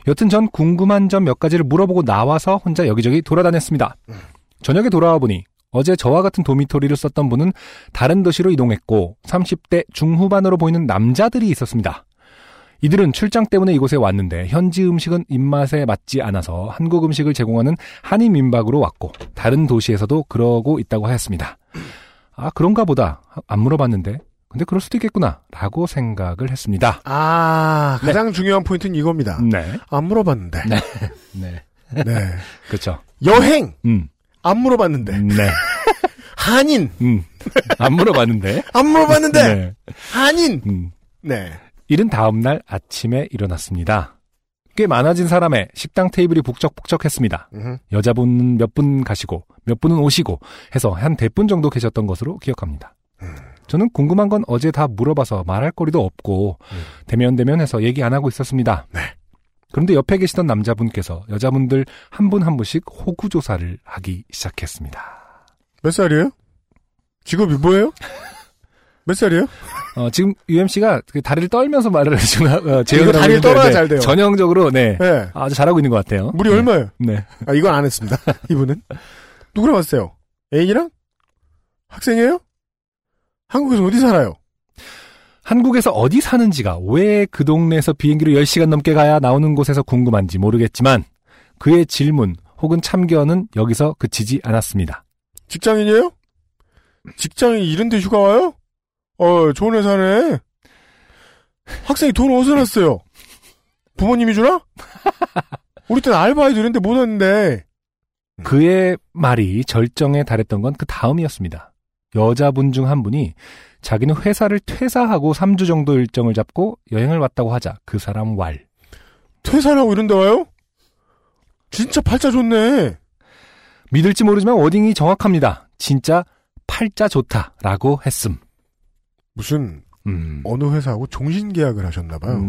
여튼 전 궁금한 점 몇 가지를 물어보고 나와서 혼자 여기저기 돌아다녔습니다. 저녁에 돌아와 보니 어제 저와 같은 도미토리를 썼던 분은 다른 도시로 이동했고 30대 중후반으로 보이는 남자들이 있었습니다. 이들은 출장 때문에 이곳에 왔는데 현지 음식은 입맛에 맞지 않아서 한국 음식을 제공하는 한인 민박으로 왔고 다른 도시에서도 그러고 있다고 하였습니다. 아, 그런가 보다. 안 물어봤는데. 근데 그럴 수도 있겠구나. 라고 생각을 했습니다. 아, 가장 네. 중요한 포인트는 이겁니다. 네. 안 물어봤는데. 네. 네. 네. 그렇죠. 여행! 안 물어봤는데. 네. 한인! 안 물어봤는데. 안 물어봤는데! 네. 한인! 네. 이른 다음날 아침에 일어났습니다. 꽤 많아진 사람에 식당 테이블이 북적북적했습니다. 여자분 몇 분 가시고 몇 분은 오시고 해서 한 대분 정도 계셨던 것으로 기억합니다. 저는 궁금한 건 어제 다 물어봐서 말할 거리도 없고 대면대면해서 얘기 안 하고 있었습니다. 네. 그런데 옆에 계시던 남자분께서 여자분들 한 분 한 분씩 호구조사를 하기 시작했습니다. 몇 살이에요? 직업이 뭐예요? 몇 살이에요? 지금 UMC가 다리를 떨면서 말을 하시나 제가 다리를 떨어야 잘 돼요. 전형적으로 네. 네. 아주 잘하고 있는 것 같아요. 물이 네. 얼마예요? 네. 아, 이건 안 했습니다. 이분은 누구랑 왔어요? 애인이랑? 학생이에요? 한국에서 어디 살아요? 한국에서 어디 사는지가 왜 그 동네에서 비행기로 10시간 넘게 가야 나오는 곳에서 궁금한지 모르겠지만 그의 질문 혹은 참견은 여기서 그치지 않았습니다. 직장인이에요? 직장인 이런데 휴가 와요? 좋은 회사네. 학생이 돈 어디서 났어요? 부모님이 주나? 우리 때는 알바해도 이런데 못 왔는데. 그의 말이 절정에 달했던 건 그 다음이었습니다. 여자분 중 한 분이 자기는 회사를 퇴사하고 3주 정도 일정을 잡고 여행을 왔다고 하자 그 사람 왈. 퇴사를 하고 이런데 와요? 진짜 팔자 좋네. 믿을지 모르지만 워딩이 정확합니다. 진짜 팔자 좋다라고 했음. 무슨 어느 회사하고 종신계약을 하셨나봐요.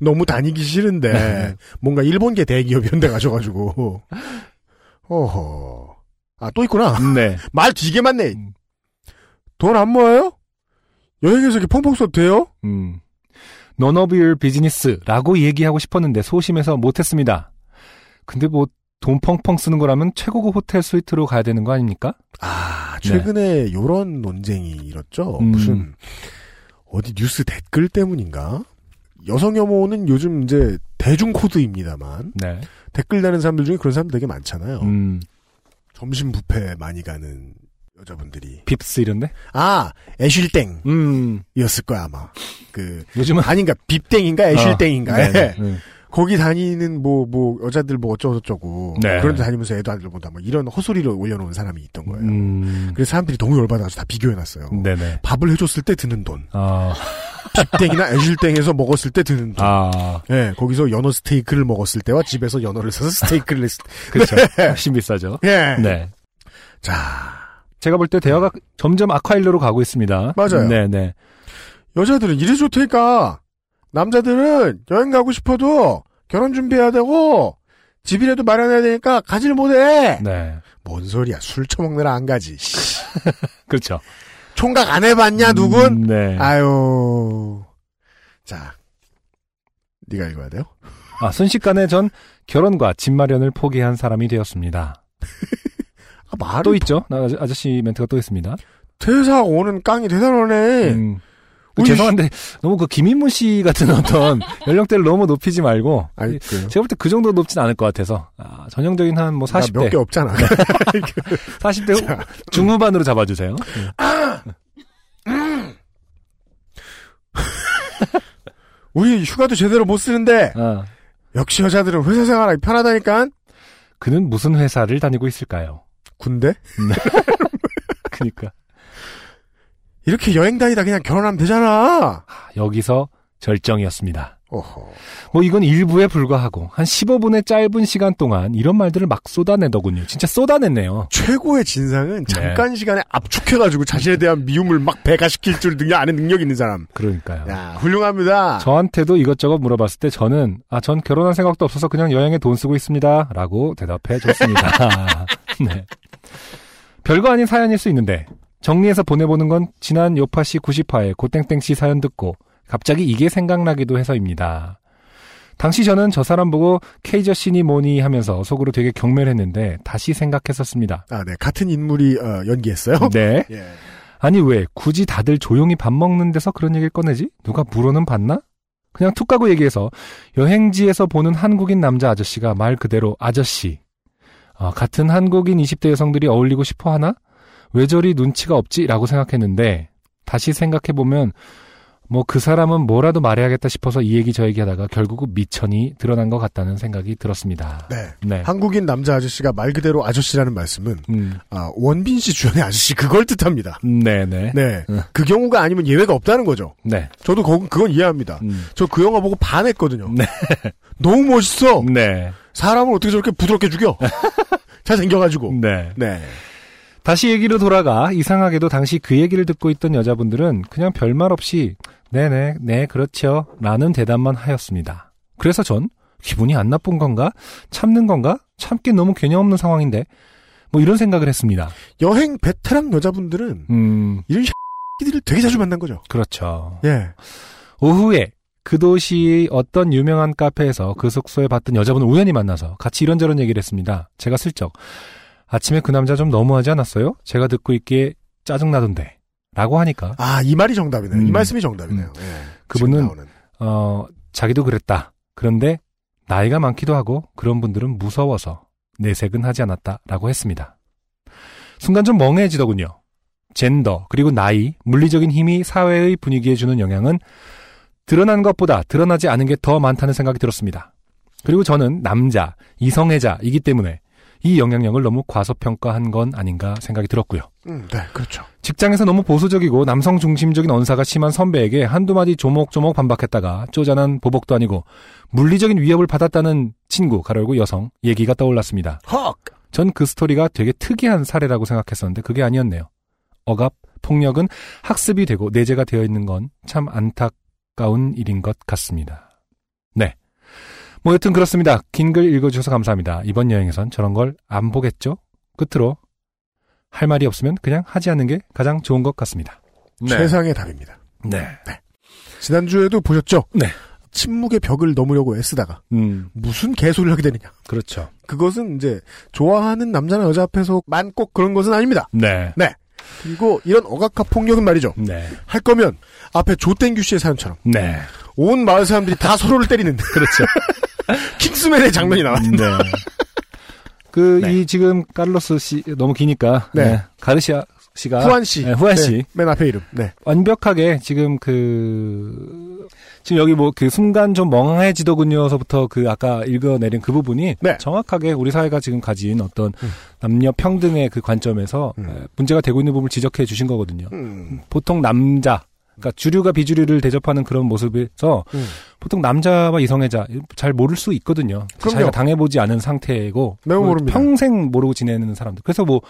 너무 다니기 싫은데 네. 뭔가 일본계 대기업 이런 데 가셔가지고 어허 아 또 있구나. 네. 말 되게 많네. 돈 안 모아요? 여행에서 이렇게 펑펑 써도 돼요? None of your business라고 얘기하고 싶었는데 소심해서 못했습니다. 근데 뭐 돈 펑펑 쓰는 거라면 최고급 호텔 스위트로 가야 되는 거 아닙니까? 아, 최근에 요런 네. 논쟁이 일었죠. 무슨 어디 뉴스 댓글 때문인가? 여성 혐오는 요즘 이제 대중 코드입니다만 네. 댓글 다는 사람들 중에 그런 사람들 되게 많잖아요. 점심 뷔페 많이 가는 여자분들이 빕스 이런데? 아, 애슐땡 이었을 거야 아마. 그 요즘은 아닌가 빕땡인가 애슐땡인가. 아, 네. 거기 다니는 뭐 여자들 뭐 어쩌고저쩌고 네. 그런데 다니면서 애도 아들 본다 뭐 이런 헛소리를 올려놓은 사람이 있던 거예요. 그래서 사람들이 너무 열받아서 다 비교해놨어요. 네네. 밥을 해줬을 때 드는 돈, 쥐땡이나 애슐땡에서 먹었을 때 드는 돈. 아. 예, 거기서 연어 스테이크를 먹었을 때와 집에서 연어를 사서 스테이크를 했을 때. 그렇죠. 네. 훨씬 비싸죠. 예. 네. 자. 제가 볼 때 대화가 점점 악화일로로 가고 있습니다. 맞아요. 네네. 여자들은 이래 좋다니까. 남자들은 여행 가고 싶어도 결혼 준비해야 되고 집이라도 마련해야 되니까 가지를 못해. 네. 뭔 소리야. 술 처먹느라 안 가지. 그렇죠. 총각 안 해봤냐 누군? 네. 아유. 자, 네가 읽어야 돼요. 아, 순식간에 전 결혼과 집 마련을 포기한 사람이 되었습니다. 아, 말을 또 있죠. 아저씨 멘트가 또 있습니다. 퇴사 오는 깡이 대단하네. 죄송한데 너무 그 김인문 씨 같은 어떤 연령대를 너무 높이지 말고. 아니, 제가 볼 때 그 정도 높진 않을 것 같아서. 아, 전형적인 한 뭐 40대. 몇 개 없잖아. 40대 자, 중후반으로 잡아주세요. 아! 우리 휴가도 제대로 못 쓰는데. 아. 역시 여자들은 회사 생활하기 편하다니까. 그는 무슨 회사를 다니고 있을까요? 군대? 그러니까. 이렇게 여행 다니다 그냥 결혼하면 되잖아. 여기서 절정이었습니다. 어허. 뭐 이건 일부에 불과하고 한 15분의 짧은 시간 동안 이런 말들을 막 쏟아내더군요. 진짜 쏟아냈네요. 최고의 진상은 잠깐 네. 시간에 압축해가지고 자신에 대한 미움을 막 배가시킬 줄 아는 능력이 있는 사람. 그러니까요. 야, 훌륭합니다. 저한테도 이것저것 물어봤을 때 저는 아, 전 결혼할 생각도 없어서 그냥 여행에 돈 쓰고 있습니다 라고 대답해줬습니다. 네. 별거 아닌 사연일 수 있는데 정리해서 보내보는 건 지난 요파씨 90화에 고땡땡씨 사연 듣고 갑자기 이게 생각나기도 해서입니다. 당시 저는 저 사람 보고 케이저씨니 뭐니 하면서 속으로 되게 경멸했는데 다시 생각했었습니다. 아, 네. 같은 인물이 연기했어요? 네. 예. 아니 왜 굳이 다들 조용히 밥 먹는 데서 그런 얘기를 꺼내지? 누가 물어는 봤나? 그냥 툭 까고 얘기해서 여행지에서 보는 한국인 남자 아저씨가 말 그대로 아저씨. 같은 한국인 20대 여성들이 어울리고 싶어 하나? 왜 저리 눈치가 없지? 라고 생각했는데 다시 생각해보면 뭐 그 사람은 뭐라도 말해야겠다 싶어서 이 얘기 저 얘기 하다가 결국 미천이 드러난 것 같다는 생각이 들었습니다. 네. 네. 한국인 남자 아저씨가 말 그대로 아저씨라는 말씀은 아, 원빈 씨 주연의 아저씨 그걸 뜻합니다. 네네. 네. 그 경우가 아니면 예외가 없다는 거죠. 네. 저도 그건 이해합니다. 저 그 영화 보고 반했거든요. 네. 너무 멋있어. 네. 사람을 어떻게 저렇게 부드럽게 죽여. 잘생겨가지고. 네. 네. 다시 얘기로 돌아가 이상하게도 당시 그 얘기를 듣고 있던 여자분들은 그냥 별말 없이 네네 네 그렇죠 라는 대답만 하였습니다. 그래서 전 기분이 안 나쁜 건가? 참는 건가? 참긴 너무 개념 없는 상황인데 뭐 이런 생각을 했습니다. 여행 베테랑 여자분들은 이런 X들을 되게 자주 만난 거죠. 그렇죠. 예. 오후에 그 도시의 어떤 유명한 카페에서 그 숙소에 봤던 여자분을 우연히 만나서 같이 이런저런 얘기를 했습니다. 제가 슬쩍 아침에 그 남자 좀 너무하지 않았어요? 제가 듣고 있기에 짜증나던데 라고 하니까 아, 이 말이 정답이네요. 이 말씀이 정답이네요. 예, 그분은 자기도 그랬다. 그런데 나이가 많기도 하고 그런 분들은 무서워서 내색은 하지 않았다 라고 했습니다. 순간 좀 멍해지더군요. 젠더 그리고 나이, 물리적인 힘이 사회의 분위기에 주는 영향은 드러난 것보다 드러나지 않은 게 더 많다는 생각이 들었습니다. 그리고 저는 남자, 이성애자이기 때문에 이 영향력을 너무 과소평가한 건 아닌가 생각이 들었고요. 네, 그렇죠. 직장에서 너무 보수적이고 남성 중심적인 언사가 심한 선배에게 한두 마디 조목조목 반박했다가 쪼잔한 보복도 아니고 물리적인 위협을 받았다는 친구, 가로열고 여성 얘기가 떠올랐습니다. 헉! 전 그 스토리가 되게 특이한 사례라고 생각했었는데 그게 아니었네요. 억압, 폭력은 학습이 되고 내재가 되어 있는 건 참 안타까운 일인 것 같습니다. 네. 뭐 여튼 그렇습니다. 긴 글 읽어주셔서 감사합니다. 이번 여행에선 저런 걸 안 보겠죠? 끝으로 할 말이 없으면 그냥 하지 않는 게 가장 좋은 것 같습니다. 네. 최상의 답입니다. 네. 네. 지난주에도 보셨죠? 네. 침묵의 벽을 넘으려고 애쓰다가 무슨 개소리를 하게 되느냐. 그렇죠. 그것은 이제 좋아하는 남자나 여자 앞에서만 꼭 그런 것은 아닙니다. 네. 네. 그리고 이런 억압과 폭력은 말이죠. 네. 할 거면 앞에 조땡규 씨의 사연처럼 네. 온 마을 사람들이 다 서로를 때리는 그렇죠. 킹스맨의 장면이 나왔습니다. 네. 이 지금 카를로스 씨 너무 기니까 네. 네. 가르시아 씨가 후안 씨 네. 맨 앞에 이름 네. 완벽하게 지금 지금 여기 뭐 그 순간 좀 멍해지더군요서부터 그 아까 읽어내린 그 부분이 네. 정확하게 우리 사회가 지금 가진 어떤 남녀 평등의 그 관점에서 문제가 되고 있는 부분을 지적해 주신 거거든요. 보통 남자 그러니까 주류가 비주류를 대접하는 그런 모습에서 보통 남자와 이성애자 잘 모를 수 있거든요. 그럼요. 자기가 당해보지 않은 상태고 매우 모릅니다. 평생 모르고 지내는 사람들. 그래서 뭐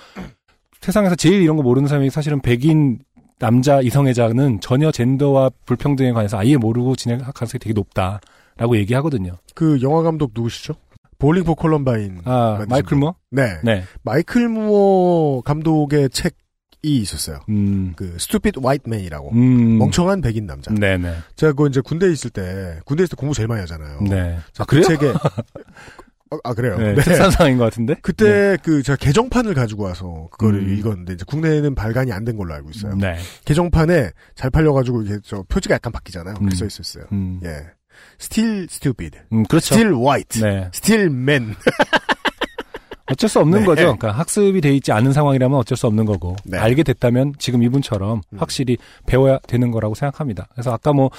세상에서 제일 이런 거 모르는 사람이 사실은 백인 남자 이성애자는 전혀 젠더와 불평등에 관해서 아예 모르고 지낼 가능성이 되게 높다라고 얘기하거든요. 그 영화 감독 누구시죠? 볼링 포 콜럼바인. 아, 마이클 무어? 네. 네. 마이클 무어 감독의 책이 있었어요. 그 스튜피드 화이트 맨이라고. 멍청한 백인 남자. 네, 네. 제가 그거 이제 군대에 있을 때 공부 제일 많이 하잖아요. 네. 아, 그래요? 그 책에 그래요. 네. 특산상인 것 같은데. 그때 네. 그 제가 개정판을 가지고 와서 그거를 읽었는데 이제 국내에는 발간이 안 된 걸로 알고 있어요. 네. 개정판에 잘 팔려 가지고 이게 저 표지가 약간 바뀌잖아요. 그렇게 써 있었어요. 예. Still stupid. 그렇죠. Still white. 네. Still man. 어쩔 수 없는 네. 거죠. 그러니까 학습이 돼 있지 않은 상황이라면 어쩔 수 없는 거고 네. 알게 됐다면 지금 이분처럼 확실히 배워야 되는 거라고 생각합니다. 그래서 아까 뭐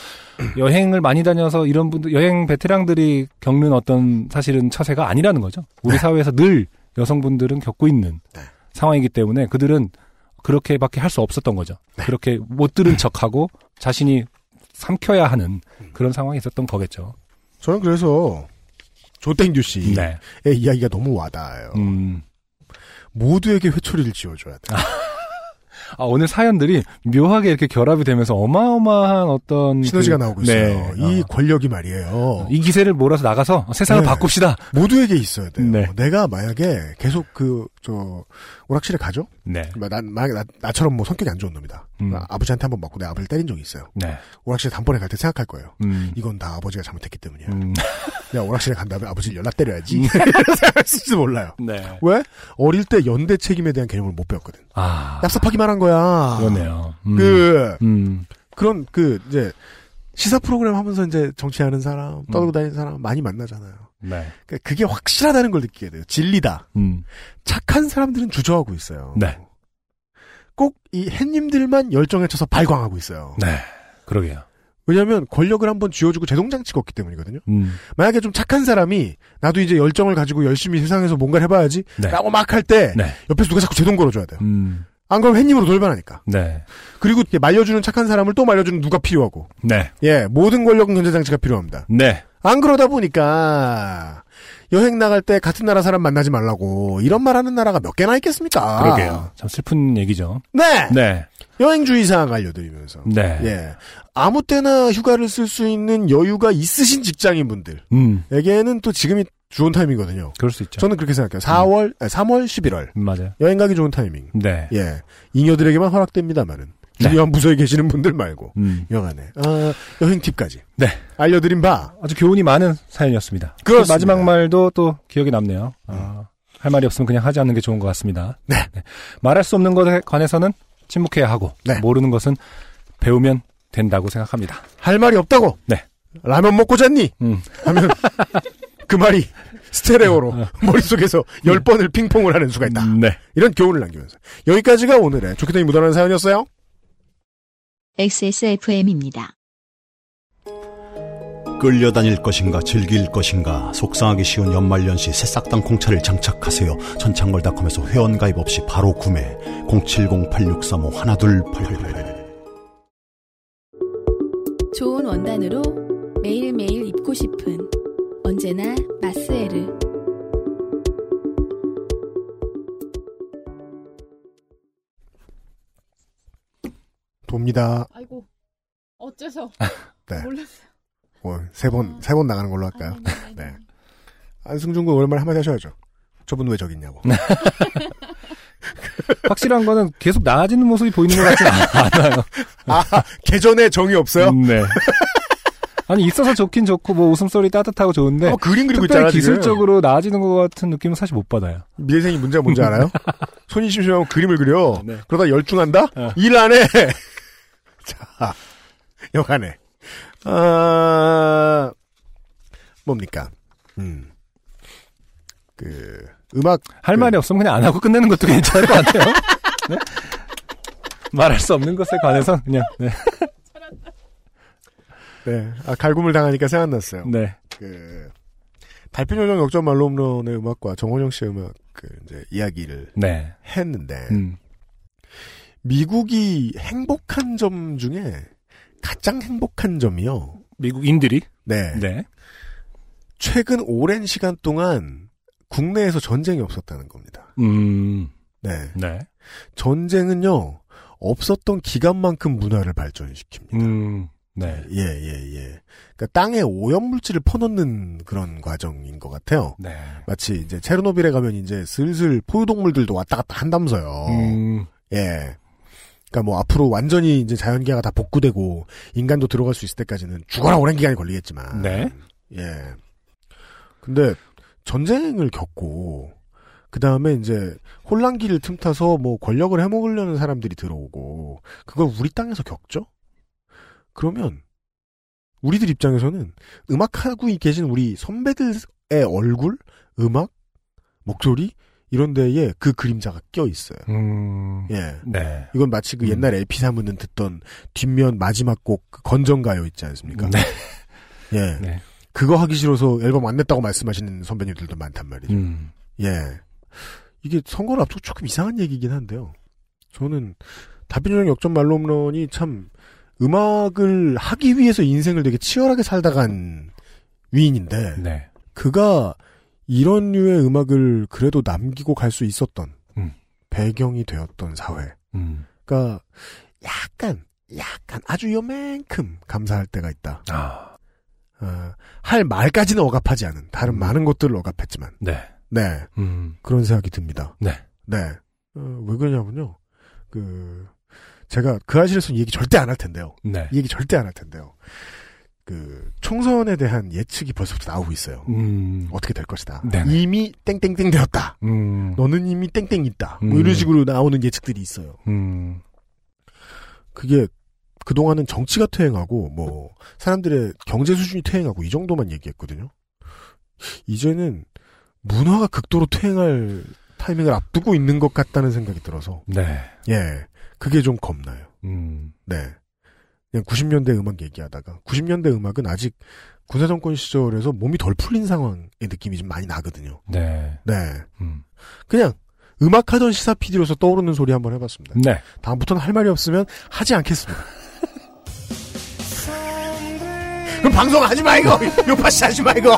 여행을 많이 다녀서 이런 분들 여행 베테랑들이 겪는 어떤 사실은 처세가 아니라는 거죠. 우리 네. 사회에서 늘 여성분들은 겪고 있는 네. 상황이기 때문에 그들은 그렇게밖에 할 수 없었던 거죠. 네. 그렇게 못 들은 척하고 자신이 삼켜야 하는 그런 상황이 있었던 거겠죠. 저는 그래서 조땡규 씨의 네. 이야기가 너무 와닿아요. 모두에게 회초리를 쥐어줘야 돼. 아, 오늘 사연들이 묘하게 이렇게 결합이 되면서 어마어마한 어떤 시너지가 나오고 있어요. 네. 이 권력이 말이에요. 이 기세를 몰아서 나가서 세상을 네. 바꿉시다. 모두에게 있어야 돼요. 네. 내가 만약에 계속 오락실에 가죠? 네. 나처럼 뭐 성격이 안 좋은 놈이다. 아버지한테 한번 맞고 내 아버지를 때린 적이 있어요. 네. 오락실에 단번에 갈 때 생각할 거예요. 이건 다 아버지가 잘못했기 때문이야. 내가 오락실에 간 다음에 아버지를 연락 때려야지. 생각했을지도 몰라요. 네. 왜? 어릴 때 연대 책임에 대한 개념을 못 배웠거든. 아. 납삽하기만 한 거야. 그러네요. 이제 시사 프로그램 하면서 이제 정치하는 사람, 떠들고 다니는 사람 많이 만나잖아요. 네. 그게 확실하다는 걸 느끼게 돼요. 진리다. 착한 사람들은 주저하고 있어요. 네. 꼭 이 햇님들만 열정에 쳐서 발광하고 있어요. 네. 그러게요. 왜냐하면 권력을 한번 쥐어주고 제동장 찍었기 때문이거든요. 만약에 좀 착한 사람이 나도 이제 열정을 가지고 열심히 세상에서 뭔가를 해봐야지 네. 라고 막 할 때 네. 옆에서 누가 자꾸 제동 걸어줘야 돼요. 안 그러면 햇님으로 돌변하니까. 네. 그리고 말려주는 착한 사람을 또 말려주는 누가 필요하고. 네. 예, 모든 권력은 견제장치가 필요합니다. 네. 안 그러다 보니까 여행 나갈 때 같은 나라 사람 만나지 말라고 이런 말하는 나라가 몇 개나 있겠습니까? 그러게요. 참 슬픈 얘기죠. 네. 네. 여행주의 사항 알려드리면서. 네. 예. 아무 때나 휴가를 쓸 수 있는 여유가 있으신 직장인분들에게는 또 지금이 좋은 타이밍이거든요. 그럴 수 있죠. 저는 그렇게 생각해요. 3월, 11월. 맞아요. 여행 가기 좋은 타이밍. 네. 예. 잉여들에게만 허락됩니다만은. 중요한 네. 부서에 계시는 분들 말고. 여간에. 여행 팁까지. 네. 알려드린 바. 아주 교훈이 많은 사연이었습니다. 그렇습니다. 마지막 말도 또 기억에 남네요. 할 말이 없으면 그냥 하지 않는 게 좋은 것 같습니다. 네. 네. 말할 수 없는 것에 관해서는 침묵해야 하고. 네. 모르는 것은 배우면 된다고 생각합니다. 할 말이 없다고? 네. 라면 먹고 잤니? 하면. 그 말이 스테레오로 머릿속에서 10번을 핑퐁을 하는 수가 있다. 네. 이런 교훈을 남기면서 여기까지가 오늘의 좋게 되니 묻어나는 사연이었어요. XSFM입니다. 끌려다닐 것인가 즐길 것인가 속상하기 쉬운 연말연시 새싹땅콩차를 장착하세요. 천창걸닷컴에서 회원가입 없이 바로 구매. 070-8635-1288. 좋은 원단으로 매일매일 입고 싶은 언제나 마스에르. 돕니다. 아이고, 어째서? 네. 몰랐어요. 세 번 나가는 걸로 할까요? 아니. 네. 안승준 군 오랜만에 한마디 하셔야죠. 저분 왜 저기 있냐고. 확실한 거는 계속 나아지는 모습이 보이는 것 같지는 않아요. 아, 개전에 정이 없어요? 네. 아니 있어서 좋긴 좋고 뭐 웃음소리 따뜻하고 좋은데 그림 그리고 있잖아 기술적으로 지금. 나아지는 것 같은 느낌은 사실 못 받아요. 미대생이 문제가 뭔지 알아요? 손이 심심하면 그림을 그려. 네. 그러다 열중한다? 일 안 해. 자, 여간에 뭡니까? 음악 할 말이 없으면 그냥 안 하고 끝내는 것도 괜찮을 것 같아요. 네? 말할 수 없는 것에 관해서 그냥. 네. 네, 갈굼을 당하니까 생각났어요. 네, 달빛요정 역전만루홈런의 음악과 정원영 씨의 음악 이제 이야기를 네. 했는데 미국이 행복한 점 중에 가장 행복한 점이요. 미국인들이? 네. 네. 최근 오랜 시간 동안 국내에서 전쟁이 없었다는 겁니다. 네. 네. 전쟁은요, 없었던 기간만큼 문화를 발전시킵니다. 네. 예, 예, 예. 그러니까 땅에 오염물질을 퍼넣는 그런 과정인 것 같아요. 네. 마치 이제 체르노빌에 가면 이제 슬슬 포유동물들도 왔다 갔다 한다면서요. 예. 그러니까 뭐 앞으로 완전히 이제 자연계가 다 복구되고 인간도 들어갈 수 있을 때까지는 죽어라 오랜 기간이 걸리겠지만. 네. 예. 근데 전쟁을 겪고 그 다음에 이제 혼란기를 틈타서 뭐 권력을 해먹으려는 사람들이 들어오고 그걸 우리 땅에서 겪죠? 그러면 우리들 입장에서는 음악하고 계신 우리 선배들의 얼굴, 음악, 목소리 이런 데에 그 그림자가 껴 있어요. 예, 네. 이건 마치 그 옛날 LP 사무는 듣던 뒷면 마지막 곡 건전가요 있지 않습니까? 네. 예, 네. 그거 하기 싫어서 앨범 안 냈다고 말씀하시는 선배님들도 많단 말이죠. 예, 이게 선거를 앞두고 조금 이상한 얘기긴 한데요. 저는 달빛요정 역전만루홈런이 참 음악을 하기 위해서 인생을 되게 치열하게 살다간 위인인데 네. 그가 이런 류의 음악을 그래도 남기고 갈 수 있었던 배경이 되었던 사회가 약간 아주 요만큼 감사할 때가 있다. 아. 할 말까지는 억압하지 않은 다른 많은 것들을 억압했지만 네. 그런 생각이 듭니다. 네. 왜 그러냐면요. 제가 그 아실에서는 얘기 절대 안 할 텐데요. 네. 얘기 절대 안 할 텐데요. 총선에 대한 예측이 벌써부터 나오고 있어요. 어떻게 될 것이다. 네네. 이미 땡땡땡 되었다. 너는 이미 땡땡 있다. 뭐 이런 식으로 나오는 예측들이 있어요. 그게 그동안은 정치가 퇴행하고 뭐 사람들의 경제 수준이 퇴행하고 이 정도만 얘기했거든요. 이제는 문화가 극도로 퇴행할 타이밍을 앞두고 있는 것 같다는 생각이 들어서. 네. 예. 그게 좀 겁나요. 네. 그냥 90년대 음악 얘기하다가 90년대 음악은 아직 군사정권 시절에서 몸이 덜 풀린 상황의 느낌이 좀 많이 나거든요. 네. 네. 그냥 음악하던 시사 PD로서 떠오르는 소리 한번 해봤습니다. 네. 다음부터는 할 말이 없으면 하지 않겠습니다. 그럼 방송 하지 마 이거. 요파시 하지 마 이거.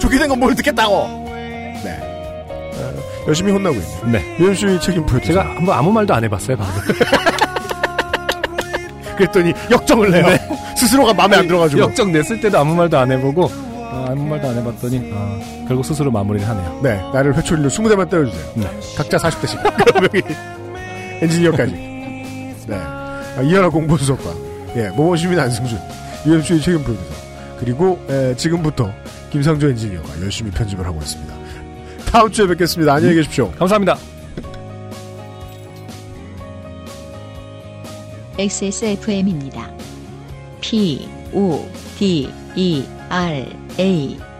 좋게 된 건 뭘 듣겠다고. 네. 열심히 혼나고 있네요. 네. 열심히 책임 프로듀서. 제가 한번 아무 말도 안 해봤어요, 방금. 그랬더니 역정을 내요. 네. 스스로가 마음에 안 들어가지고. 역정 냈을 때도 아무 말도 안 해보고, 아무 말도 안 해봤더니, 결국 스스로 마무리를 하네요. 네. 나를 회초리로 20대만 때려주세요. 네. 각자 40대씩. 그럼 여기 엔지니어까지. 네. 이하라 공보수석과, 예, 모범시민 안승준, UMC 책임 프로듀서. 그리고, 지금부터 김상조 엔지니어가 열심히 편집을 하고 있습니다. 다음 주에 뵙겠습니다. 안녕히 계십시오. 감사합니다. XSFM입니다. PODERA